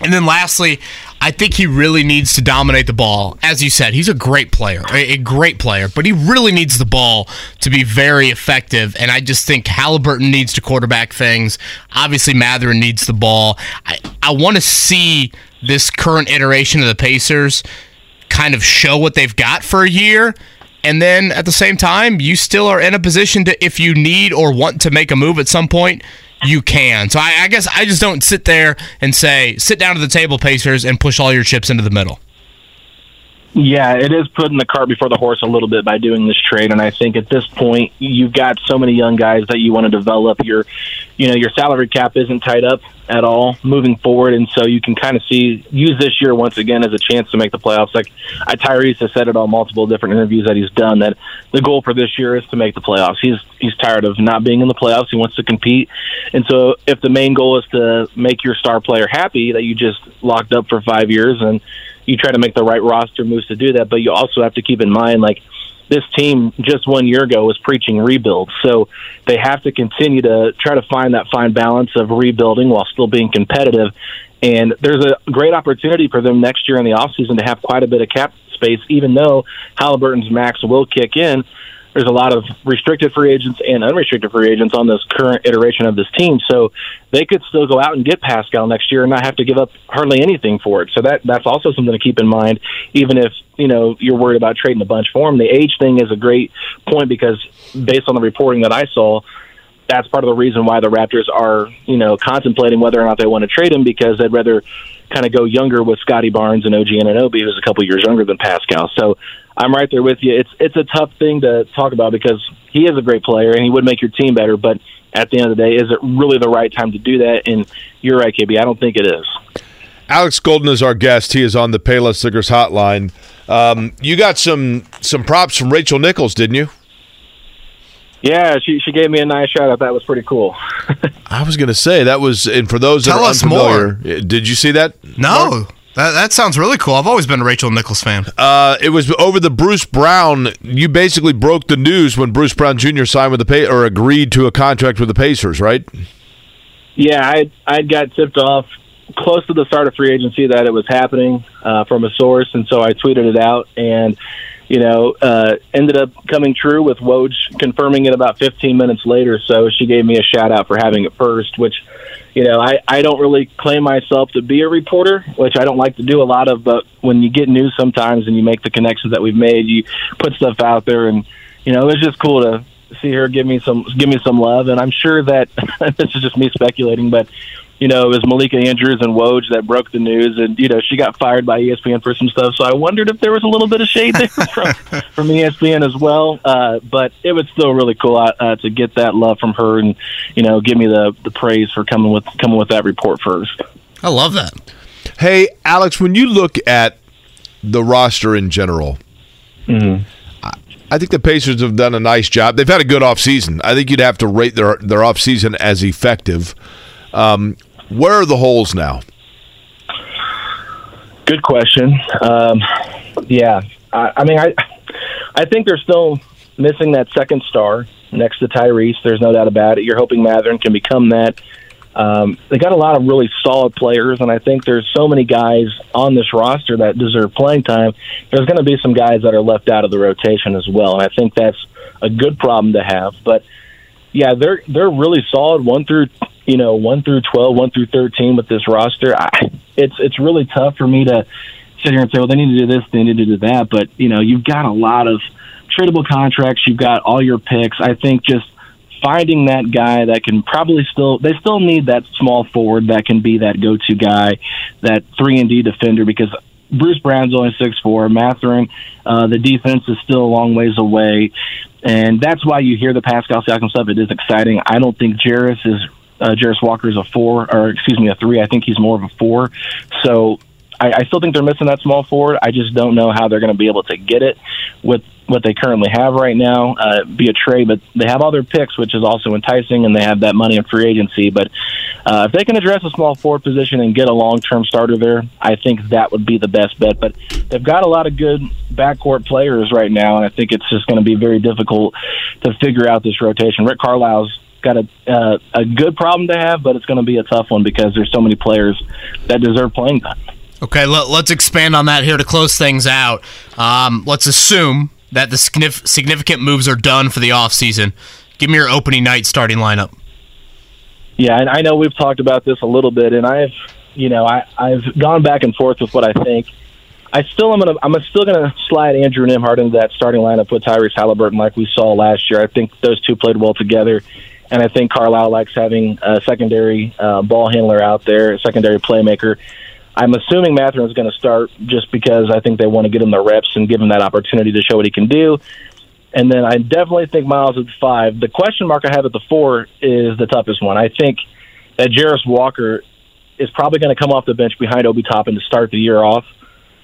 And then lastly, I think he really needs to dominate the ball. As you said, he's a great player, but he really needs the ball to be very effective. And I just think Haliburton needs to quarterback things. Obviously, Mathurin needs the ball. I want to see this current iteration of the Pacers kind of show what they've got for a year. And then at the same time, you still are in a position to, if you need or want to make a move at some point, you can. So I guess I just don't sit there and say, sit down to the table, Pacers, and push all your chips into the middle. Yeah, it is putting the cart before the horse a little bit by doing this trade. And I think at this point, you've got so many young guys that you want to develop. Your salary cap isn't tied up at all moving forward. And so you can kind of use this year once again as a chance to make the playoffs. Like Tyrese has said it on multiple different interviews that he's done, that the goal for this year is to make the playoffs. He's tired of not being in the playoffs. He wants to compete. And so if the main goal is to make your star player happy that you just locked up for 5 years, and you try to make the right roster moves to do that, but you also have to keep in mind, like, this team just 1 year ago was preaching rebuild. So they have to continue to try to find that fine balance of rebuilding while still being competitive. And there's a great opportunity for them next year in the offseason to have quite a bit of cap space, even though Haliburton's max will kick in. there's a lot of restricted free agents and unrestricted free agents on this current iteration of this team. So they could still go out and get Pascal next year and not have to give up hardly anything for it. So that's also something to keep in mind, even if, you know, you're worried about trading a bunch for him. The age thing is a great point because based on the reporting that I saw, that's part of the reason why the Raptors are, you know, contemplating whether or not they want to trade him, because they'd rather kind of go younger with Scotty Barnes and OG Anunoby, who's a couple years younger than Pascal. So I'm right there with you. It's a tough thing to talk about because he is a great player and he would make your team better, but at the end of the day, is it really the right time to do that? And you're right, KB, I don't think it is. Alex Golden is our guest. He is on the Payless Liquors Hotline. You got some props from Rachel Nichols, didn't you? Yeah, she gave me a nice shout-out. That was pretty cool. I was going to say, that was, and for those that are unfamiliar, did you see that? No, that sounds really cool. I've always been a Rachel Nichols fan. It was over the Bruce Brown. You basically broke the news when Bruce Brown Jr. signed with the Pacers, or agreed to a contract with the Pacers, right? Yeah, I got tipped off close to the start of free agency that it was happening from a source, and so I tweeted it out, and you know, ended up coming true with Woj confirming it about 15 minutes later. So she gave me a shout out for having it first, which, you know, I don't really claim myself to be a reporter, which I don't like to do a lot of, but when you get news sometimes and you make the connections that we've made, you put stuff out there, and, you know, it was just cool to see her give me some love. And I'm sure that this is just me speculating, but you know, it was Malika Andrews and Woj that broke the news, and, you know, she got fired by ESPN for some stuff, so I wondered if there was a little bit of shade there from ESPN as well, but it was still really cool to get that love from her and, you know, give me the praise for coming with that report first. I love that. Hey, Alex, when you look at the roster in general, mm-hmm. I think the Pacers have done a nice job. They've had a good offseason. I think you'd have to rate their offseason as effective. Where are the holes now? Good question. Yeah. I mean, I think they're still missing that second star next to Tyrese. There's no doubt about it. You're hoping Mathurin can become that. They got a lot of really solid players, and I think there's so many guys on this roster that deserve playing time. There's going to be some guys that are left out of the rotation as well, and I think that's a good problem to have. But yeah, they're really solid 1 through 12, 1 through 13 with this roster. It's really tough for me to sit here and say, well, they need to do this, they need to do that. But, you know, you've got a lot of tradable contracts. You've got all your picks. I think just finding that guy that can probably they still need that small forward that can be that go-to guy, that 3-and-D defender, because Bruce Brown's only 6'4". Mathurin, the defense is still a long ways away. And that's why you hear the Pascal Siakam stuff. It is exciting. I don't think Jarace Walker is a 3. I think he's more of a 4. So I still think they're missing that small forward. I just don't know how they're going to be able to get it with what they currently have right now, be a trade. But they have all their picks, which is also enticing, and they have that money in free agency. But if they can address a small forward position and get a long-term starter there, I think that would be the best bet. But they've got a lot of good backcourt players right now, and I think it's just going to be very difficult to figure out this rotation. Rick Carlisle's got a good problem to have, but it's going to be a tough one because there's so many players that deserve playing time. Okay, let's expand on that here to close things out. Let's assume that the significant moves are done for the offseason. Give me your opening night starting lineup. Yeah, and I know we've talked about this a little bit, and I've gone back and forth with what I think. I'm still gonna slide Andrew Nembhard into that starting lineup with Tyrese Haliburton like we saw last year. I think those two played well together. And I think Carlisle likes having a secondary ball handler out there, a secondary playmaker. I'm assuming Mathurin is going to start just because I think they want to get him the reps and give him that opportunity to show what he can do. And then I definitely think Miles at 5. The question mark I have at the 4 is the toughest one. I think that Jarace Walker is probably going to come off the bench behind Obi Toppin to start the year off.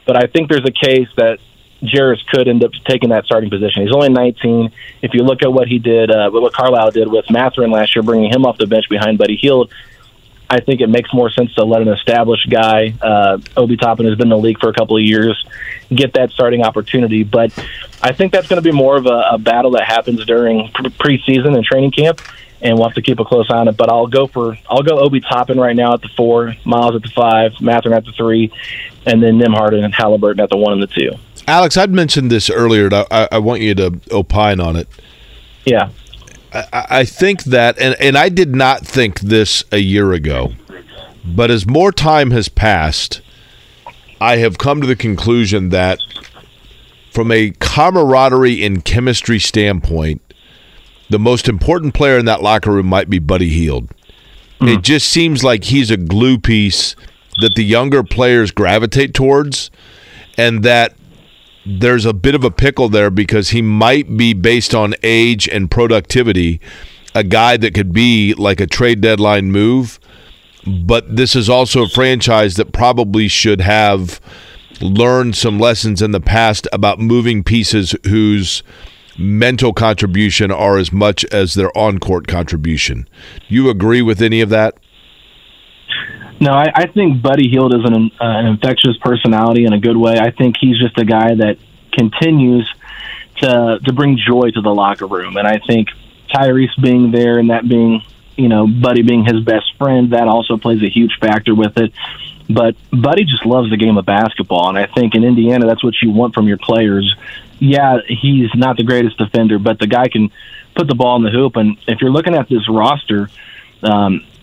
But I think there's a case that Jarace could end up taking that starting position. He's only 19. If you look at what he did, what Carlisle did with Mathurin last year, bringing him off the bench behind Buddy Hield, I think it makes more sense to let an established guy, Obi Toppin, who's been in the league for a couple of years, get that starting opportunity. But I think that's going to be more of a battle that happens during preseason and training camp. and we'll have to keep a close eye on it. But I'll go Obi Toppin right now at the 4, Miles at the 5, Mathurin at the 3, and then Nembhard and Haliburton at the 1 and the 2. Alex, I'd mentioned this earlier, and I want you to opine on it. Yeah. I think that, and I did not think this a year ago, but as more time has passed, I have come to the conclusion that from a camaraderie and chemistry standpoint, the most important player in that locker room might be Buddy Hield. Mm. It just seems like he's a glue piece that the younger players gravitate towards, and that there's a bit of a pickle there because he might be, based on age and productivity, a guy that could be like a trade deadline move. But this is also a franchise that probably should have learned some lessons in the past about moving pieces whose mental contribution are as much as their on-court contribution. Do you agree with any of that? No, I think Buddy Hield is an infectious personality in a good way. I think he's just a guy that continues to bring joy to the locker room. And I think Tyrese being there and that being, you know, Buddy being his best friend, that also plays a huge factor with it. But Buddy just loves the game of basketball, and I think in Indiana that's what you want from your players. Yeah, he's not the greatest defender, but the guy can put the ball in the hoop. And if you're looking at this roster,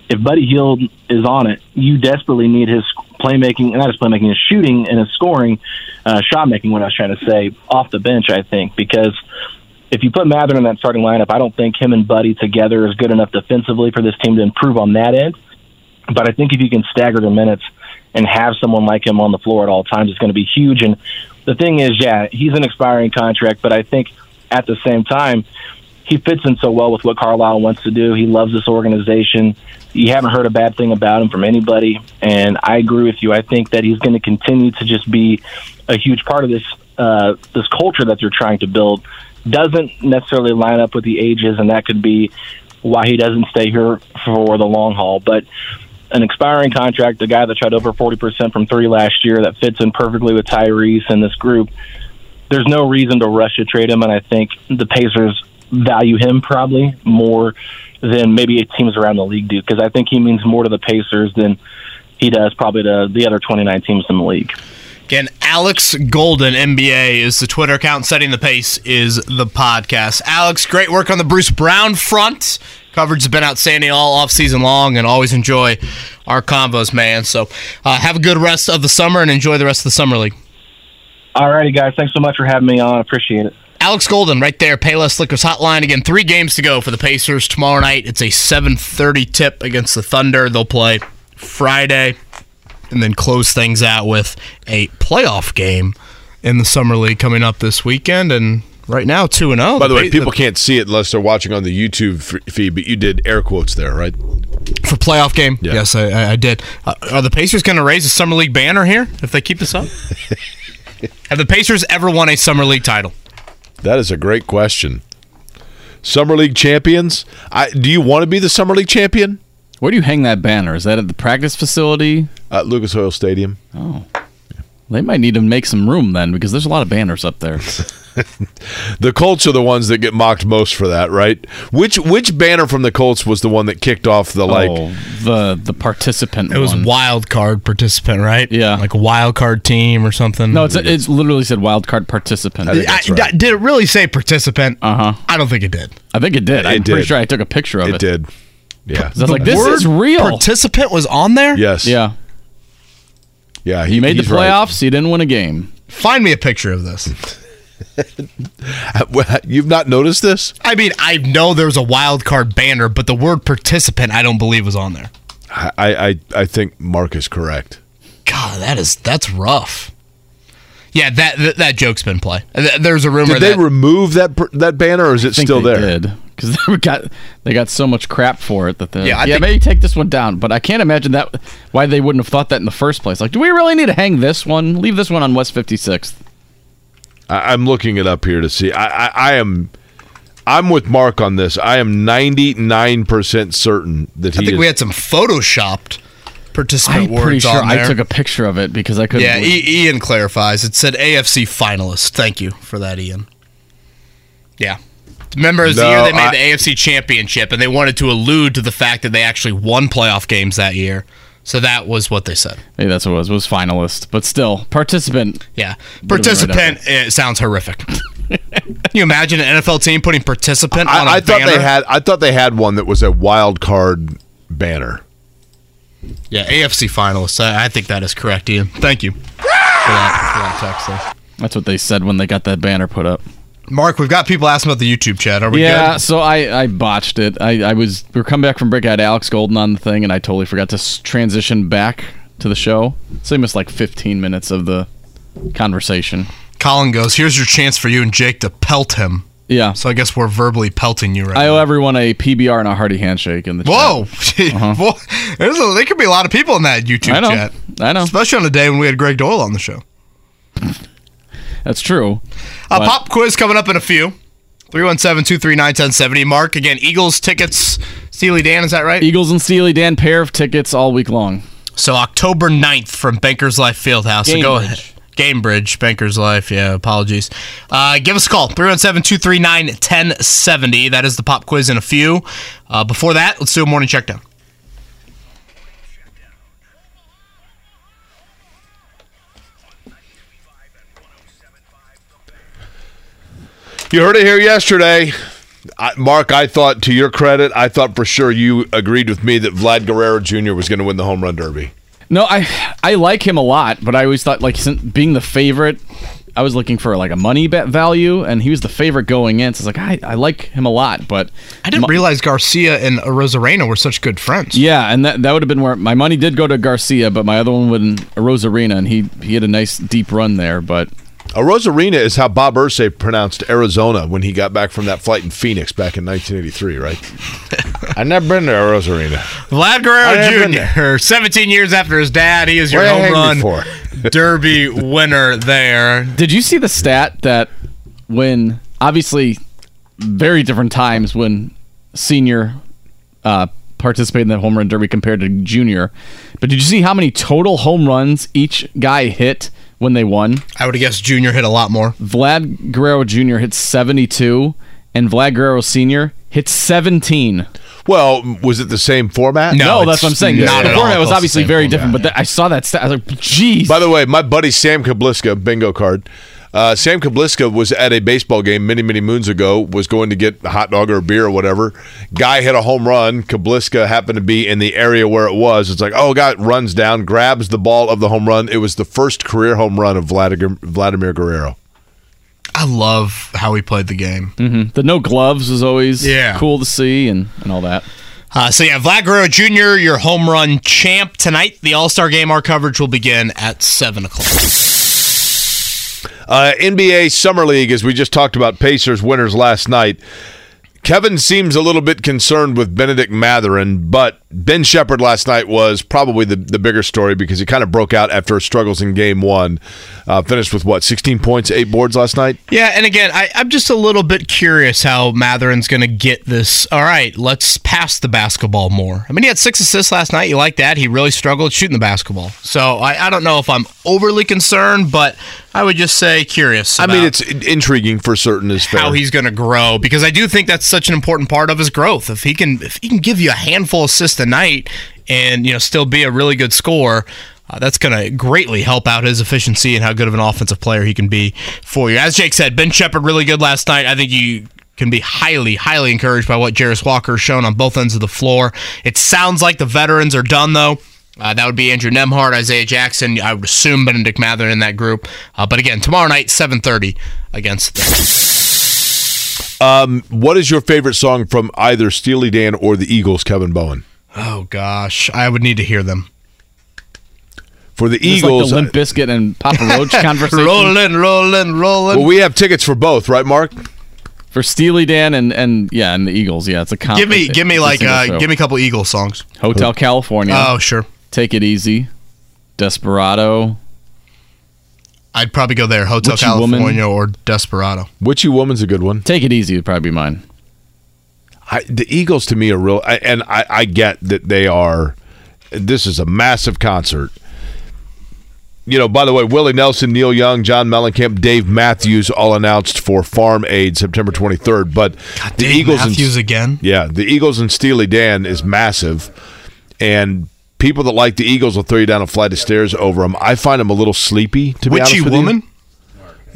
if Buddy Hield is on it, you desperately need his playmaking, and not his playmaking, his shooting and his scoring, shot making, what I was trying to say, off the bench, I think, because if you put Mathurin in that starting lineup, I don't think him and Buddy together is good enough defensively for this team to improve on that end. But I think if you can stagger the minutes and have someone like him on the floor at all times, it's going to be huge. And the thing is, yeah, he's an expiring contract, but I think at the same time, he fits in so well with what Carlisle wants to do. He loves this organization. You haven't heard a bad thing about him from anybody, and I agree with you. I think that he's going to continue to just be a huge part of this culture that they're trying to build. Doesn't necessarily line up with the ages, and that could be why he doesn't stay here for the long haul. But an expiring contract, the guy that shot over 40% from 3 last year, that fits in perfectly with Tyrese and this group, there's no reason to rush to trade him, and I think the Pacers value him probably more than maybe teams around the league do, because I think he means more to the Pacers than he does probably to the other 29 teams in the league. Again, Alex Golden, NBA, is the Twitter account. Setting the Pace is the podcast. Alex, great work on the Bruce Brown front. Coverage has been outstanding all offseason long, and always enjoy our combos, man. So have a good rest of the summer and enjoy the rest of the summer league. All righty, guys. Thanks so much for having me on. Appreciate it. Alex Golden right there, Payless Liquors Hotline. Again, 3 games to go for the Pacers tomorrow night. It's a 7:30 tip against the Thunder. They'll play Friday and then close things out with a playoff game in the Summer League coming up this weekend. And right now, 2-0. By the way, people can't see it unless they're watching on the YouTube feed, but you did air quotes there, right? For playoff game? Yeah. Yes, I did. Are the Pacers going to raise a Summer League banner here if they keep this up? Have the Pacers ever won a Summer League title? That is a great question. Summer League champions? Do you want to be the Summer League champion? Where do you hang that banner? Is that at the practice facility? At Lucas Oil Stadium. Oh. Yeah. They might need to make some room then, because there's a lot of banners up there. The Colts are the ones that get mocked most for that, right? Which banner from the Colts was the one that kicked off the the participant? It was wild card participant, right? Yeah, like a wild card team or something. No, it's literally said wild card participant. Right. Did it really say participant? Uh huh. I don't think it did. I think it did. Pretty sure I took a picture of it. It did. Yeah. So I was like, this is real. Participant was on there? Yes. Yeah. Yeah. He made the playoffs. Right. He didn't win a game. Find me a picture of this. You've not noticed this? I mean, I know there's a wild card banner, but the word participant I don't believe was on there. I think Mark is correct. God, that's rough. Yeah, that joke's been played. There's a rumor. Did they remove that banner, or is it still there? They did. Because they got so much crap for it that maybe take this one down. But I can't imagine why they wouldn't have thought that in the first place. Like, do we really need to hang this one? Leave this one on West 56th. I'm looking it up here to see. I'm with Mark on this. I am 99% certain that he. I think we had some photoshopped participant words on there. I'm pretty sure I took a picture of it because I couldn't. Yeah, Ian clarifies. It said AFC finalist. Thank you for that, Ian. Yeah. Remember, it was the year they made the AFC Championship, and they wanted to allude to the fact that they actually won playoff games that year. So that was what they said. Maybe that's what it was. It was finalist, but still, participant. Yeah, participant. It sounds horrific. Can you imagine an NFL team putting participant on a banner? I thought they had one that was a wild card banner. Yeah, AFC finalists. I think that is correct, Ian. Thank you for that text. That's what they said when they got that banner put up. Mark, we've got people asking about the YouTube chat. Are we good? Yeah, so I botched it. We were coming back from break. I had Alex Golden on the thing, and I totally forgot to transition back to the show. So I missed like 15 minutes of the conversation. Colin goes, here's your chance for you and Jake to pelt him. Yeah. So I guess we're verbally pelting you right now. I owe everyone a PBR and a hearty handshake in the chat. Whoa! Uh-huh. There could be a lot of people in that YouTube chat. I know. Especially on the day when we had Gregg Doyel on the show. That's true. A pop quiz coming up in a few. 317-239-1070. Mark, again, Eagles tickets. Steely Dan, is that right? Eagles and Steely Dan, pair of tickets all week long. So October 9th from Bankers Life Fieldhouse. So go ahead. Gamebridge, Bankers Life. Yeah, apologies. Give us a call. 317-239-1070. That is the pop quiz in a few. Before that, let's do a morning checkdown. You heard it here yesterday. Mark, I thought, to your credit, I thought for sure you agreed with me that Vlad Guerrero Jr. was going to win the home run derby. No, I like him a lot, but I always thought, like, being the favorite, I was looking for, like, a money bet value, and he was the favorite going in, so it's like, I like him a lot, but... I didn't realize Garcia and Arozarena were such good friends. Yeah, and that would have been where... My money did go to Garcia, but my other one was Arozarena, and he had a nice deep run there, but... Arozarena is how Bob Irsay pronounced Arizona when he got back from that flight in Phoenix back in 1983, right? I've never been to Arozarena. Vlad Guerrero Jr., 17 years after his dad, he is your home run derby winner there. Did you see the stat that when, obviously, very different times when Senior participated in the home run derby compared to Junior, but did you see how many total home runs each guy hit when they won? I would have guessed Junior hit a lot more. Vlad Guerrero Jr. hit 72, and Vlad Guerrero Sr. hit 17. Well, was it the same format? No, that's what I'm saying. The format was obviously very different, but I saw that stat. I was like, geez. By the way, my buddy Sam Kabliska, bingo card, Sam Kabliska was at a baseball game many, many moons ago, was going to get a hot dog or a beer or whatever. Guy hit a home run. Kabliska happened to be in the area where it was. It's like, oh, guy runs down, grabs the ball of the home run. It was the first career home run of Vladimir Guerrero. I love how he played the game. Mm-hmm. The no gloves was always cool to see and all that. Vlad Guerrero Jr., your home run champ. Tonight, the All-Star Game, our coverage will begin at 7 o'clock. NBA Summer League, as we just talked about, Pacers winners last night. Kevin seems a little bit concerned with Bennedict Mathurin, but Ben Sheppard last night was probably the bigger story because he kind of broke out after struggles in Game 1. Finished with, 16 points, 8 boards last night? Yeah, and again, I'm just a little bit curious how Mathurin's going to get this. All right, let's pass the basketball more. I mean, he had 6 assists last night. You like that? He really struggled shooting the basketball. So I don't know if I'm overly concerned, but I would just say curious. I mean, it's intriguing for certain is fair. How he's going to grow, because I do think that's such an important part of his growth. If he can give you a handful of assists a night and still be a really good scorer, that's going to greatly help out his efficiency and how good of an offensive player he can be for you. As Jake said, Ben Sheppard really good last night. I think you can be highly, highly encouraged by what Jarace Walker has shown on both ends of the floor. It sounds like the veterans are done, though. That would be Andrew Nembhard, Isaiah Jackson. I would assume Bennedict Mathurin in that group. But again, tomorrow night, 7:30 against the... what is your favorite song from either Steely Dan or the Eagles, Kevin Bowen? Oh, gosh. I would need to hear them. For the Eagles... It's like the Limp Bizkit and Papa Roach conversation. Rolling, rolling, rolling. Well, we have tickets for both, right, Mark? For Steely Dan and the Eagles. Yeah, it's a comp. Give me a couple Eagles songs. Hotel California. Oh, sure. Take It Easy, Desperado. I'd probably go there. Hotel Witchy California Woman. Or Desperado. Witchy Woman's a good one. Take It Easy would probably be mine. The Eagles to me are real, and I get that they are. This is a massive concert. you know, by the way, Willie Nelson, Neil Young, John Mellencamp, Dave Matthews all announced for Farm Aid September 23rd. But God, the Eagles Matthews and, again? Yeah, the Eagles and Steely Dan is massive. And people that like the Eagles will throw you down a flight of stairs over them. I find them a little sleepy, to be honest with you. Witchy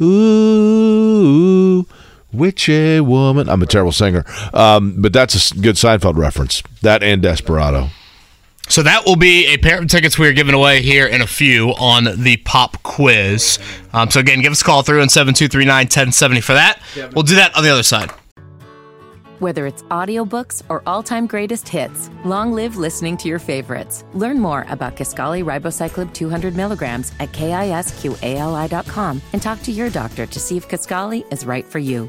woman? Ooh, witchy woman. I'm a terrible singer. But that's a good Seinfeld reference. That and Desperado. So that will be a pair of tickets we are giving away here in a few on the pop quiz. So again, give us a call through on 7239-1070 for that. We'll do that on the other side. Whether it's audiobooks or all-time greatest hits, long live listening to your favorites. Learn more about Kisqali Ribocyclib 200 milligrams at KISQALI.com and talk to your doctor to see if Kisqali is right for you.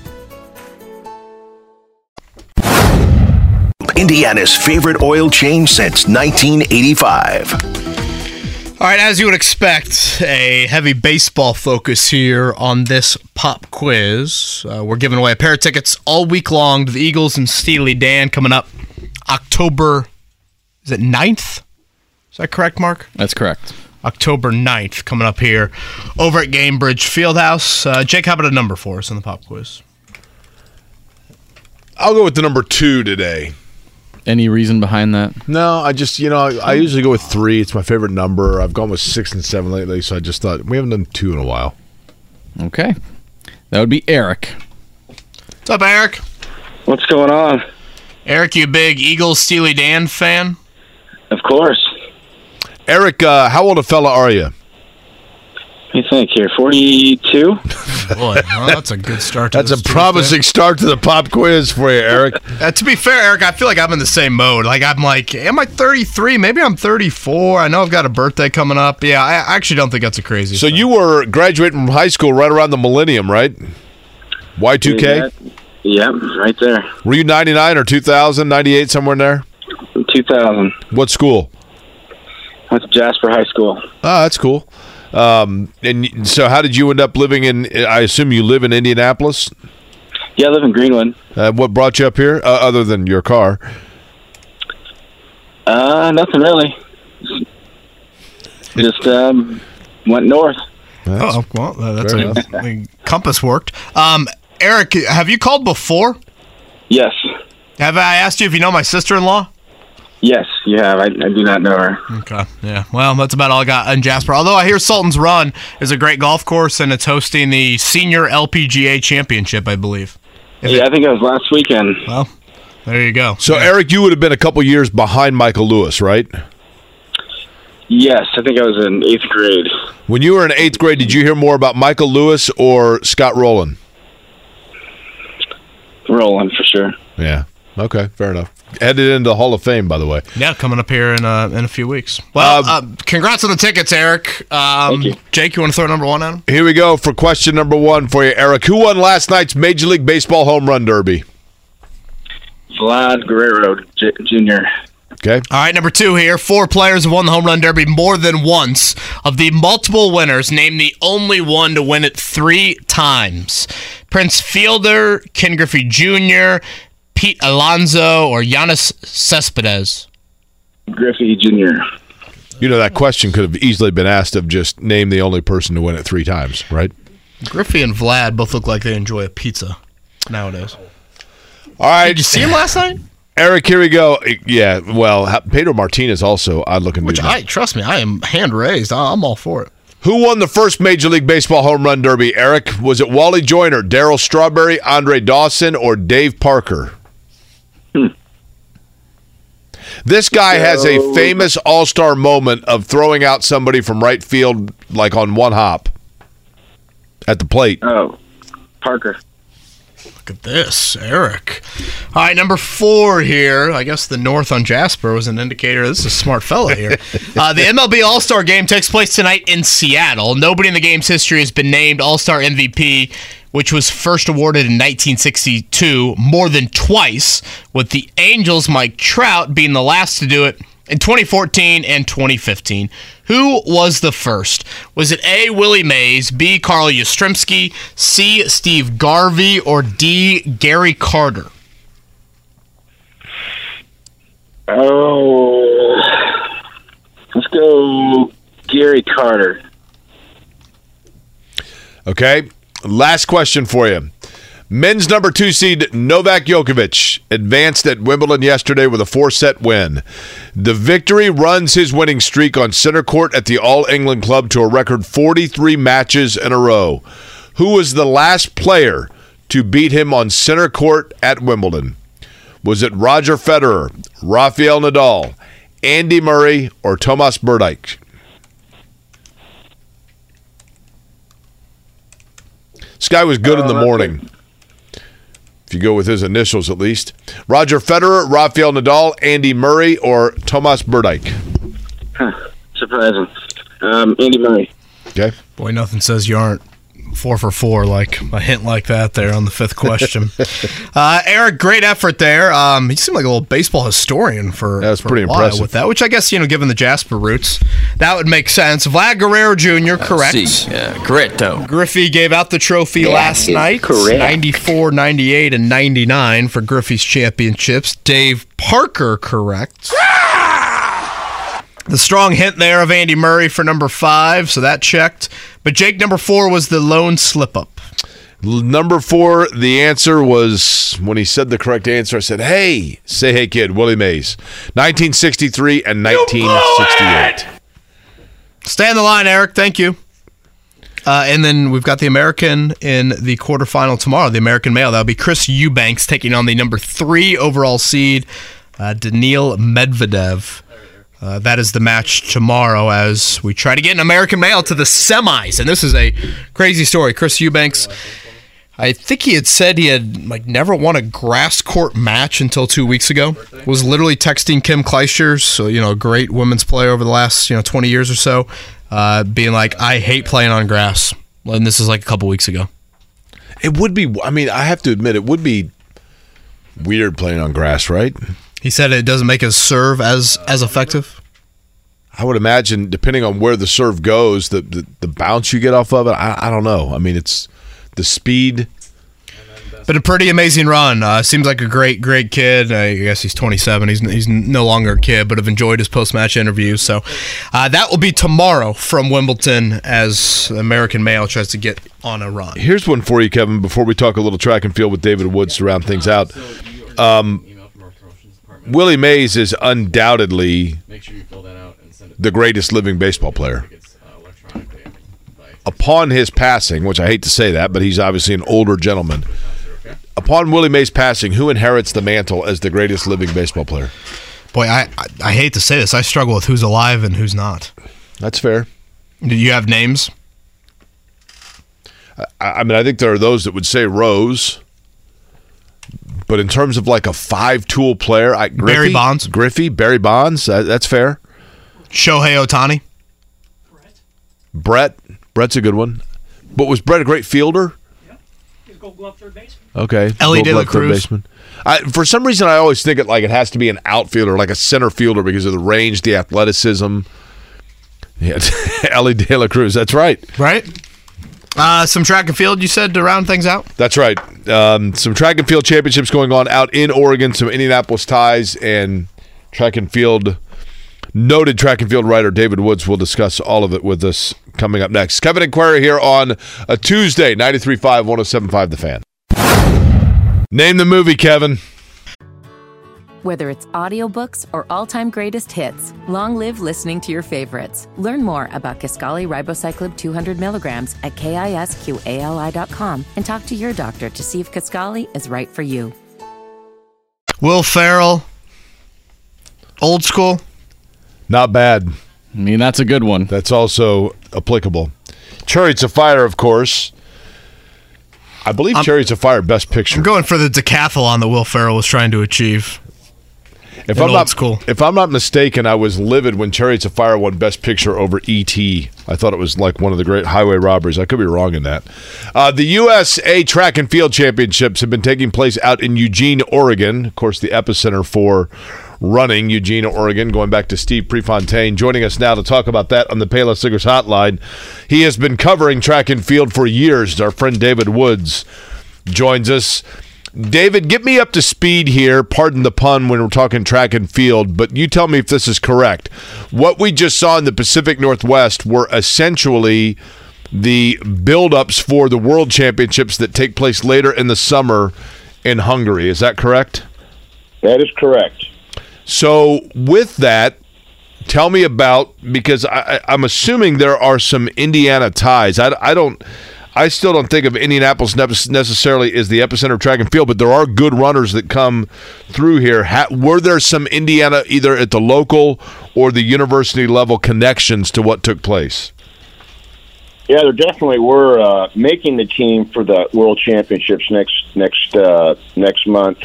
Indiana's favorite oil change since 1985. All right, as you would expect, a heavy baseball focus here on this pop quiz. We're giving away a pair of tickets all week long to the Eagles and Steely Dan coming up October, is it 9th? Is that correct, Mark? That's correct. October 9th coming up here over at Gainbridge Fieldhouse. Jake, how about a number for us on the pop quiz? I'll go with the number 2 today. Any reason behind that? No, I just, you know, I usually go with 3. It's my favorite number. I've gone with 6 and 7 lately, so I just thought we haven't done 2 in a while. Okay. That would be Eric. What's up, Eric? What's going on? Eric, you a big Eagles Steely Dan fan? Of course. Eric, how old a fella are you? What do you think here? 42? Boy, well, that's a good start to the That's a promising start to the pop quiz for you, Eric. To be fair, Eric, I feel like I'm in the same mode. Like, I'm like, am I 33? Maybe I'm 34. I know I've got a birthday coming up. Yeah, I actually don't think that's a crazy thing. So you were graduating from high school right around the millennium, right? Y2K? Yeah, right there. Were you 99 or 2000, 98, somewhere in there? 2000. What school? I went to Jasper High School. Oh, that's cool. And so how did you end up living in, I assume you live in Indianapolis? Yeah, I live in Greenland. What brought you up here, other than your car? Nothing really. Just went north. Oh, well, that's a compass worked. Eric, have you called before? Yes. Have I asked you if you know my sister-in-law? Yes, you have. I do not know her. Okay, yeah. Well, that's about all I got on Jasper. Although I hear Sultan's Run is a great golf course, and it's hosting the Senior LPGA Championship, I believe. I think it was last weekend. Well, there you go. So, yeah. Eric, you would have been a couple years behind Michael Lewis, right? Yes, I think I was in 8th grade. When you were in 8th grade, did you hear more about Michael Lewis or Scott Rowland? Rowland, for sure. Yeah. Okay, fair enough. Headed into the Hall of Fame, by the way. Yeah, coming up here in a few weeks. Well, congrats on the tickets, Eric. Thank you. Jake, you want to throw number 1 at him? Here we go for question number 1 for you, Eric. Who won last night's Major League Baseball Home Run Derby? Vlad Guerrero Jr. Okay. All right, number 2 here. 4 players have won the Home Run Derby more than once. Of the multiple winners, name the only one to win it 3 times. Prince Fielder, Ken Griffey Jr., Pete Alonso, or Giannis Cespedes? Griffey Jr. You know, that question could have easily been asked of just name the only person to win it 3 times, right? Griffey and Vlad both look like they enjoy a pizza nowadays. All right. Did you see him last night? Eric, here we go. Yeah, well, Pedro Martinez also odd-looking. Which, trust me, I am hand-raised. I'm all for it. Who won the first Major League Baseball Home Run Derby, Eric? Was it Wally Joyner, Darryl Strawberry, Andre Dawson, or Dave Parker? This guy has a famous all-star moment of throwing out somebody from right field, like on one hop at the plate. Oh, Parker. Look at this, Eric. All right, number 4 here. I guess the North on Jasper was an indicator. This is a smart fella here. The MLB All-Star Game takes place tonight in Seattle. Nobody in the game's history has been named All-Star MVP, which was first awarded in 1962, more than twice, with the Angels' Mike Trout being the last to do it in 2014 and 2015. Who was the first? Was it A, Willie Mays, B, Carl Yastrzemski, C, Steve Garvey, or D, Gary Carter? Oh, let's go Gary Carter. Okay, last question for you. Men's number 2 seed Novak Djokovic advanced at Wimbledon yesterday with a 4-set win. The victory runs his winning streak on center court at the All England Club to a record 43 matches in a row. Who was the last player to beat him on center court at Wimbledon? Was it Roger Federer, Rafael Nadal, Andy Murray, or Tomas Berdych? This guy was good in the morning. If you go with his initials, at least. Roger Federer, Rafael Nadal, Andy Murray, or Tomas Berdych? Huh, surprising. Andy Murray. Okay. Boy, nothing says you aren't 4 for 4, like a hint like that there on the 5th question. Eric, great effort there. You seem like a little baseball historian for, that was for pretty a while impressive. With that, which I guess, you know, given the Jasper roots, that would make sense. Vlad Guerrero Jr., correct? Correcto. Griffey gave out the trophy last night. Correct. 94, 98, and 99 for Griffey's championships. Dave Parker, correct. The strong hint there of Andy Murray for number 5, so that checked. But Jake, number 4 was the lone slip-up. Number 4, the answer was, when he said the correct answer, I said, hey, say hey, kid, Willie Mays. 1963 and 1968. Stay on the line, Eric. Thank you. And then we've got the American in the quarterfinal tomorrow, the American male. That'll be Chris Eubanks taking on the number 3 overall seed, Daniil Medvedev. That is the match tomorrow as we try to get an American male to the semis. And this is a crazy story. Chris Eubanks, I think he had said he had never won a grass court match until 2 weeks ago. Was literally texting Kim Kleischer, so, a great women's player over the last 20 years or so, being like, I hate playing on grass. And this is a couple weeks ago. It would be, I have to admit, it would be weird playing on grass, right? He said it doesn't make his serve as effective? I would imagine, depending on where the serve goes, the bounce you get off of it, I don't know. It's the speed. But a pretty amazing run. Seems like a great, great kid. I guess he's 27. He's no longer a kid, but have enjoyed his post-match interviews. So that will be tomorrow from Wimbledon as American male tries to get on a run. Here's one for you, Kevin, before we talk a little track and field with David Woods to round things out. Willie Mays is undoubtedly the greatest living baseball player. Upon his passing, which I hate to say that, but he's obviously an older gentleman. Upon Willie Mays' passing, who inherits the mantle as the greatest living baseball player? Boy, I hate to say this. I struggle with who's alive and who's not. That's fair. Do you have names? I think there are those that would say Rose. But in terms of a five-tool player, Barry Bonds, that's fair. Shohei Ohtani. Brett's a good one. But was Brett a great fielder? Yeah. He's a Gold Glove third baseman. Okay. Ellie De La Cruz. For some reason, I always think it has to be an outfielder, a center fielder because of the range, the athleticism. Yeah, Ellie De La Cruz, that's right. Right? Some track and field, you said, to round things out? That's right. Some track and field championships going on out in Oregon, some Indianapolis ties, and noted track and field writer David Woods will discuss all of it with us coming up next. Kevin and Query here on a Tuesday, 93.5, 107.5 The Fan. Name the movie, Kevin. Whether it's audiobooks or all-time greatest hits, long live listening to your favorites. Learn more about Kisqali Ribocyclib 200 milligrams at KISQALI.com and talk to your doctor to see if Kisqali is right for you. Will Ferrell, old school? Not bad. That's a good one. That's also applicable. Chariots of Fire, of course. I believe Chariots of Fire, Best Picture. I'm going for the decathlon that Will Ferrell was trying to achieve. If I'm not mistaken, I was livid when Chariots of Fire won Best Picture over E.T. I thought it was like one of the great highway robberies. I could be wrong in that. The USA Track and Field Championships have been taking place out in Eugene, Oregon. Of course, the epicenter for running, Eugene, Oregon, going back to Steve Prefontaine. Joining us now to talk about that on the Payless Singers Hotline. He has been covering track and field for years. Our friend David Woods joins us. David, get me up to speed here. Pardon the pun when we're talking track and field, but you tell me if this is correct. What we just saw in the Pacific Northwest were essentially the buildups for the World Championships that take place later in the summer in Hungary. Is that correct? That is correct. So with that, tell me about, because I'm assuming there are some Indiana ties. I still don't think of Indianapolis necessarily as the epicenter of track and field, but there are good runners that come through here. Were there some Indiana, either at the local or the university level, connections to what took place? Yeah, there definitely were. Making the team for the World Championships next month,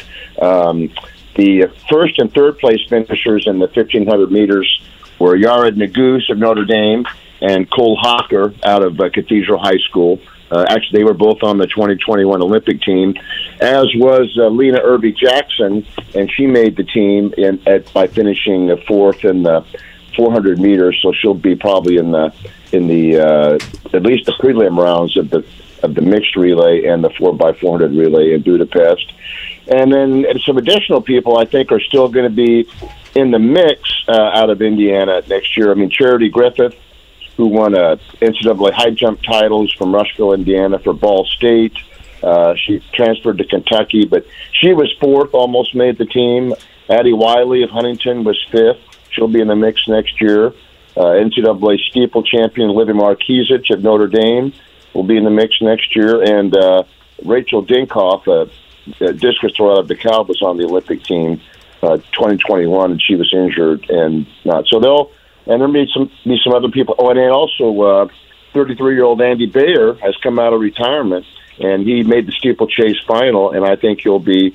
the first and third place finishers in the 1,500 meters were Yared Nuguse of Notre Dame and Cole Hawker out of Cathedral High School. Actually, they were both on the 2021 Olympic team, as was Lena Irby-Jackson, and she made the team by finishing fourth in the 400 meters. So she'll be probably in the at least the prelim rounds of the mixed relay and the 4x400 relay in Budapest. And then some additional people I think are still going to be in the mix out of Indiana next year. I mean, Charity Griffith, who won NCAA high jump titles from Rushville, Indiana for Ball State. She transferred to Kentucky, but she was fourth, almost made the team. Addie Wiley of Huntington was fifth. She'll be in the mix next year. NCAA steeple champion Livy Markizich of Notre Dame will be in the mix next year. And Rachel Dinkoff, a discus thrower out of DeKalb, was on the Olympic team 2021, and she was injured and not. So they'll... And there may be some other people. Oh, and then also 33-year-old Andy Bayer has come out of retirement, and he made the steeplechase final. And I think he'll be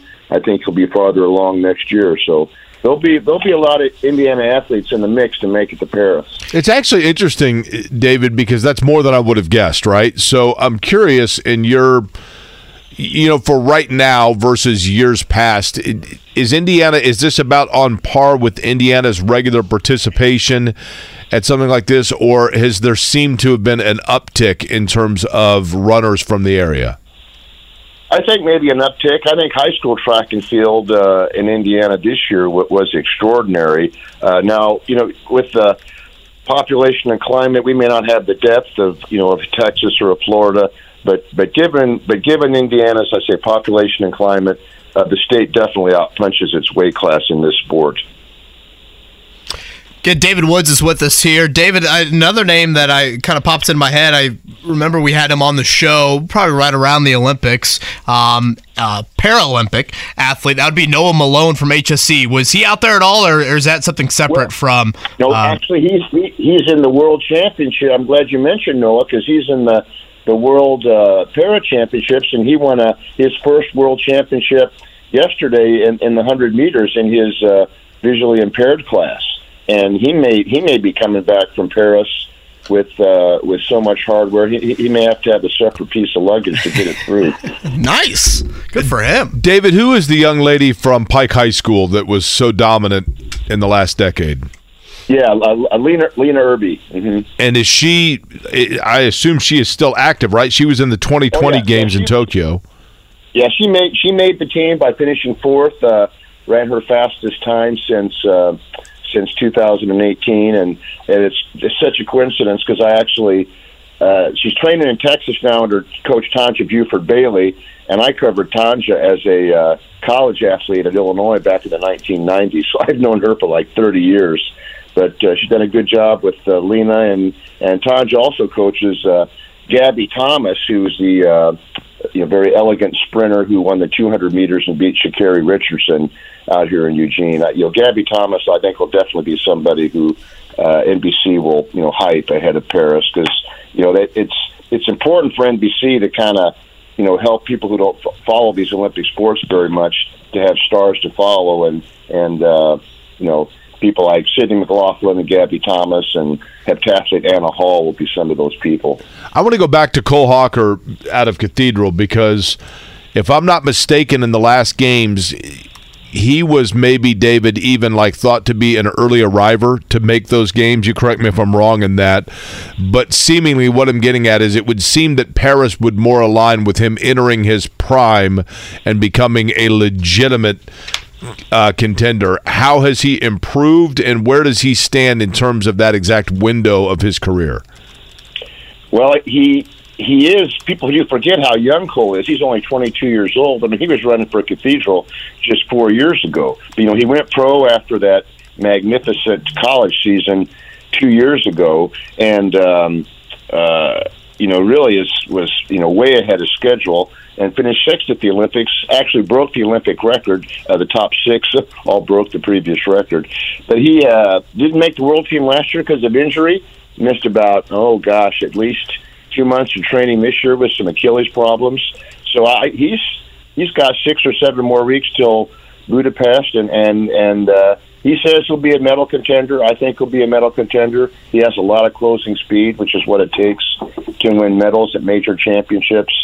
farther along next year. So there'll be a lot of Indiana athletes in the mix to make it to Paris. It's actually interesting, David, because that's more than I would have guessed, right? So I'm curious in your, for right now versus years past, is this about on par with Indiana's regular participation at something like this, or has there seemed to have been an uptick in terms of runners from the area? I think maybe an uptick. I think high school track and field in Indiana this year was extraordinary. With the population and climate, we may not have the depth of Texas or of Florida. But given Indiana's, I say, population and climate, the state definitely outpunches its weight class in this sport. Yeah, David Woods is with us here. David, another name that I kind of pops in my head, I remember we had him on the show probably right around the Olympics, Paralympic athlete. That would be Noah Malone from HSC. Was he out there at all, or is that something separate from? No, actually, he's in the World Championship. I'm glad you mentioned Noah, because he's in the World Para Championships, and he won his first World Championship yesterday in the 100 meters in his visually impaired class. And he may be coming back from Paris with so much hardware. He may have to have a separate piece of luggage to get it through. Nice. Good for him. David, who is the young lady from Pike High School that was so dominant in the last decade? Yeah, Lena Irby. Mm-hmm. And is she, I assume she is still active, right? She was in the 2020 games in Tokyo. Yeah, she made the team by finishing fourth, ran her fastest time since 2018. And it's such a coincidence because I actually, she's training in Texas now under Coach Tanja Buford-Bailey, and I covered Tanja as a college athlete at Illinois back in the 1990s. So I've known her for like 30 years. But she's done a good job with Lena, and Taj also coaches Gabby Thomas, who's the very elegant sprinter who won the 200 meters and beat Sha'Carri Richardson out here in Eugene. Gabby Thomas, I think, will definitely be somebody who NBC will hype ahead of Paris, because it's important for NBC to kind of you know, help people who don't follow these Olympic sports very much to have stars to follow, and you know, people like Sidney McLaughlin and Gabby Thomas and heptathlete Anna Hall will be some of those people. I want to go back to Cole Hawker out of Cathedral, because if I'm not mistaken, in the last games, he was maybe, David, even like thought to be an early arriver to make those games. You correct me if I'm wrong in that. But seemingly what I'm getting at is it would seem that Paris would more align with him entering his prime and becoming a legitimate contender. How has he improved, and where does he stand in terms of that exact window of his career? Well, he is, people, you forget how young Cole is. He's only 22 years old. I mean, he was running for Cathedral just 4 years ago. You know, he went pro after that magnificent college season 2 years ago, and you know, really was you know, way ahead of schedule, and finished sixth at the Olympics. Actually broke the Olympic record. The top six all broke the previous record, but he didn't make the world team last year because of injury. Missed about at least 2 months of training this year with some Achilles problems. So he's got 6 or 7 more weeks till Budapest, and he says he'll be a medal contender. I think he'll be a medal contender. He has a lot of closing speed, which is what it takes to win medals at major championships.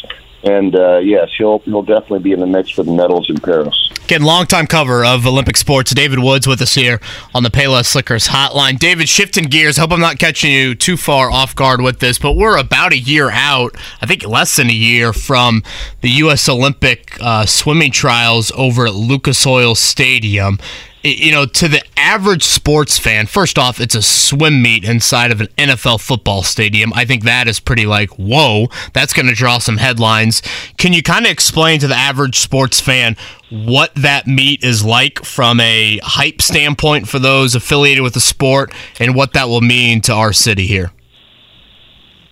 And yes, he'll definitely be in the mix for the medals in Paris. Again, longtime cover of Olympic sports, David Woods with us here on the Payless Slickers Hotline. David, shifting gears, I hope I'm not catching you too far off guard with this, but we're about a year out, I think less than a year, from the U.S. Olympic swimming trials over at Lucas Oil Stadium. You know, to the average sports fan, first off, it's a swim meet inside of an NFL football stadium. I think that is pretty like, whoa, that's going to draw some headlines. Can you kind of explain to the average sports fan what that meet is like from a hype standpoint for those affiliated with the sport, and what that will mean to our city here?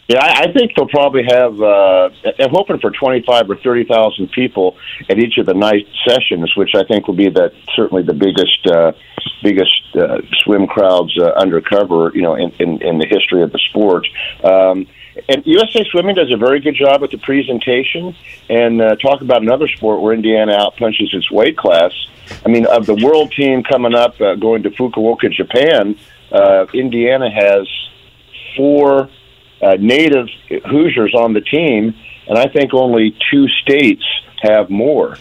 Yeah, I think they'll probably have, I'm hoping for 25 or 30,000 people at each of the night sessions, which I think will be certainly the biggest swim crowds undercover, you know, in the history of the sport. And USA Swimming does a very good job with the presentation, and talk about another sport where Indiana outpunches its weight class. I mean, of the world team coming up, going to Fukuoka, Japan, Indiana has 4 native Hoosiers on the team, and I think only 2 states have more.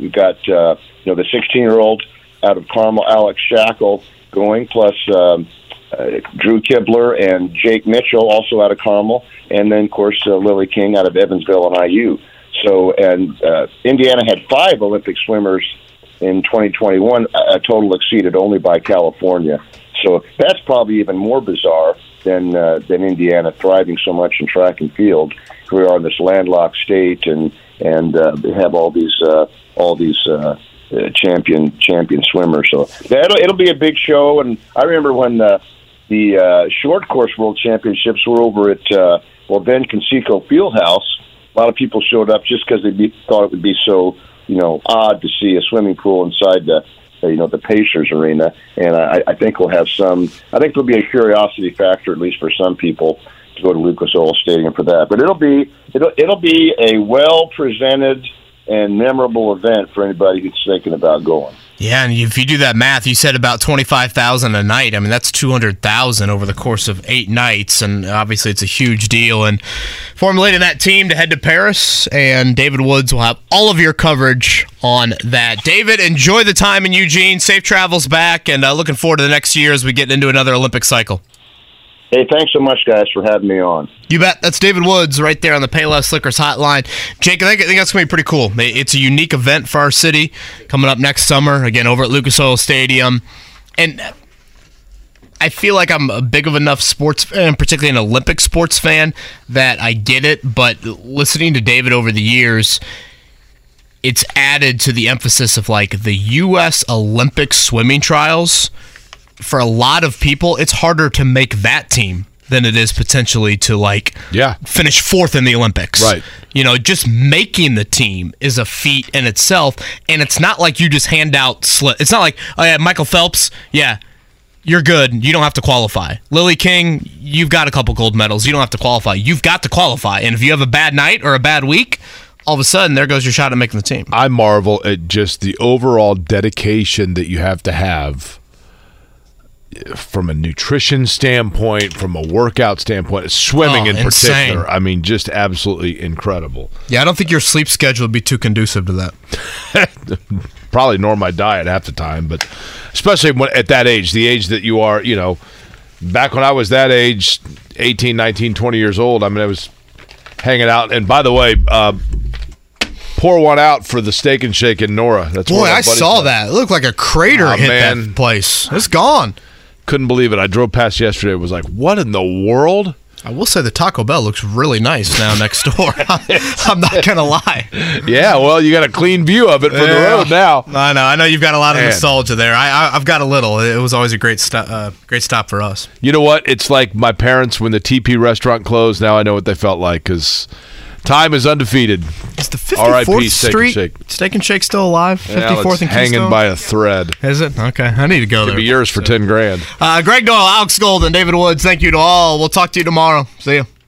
We've got you know, the 16-year-old out of Carmel, Alex Shackle, going, plus Drew Kibler and Jake Mitchell, also out of Carmel, and then, of course, Lily King out of Evansville and IU. So, and Indiana had 5 Olympic swimmers in 2021, a total exceeded only by California. So that's probably even more bizarre than Indiana thriving so much in track and field. We are in this landlocked state, and they have all these champion swimmers. So it'll be a big show. And I remember when the short course world championships were over at then Conseco Fieldhouse. A lot of people showed up just because thought it would be so, you know, odd to see a swimming pool inside the, you know, the Pacers Arena, and I think we'll have some. I think there'll be a curiosity factor, at least for some people, to go to Lucas Oil Stadium for that. But it'll be a well presented and memorable event for anybody who's thinking about going. Yeah, and if you do that math, you said about 25,000 a night. I mean, that's 200,000 over the course of 8 nights, and obviously it's a huge deal. And formulating that team to head to Paris, and David Woods will have all of your coverage on that. David, enjoy the time in Eugene. Safe travels back, and looking forward to the next year as we get into another Olympic cycle. Hey, thanks so much, guys, for having me on. You bet. That's David Woods right there on the Payless Slickers Hotline. Jake, I think that's going to be pretty cool. It's a unique event for our city coming up next summer, again, over at Lucas Oil Stadium. And I feel like I'm a big of enough sports fan, particularly an Olympic sports fan, that I get it. But listening to David over the years, it's added to the emphasis of, like, the U.S. Olympic swimming trials. For a lot of people, it's harder to make that team than it is potentially to, like, finish 4th in the Olympics. Right. You know, just making the team is a feat in itself, and it's not like you just hand out slips. It's not like, oh, yeah, Michael Phelps, you're good. You don't have to qualify. Lily King, you've got a couple gold medals. You don't have to qualify. You've got to qualify, and if you have a bad night or a bad week, all of a sudden, there goes your shot at making the team. I marvel at just the overall dedication that you have to have from a nutrition standpoint, from a workout standpoint, swimming in insane. Particular. I mean, just absolutely incredible. Yeah, I don't think your sleep schedule would be too conducive to that. Probably nor my diet half the time, but especially when, at that age, the age that you are, you know, back when I was that age, 18, 19, 20 years old, I mean, I was hanging out. And by the way, pour one out for the Steak and Shake in Nora. That's boy, I saw went. That. It looked like a crater hit man. That place. It's gone. Couldn't believe it. I drove past yesterday. It was like, what in the world? I will say the Taco Bell looks really nice now next door. I'm not going to lie. Yeah, well, you got a clean view of it from the road now. I know. I know you've got a lot of nostalgia there. I've got a little. It was always a great stop for us. You know what? It's like my parents when the TP restaurant closed. Now I know what they felt like because time is undefeated. Is the 54th Street Steak and Shake still alive? 54th and hanging by a thread. Is it? Okay. I need to go there. Could be yours for $10,000. Gregg Doyel, Alex Golden, David Woods, thank you to all. We'll talk to you tomorrow. See you.